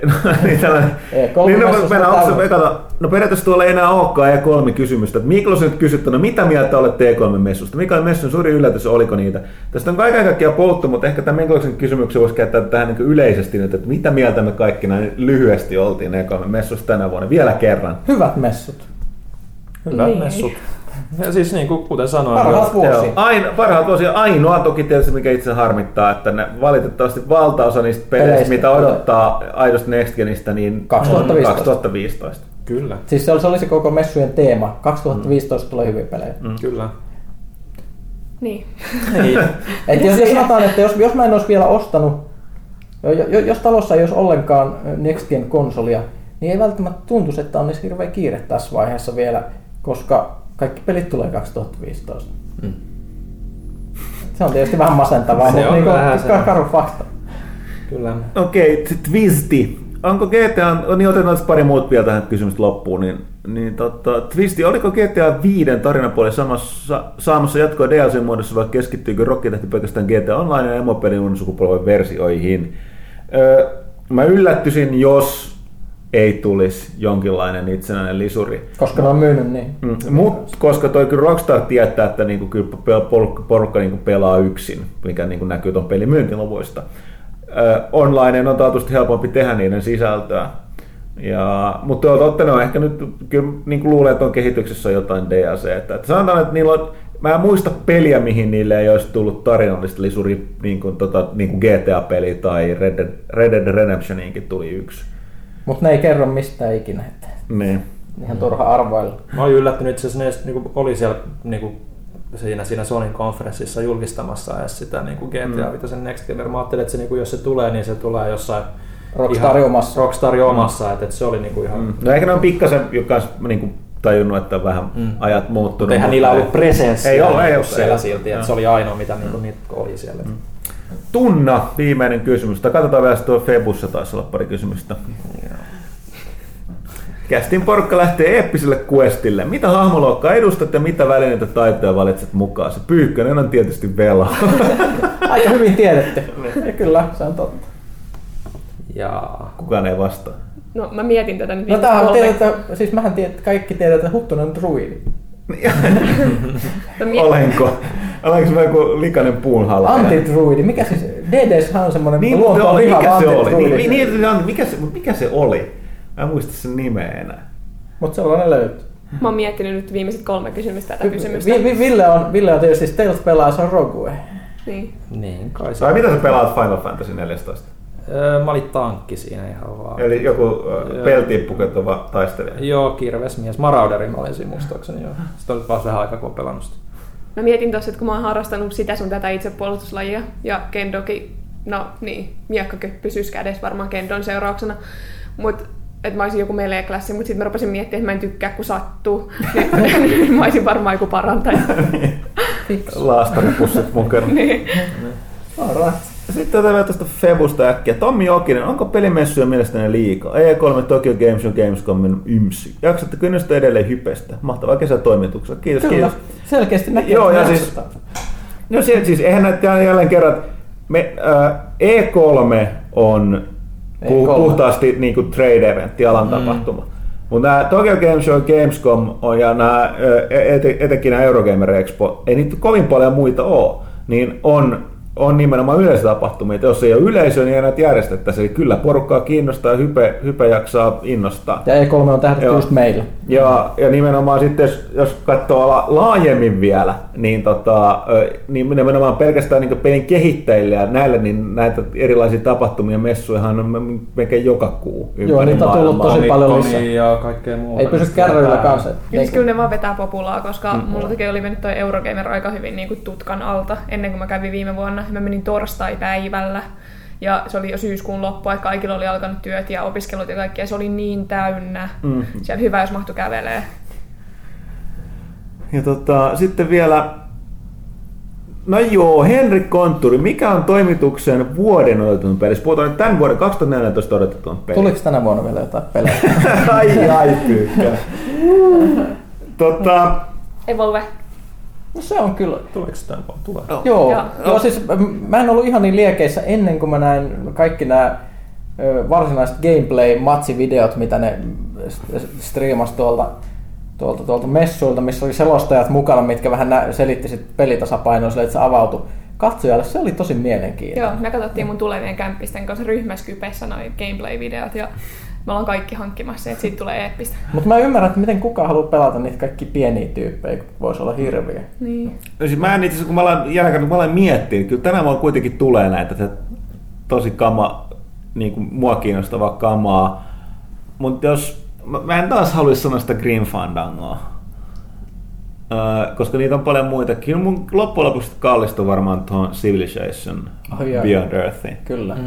No periaatteessa tuolla ei enää olekaan E3 kysymystä. Miglos on nyt kysytty, mitä mieltä olette E3-messusta? Mikä on messun suuri yllätys, oliko niitä? Tästä on kaiken kaikkiaan polttu, mutta ehkä tämän Migloksen kysymyksen voisi käyttää tähän niin yleisesti nyt, että mitä mieltä me kaikki näin lyhyesti oltiin E3-messusta tänä vuonna? Vielä kerran. Hyvät messut. Hyvät messut. Ja siis niin kuin kuten sanoin, parhaat vuosi on ainoa toki tietysti, mikä itse harmittaa, että valitettavasti valtaosa niistä peleistä, mitä odottaa aidosta Next Genistä, niin 2015. Kyllä. Siis se oli se koko messujen teema. 2015 tulee hyviä pelejä. Kyllä. Niin. Et jos sanotaan, että jos mä en olisi vielä ostanut, jos talossa ei olisi ollenkaan Next Gen konsolia, niin ei välttämättä tuntuisi, että on edes hirveä kiire tässä vaiheessa vielä, koska kaikki pelit tulee 2015. Se on tietysti vähän masentavaa, mutta niin kuin karu fakta. Kyllä. Okei, twisti. Onko GTA, niin otetaan pari muut vielä tähän kysymystä loppuun, niin twisti, oliko GTA 5 tarinapuoli saamassa jatkoa DLC:n muodossa vai keskittyykö Rockitahti pelkästään GTA Online ja emopelin uuden sukupolven versioihin? Mä yllättyisin, jos ei tulisi jonkinlainen itsenäinen lisuri. Koska ne on myynyt niin. Mutta koska toi kyllä Rockstar tietää, että niinku kyllä porukka niinku pelaa yksin, mikä niinku näkyy tuon pelin myyntiluvuista. Online on taatusti helpompi tehdä niiden sisältöä. Mutta olet ottanut ehkä nyt, kyllä niin luulen, että on kehityksessä on jotain DLC. Että sanotaan, että niillä on, mä en muista peliä, mihin niille ei olisi tullut tarinallista lisuri, niin kuin GTA-peli tai Red Dead Redemptioninkin tuli yksi. Mutta ne ei kerro mistään ikinä. Että niin. Ihan turha arvailla. Mä oon yllättynyt itse asiassa, ne oli siellä siinä Sonyn konferenssissa julkistamassa edes sitä GTA Vitosen Next Gamer. Mä ajattelin, että se, jos se tulee, niin se tulee jossain Rockstarin omassa, että se oli niinku ihan... No ehkä ne on pikkasen niinku tajunnut, että vähän ajat muuttunut. Eihän niillä ollut presenssiä. Ei ole siellä silti, että se oli ainoa, mitä niitä oli siellä. Tunna, viimeinen kysymys. Katsotaan vielä, tuo Febussa taisi olla pari kysymystä. Kästin porukka lähtee eeppiselle questille. Mitä hahmoluokkaa edustat ja mitä välineitä taitoja valitset mukaan? Se Pyykkönen on tietysti velaa. Aika hyvin tiedetty. Ja kyllä, se on totta. Jaa. Kukaan ei vastaa. No mä mietin tätä nyt. No tämähän tiedetään, siis mähän tiedät, kaikki tiedetään, että Huttunen on druidi. Olenko? Olenko mä joku likainen puunhalvaja? Antidruidi, mikä siis? DDshän on semmoinen niin, luontoon lihava antidruidi. Mikä se oli? Mä en muista sen nimeä enää. Mutta sellainen löytyy. Mä oon miettinyt nyt viimeiset 3 kysymystä tätä kysymystä. Ville on tietysti stealth-pelaaja, se on Rogue. Niin kai se. Tai mitä sä pelaat Final Fantasy 14? Mä olin tankki siinä ihan vaan. Eli joku peltiin pukettava taistelija? Joo, kirvesmies. Marauderi mä olin siinä muistaakseni. Sitten olit vaan vähän aikaa, kun on pelannut sitä. Mä mietin tossa, että kun mä oon harrastanut sitä sun tätä itsepuolustuslajia ja kendoki, no niin, miekkaköppy syys kädessä varmaan kendon seurauksena. Että mä olisin joku melee-klassi, mutta sitten mä rupesin miettimään, että mä en tykkää, kun sattuu. Niin mä olisin varmaan joku parantaja. Laastaripussit mukana. Niin. Sitten otetaan tästä Febusta äkkiä. Tommi Jokinen, onko pelimessuja mielestäni liikaa? E3, Tokyo Games Show, Gamescom, YMSY. Jaksatteko innostaa edelleen hypestä? Mahtavaa kesätoimituksella. Kiitos, kyllä, kiitos. Selkeästi näkyy. Joo, ja siis... No siis, eihän näyttää jälleen kerran. E3 on... puhtaasti niinku trade-eventti, alan tapahtuma. Mutta nämä Tokyo Game Show, Gamescom ja nämä, etenkin nämä Eurogamer Expo, ei niitä kovin paljon muita ole, niin on nimenomaan yleisötapahtumia. Jos ei ole yleisö, niin ei näitä järjestettäisi. Eli kyllä porukkaa kiinnostaa ja hype jaksaa innostaa. Ja E3 on tähdetty just meillä. Ja nimenomaan sitten, jos katsoo laajemmin vielä, niin nimenomaan pelkästään niin pelin kehittäjille ja näille, niin näitä erilaisia tapahtumia messuihan on melkein joka kuu ympäri maailmaa. Joo, niitä on tullut tosi paljon lisää. Ja kaikkea muuta. Ei pysy kärryillä kanssa. Kyllä ne vaan vetää populaa, koska mulla teki oli mennyt toi Eurogamer aika hyvin niin kuin tutkan alta, ennen kuin mä kävin viime vuonna. Mä menin torstai-päivällä ja se oli jo syyskuun loppu, että kaikilla oli alkanut työt ja opiskelut ja kaikki, ja se oli niin täynnä. Siellä hyvä, jos mahtui kävelee. Ja sitten vielä, no joo, Henri Kontturi, mikä on toimituksen vuoden odotetun pelissä? Puhutaan nyt tämän vuoden 2014 odotetun pelissä. Tuliko tänä vuonna vielä jotain pelejä? ai Pyykkä. Evolve. No se on kyllä. Tuleeko tämä vaan? Tulee. No. Joo, siis mä en ollut ihan niin liekeissä ennen kuin mä näin kaikki nämä varsinaiset gameplay-matsivideot, mitä ne striimasi tuolta messuilta, missä oli selostajat mukana, mitkä vähän selitti sit pelitasapainoa sille, että se avautui katsojalle. Se oli tosi mielenkiintoinen. Joo, me katsottiin mun tulevien kämppisten kanssa ryhmäskypessä noi gameplay-videot ja me ollaan kaikki hankkimassa, että siitä tulee eeppistä. Mutta mä ymmärrän, että miten kukaan haluaa pelata niitä kaikki pieniä tyyppejä, kun voisi olla hirviä. Niin. No siis mä en itse asiassa, kun mä olen miettinyt, kyllä tänä vuonna kuitenkin tulee näitä tosi mua kiinnostavaa kamaa. Mutta mä en taas haluaisi sanoa sitä Grim Fandangoa, koska niitä on paljon muitakin. Mun loppujen lopuksi kallistui varmaan tuohon Civilization Beyond Earthiin. Kyllä.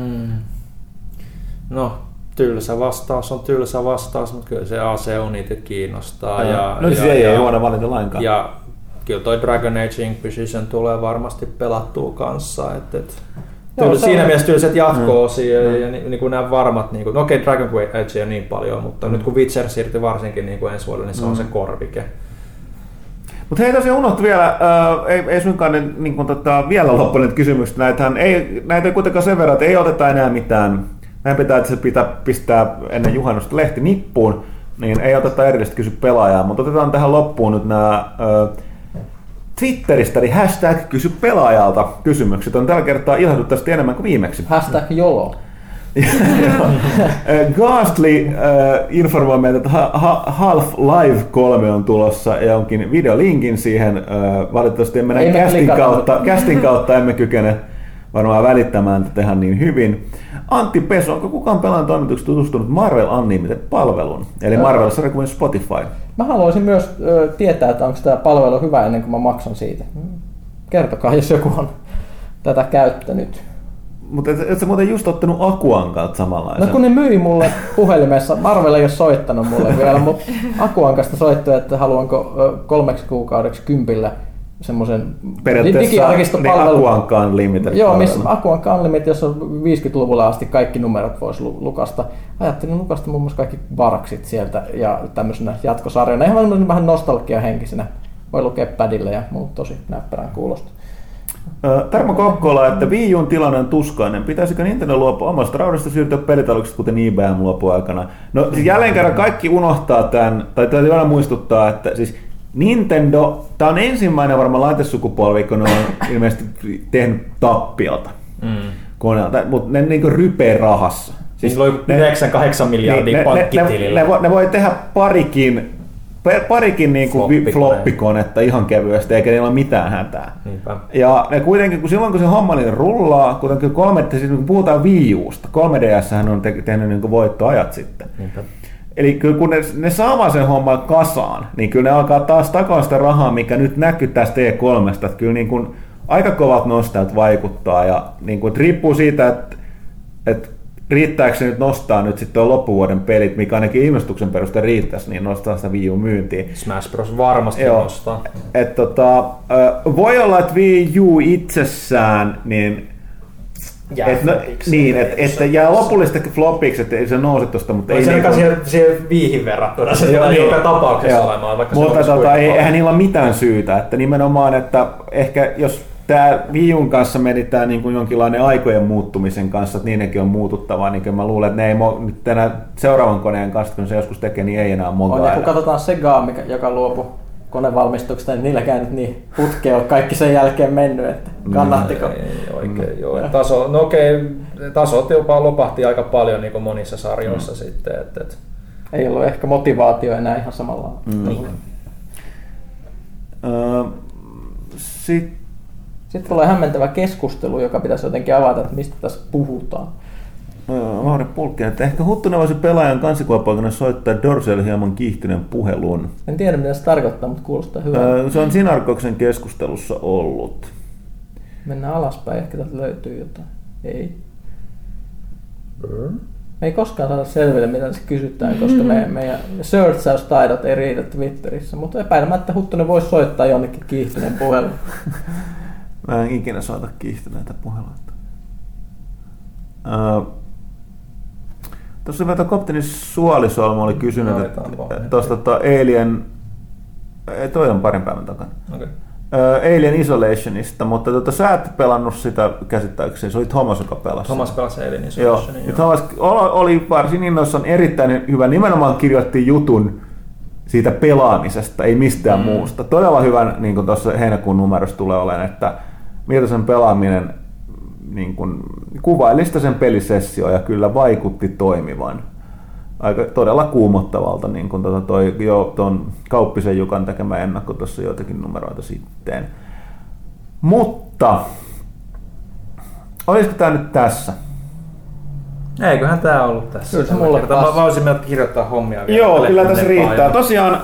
No. Tylsä vastaus, mutta kyllä se AC Unity kiinnostaa. Ei huono valita lainkaan. Ja kyllä toi Dragon Age Inquisition tulee varmasti pelattua kanssa. Siinä mielessä tylsät jatko-osia ja nämä varmat. Dragon Age on niin paljon, mutta nyt kun Witcher siirtyi varsinkin ensi vuodelle, niin se on se korvike. Mutta hei, tosiaan unohtu vielä, ei suinkaan ne, vielä loppuneet kysymykset. Näitä ei kuitenkaan sen verran, että ei oteta enää mitään. Meidän pitää pistää ennen juhannusta lehti nippuun, niin ei oteta erillisesti kysy pelaajaa, mutta otetaan tähän loppuun nyt nämä Twitteristä, eli # kysy pelaajalta kysymykset on tällä kertaa ilahduttavasti enemmän kuin viimeksi. # YOLO. Ghastly informoi meitä, että Half-Life 3 on tulossa ja onkin videolinkin siihen. Valitettavasti emme näin castin kautta emme kykene varmaan välittämään tähän niin hyvin. Antti Pesu, onko kukaan pelaajan toimituksessa tutustunut Marvel Unlimited-palveluun? Eli Marvel sarjakuvien Spotify. Mä haluaisin myös tietää, että onko tämä palvelu hyvä ennen kuin mä maksan siitä. Kertokaa, jos joku on tätä käyttänyt. Mutta et sä muuten just ottanut Akuankalta samanlaisen? No kun ne myi mulle puhelimessa, Marvel ei ole soittanut mulle vielä, mutta Akuankasta soittoi, että haluanko 3 kuukaudeksi 10 semmoisen digiarkistopalvelun. Niin Akuanka Unlimited. Joo, missä Akuanka Unlimited, jossa on 50-luvulla asti kaikki numerot voisi lukasta. Ajattelin lukasta muun muassa kaikki varaksit sieltä ja tämmöisenä jatkosarjana. Ihan vähän nostalgiahenkisenä. Voi lukea padilla ja muut tosi näppärän kuulosta. Tarmo Kokkola, että Wii U:n tilanne on tuskainen. Pitäisikö Nintendo luopua omasta raudasta siirtyä pelitalouksista, kuten IBM luopui aikana? No siis jälleen kerran kaikki unohtaa tämän, tai täytyy aina muistuttaa, että siis Nintendo, tämä on ensimmäinen varmaan laitesukupolvi, kun ne on ilmeisesti tehnyt tappiota koneelta, mutta ne niinku rypee rahassa. Siis oli 98 miljardia pankkitilillä. Ne voi tehdä parikin niinku floppikonetta ihan kevyesti, eikä niillä ole mitään hätää. Niinpä. Ja ne kuitenkin, kun silloin kun se homma niin rullaa, kuitenkin 3D, siis kun puhutaan Wii Usta, 3DShän on tehnyt niinku voittoajat sitten. Niinpä. Eli kyllä kun ne saa sen homman kasaan, niin kyllä ne alkaa taas takaa sitä rahaa, mikä nyt näkyy tästä E3:stä. Että kyllä niin kuin aika kovat nostajat vaikuttaa ja niin kuin, riippuu siitä, että riittääkö se nyt nostaa nyt sitten loppuvuoden pelit, mikä ainakin ilmestyksen peruste riittäisi, niin nostaa sitä Wii U myyntiin. Smash Bros. Varmasti joo. Nostaa. Et, voi olla, että Wii U itsessään, niin että jää lopullista flopiksi, että ei se nouse tuosta, mutta ei niin kuin... siihen viihin verrattuna se tulee joka tapauksessa olemaan, vaikka se olisi kuitenkaan. Eihän niillä ole mitään syytä, että nimenomaan, että ehkä jos tämä Wii U:n kanssa meni tämä niin kuin jonkinlainen aikojen muuttumisen kanssa, että niidenkin on muututtavaa, niin kuin mä luulen, että ne ei nyt tänä seuraavan koneen kanssa, kun se joskus tekee, niin ei enää monta aina. Kun katsotaan Segaa, joka luopui konevalmistuksesta, niin niilläkään nyt niin putkeen on kaikki sen jälkeen mennyt, että kannattiko? Ei oikein, joo. Tasot jopa lopahti aika paljon niin kuin monissa sarjoissa sitten. Että. Ei ollut ehkä motivaatio enää ihan samalla tavalla. Sitten tulee hämmentävä keskustelu, joka pitäisi jotenkin avata, että mistä tässä puhutaan. Lauri Pulkkinen, että ehkä Huttunen voisi pelaajan kansikuvapaikana soittaa Dorselle hieman kiihtyneen puhelun. En tiedä, mitä se tarkoittaa, mutta kuulostaa hyvältä. Se on Sinarkoksen keskustelussa ollut. Mennään alaspäin, ehkä täältä löytyy jotain. Ei. Me ei koskaan saada selville, mitä se kysytään, koska meidän searchaustaidot ei riitä Twitterissä, mutta epäilemättä Huttunen voisi soittaa jonnekin kiihtyneen puhelun. Mä en ikinä soita kiihtyneitä puheluita. Tuossa vielä Koptenin Suolisolmo oli kysynyt, että tuosta Alien... Toi on parin päivän takana. Okay. Alien Isolationista, mutta sä et pelannut sitä käsittääkseni. Se oli Thomas, joka pelasi. Thomas pelasi Alien Isolationin. Joo. Thomas oli varsin innoissaan erittäin hyvä. Nimenomaan kirjoitti jutun siitä pelaamisesta, ei mistään muusta. Todella hyvän, niin kuin tuossa heinäkuun numerossa tulee olemaan, että miltä sen pelaaminen niin kuin, kuvaili sitä sen pelisessio ja kyllä vaikutti toimivan. Aika todella kuumottavalta, niin kuin tuon Kauppisen Jukan tekemä ennakko tuossa joitakin numeroita sitten. Mutta olisiko tämä nyt tässä? Eiköhän tää ollut tässä. Kyllä se mulla kertaa. Mä voisin kirjoittaa hommia vielä. Joo, kyllä tässä riittää. Tosiaan,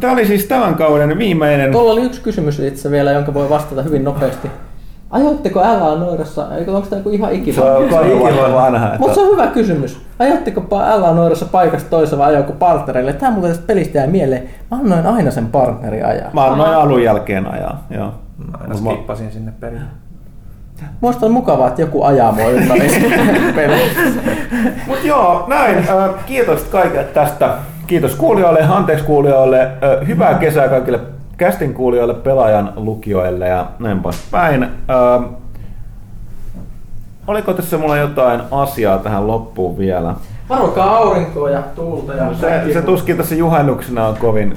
tää oli siis tämän kauden viimeinen... Tuolla oli yksi kysymys itse vielä, jonka voi vastata hyvin nopeasti. Ajoitteko LA Noirassa? Onko tämä ihan ikivanha? Mutta se on hyvä kysymys. Ajoitteko LA Noirassa paikasta toiseen vai ajoiko partnerille? Tämä mulle tästä pelistä jää mieleen. Mä annoin aina sen partneri ajaa. Mä annoin alun jälkeen ajaa, joo. Mä aina skippasin sinne perille. Musta on mukavaa, että joku ajaa mua ympäristön pelissä. Mut joo, näin. Kiitos kaikille tästä. Kiitos kuulijoille, anteeksi kuulijoille. Hyvää kesää kaikille castin kuulijoille, pelaajan lukijoille ja näin poispäin. Oliko tässä mulla jotain asiaa tähän loppuun vielä? Varokaa aurinkoa ja tuulta. Ja se tuskin tässä juhannuksena on kovin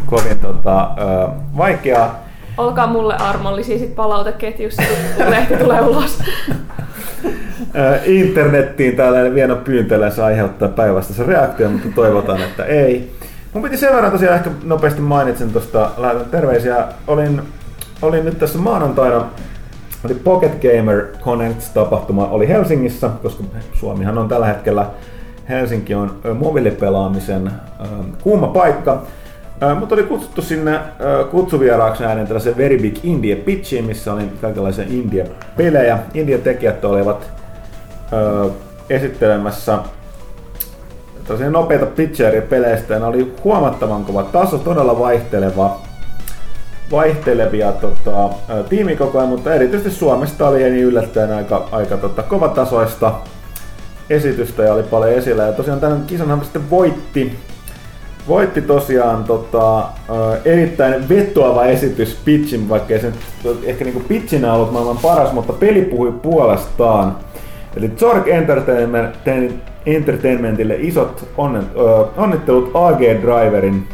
vaikeaa. Olkaa mulle armollisia sit palauteketjussa, kun lehti tulee ulos. internettiin tällainen vieno pyyntelänsä aiheuttaa päinvastaisen reaktion, mutta toivotaan, että ei. Mun piti sen verran tosiaan ehkä nopeasti mainitsen tuosta, lähetän terveisiä. Olin nyt tässä maanantaina, oli Pocket Gamer Connects-tapahtuma oli Helsingissä, koska Suomihan on tällä hetkellä, Helsinki on mobiilipelaamisen kuuma paikka. Mutta oli kutsuttu sinne kutsuvieraaksi näiden tällaisen Very Big Indie Pitchiin, missä oli kaikenlaisia indie-pelejä. Indie-tekijät olivat esittelemässä tällaisia nopeita pitcheria peleistä, ja ne oli huomattavan kova taso, todella vaihtelevia tiimikokoja, mutta erityisesti Suomesta oli niin yllättäen aika kovatasoista esitystä ja oli paljon esillä. Ja tosiaan tämän kisanhan sitten voitti tosiaan erittäin vetoava esitys pitchin, vaikkei se ehkä niinku pitchinä ollut maailman paras, mutta peli puhui puolestaan. Eli Zork Entertainmentille isot onnittelut AG Driverin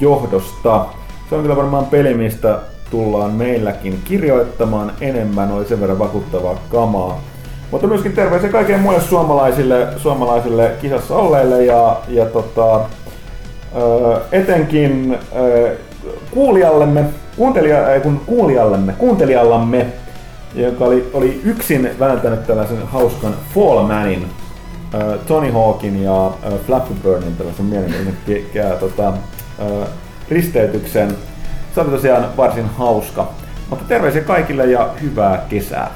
johdosta. Se on kyllä varmaan peli, mistä tullaan meilläkin kirjoittamaan enemmän, oli sen verran vakuuttavaa kamaa. Mutta myöskin terveisiä kaikille muille suomalaisille kisassa olleille ja etenkin kuuntelijallamme, joka oli yksin vääntänyt tällaisen hauskan Fallmanin, Tony Hawkin ja Flappy Birdin tällaisen mielenkiintoisen risteytyksen. Se oli tosiaan varsin hauska. Mutta terveisiä kaikille ja hyvää kesää!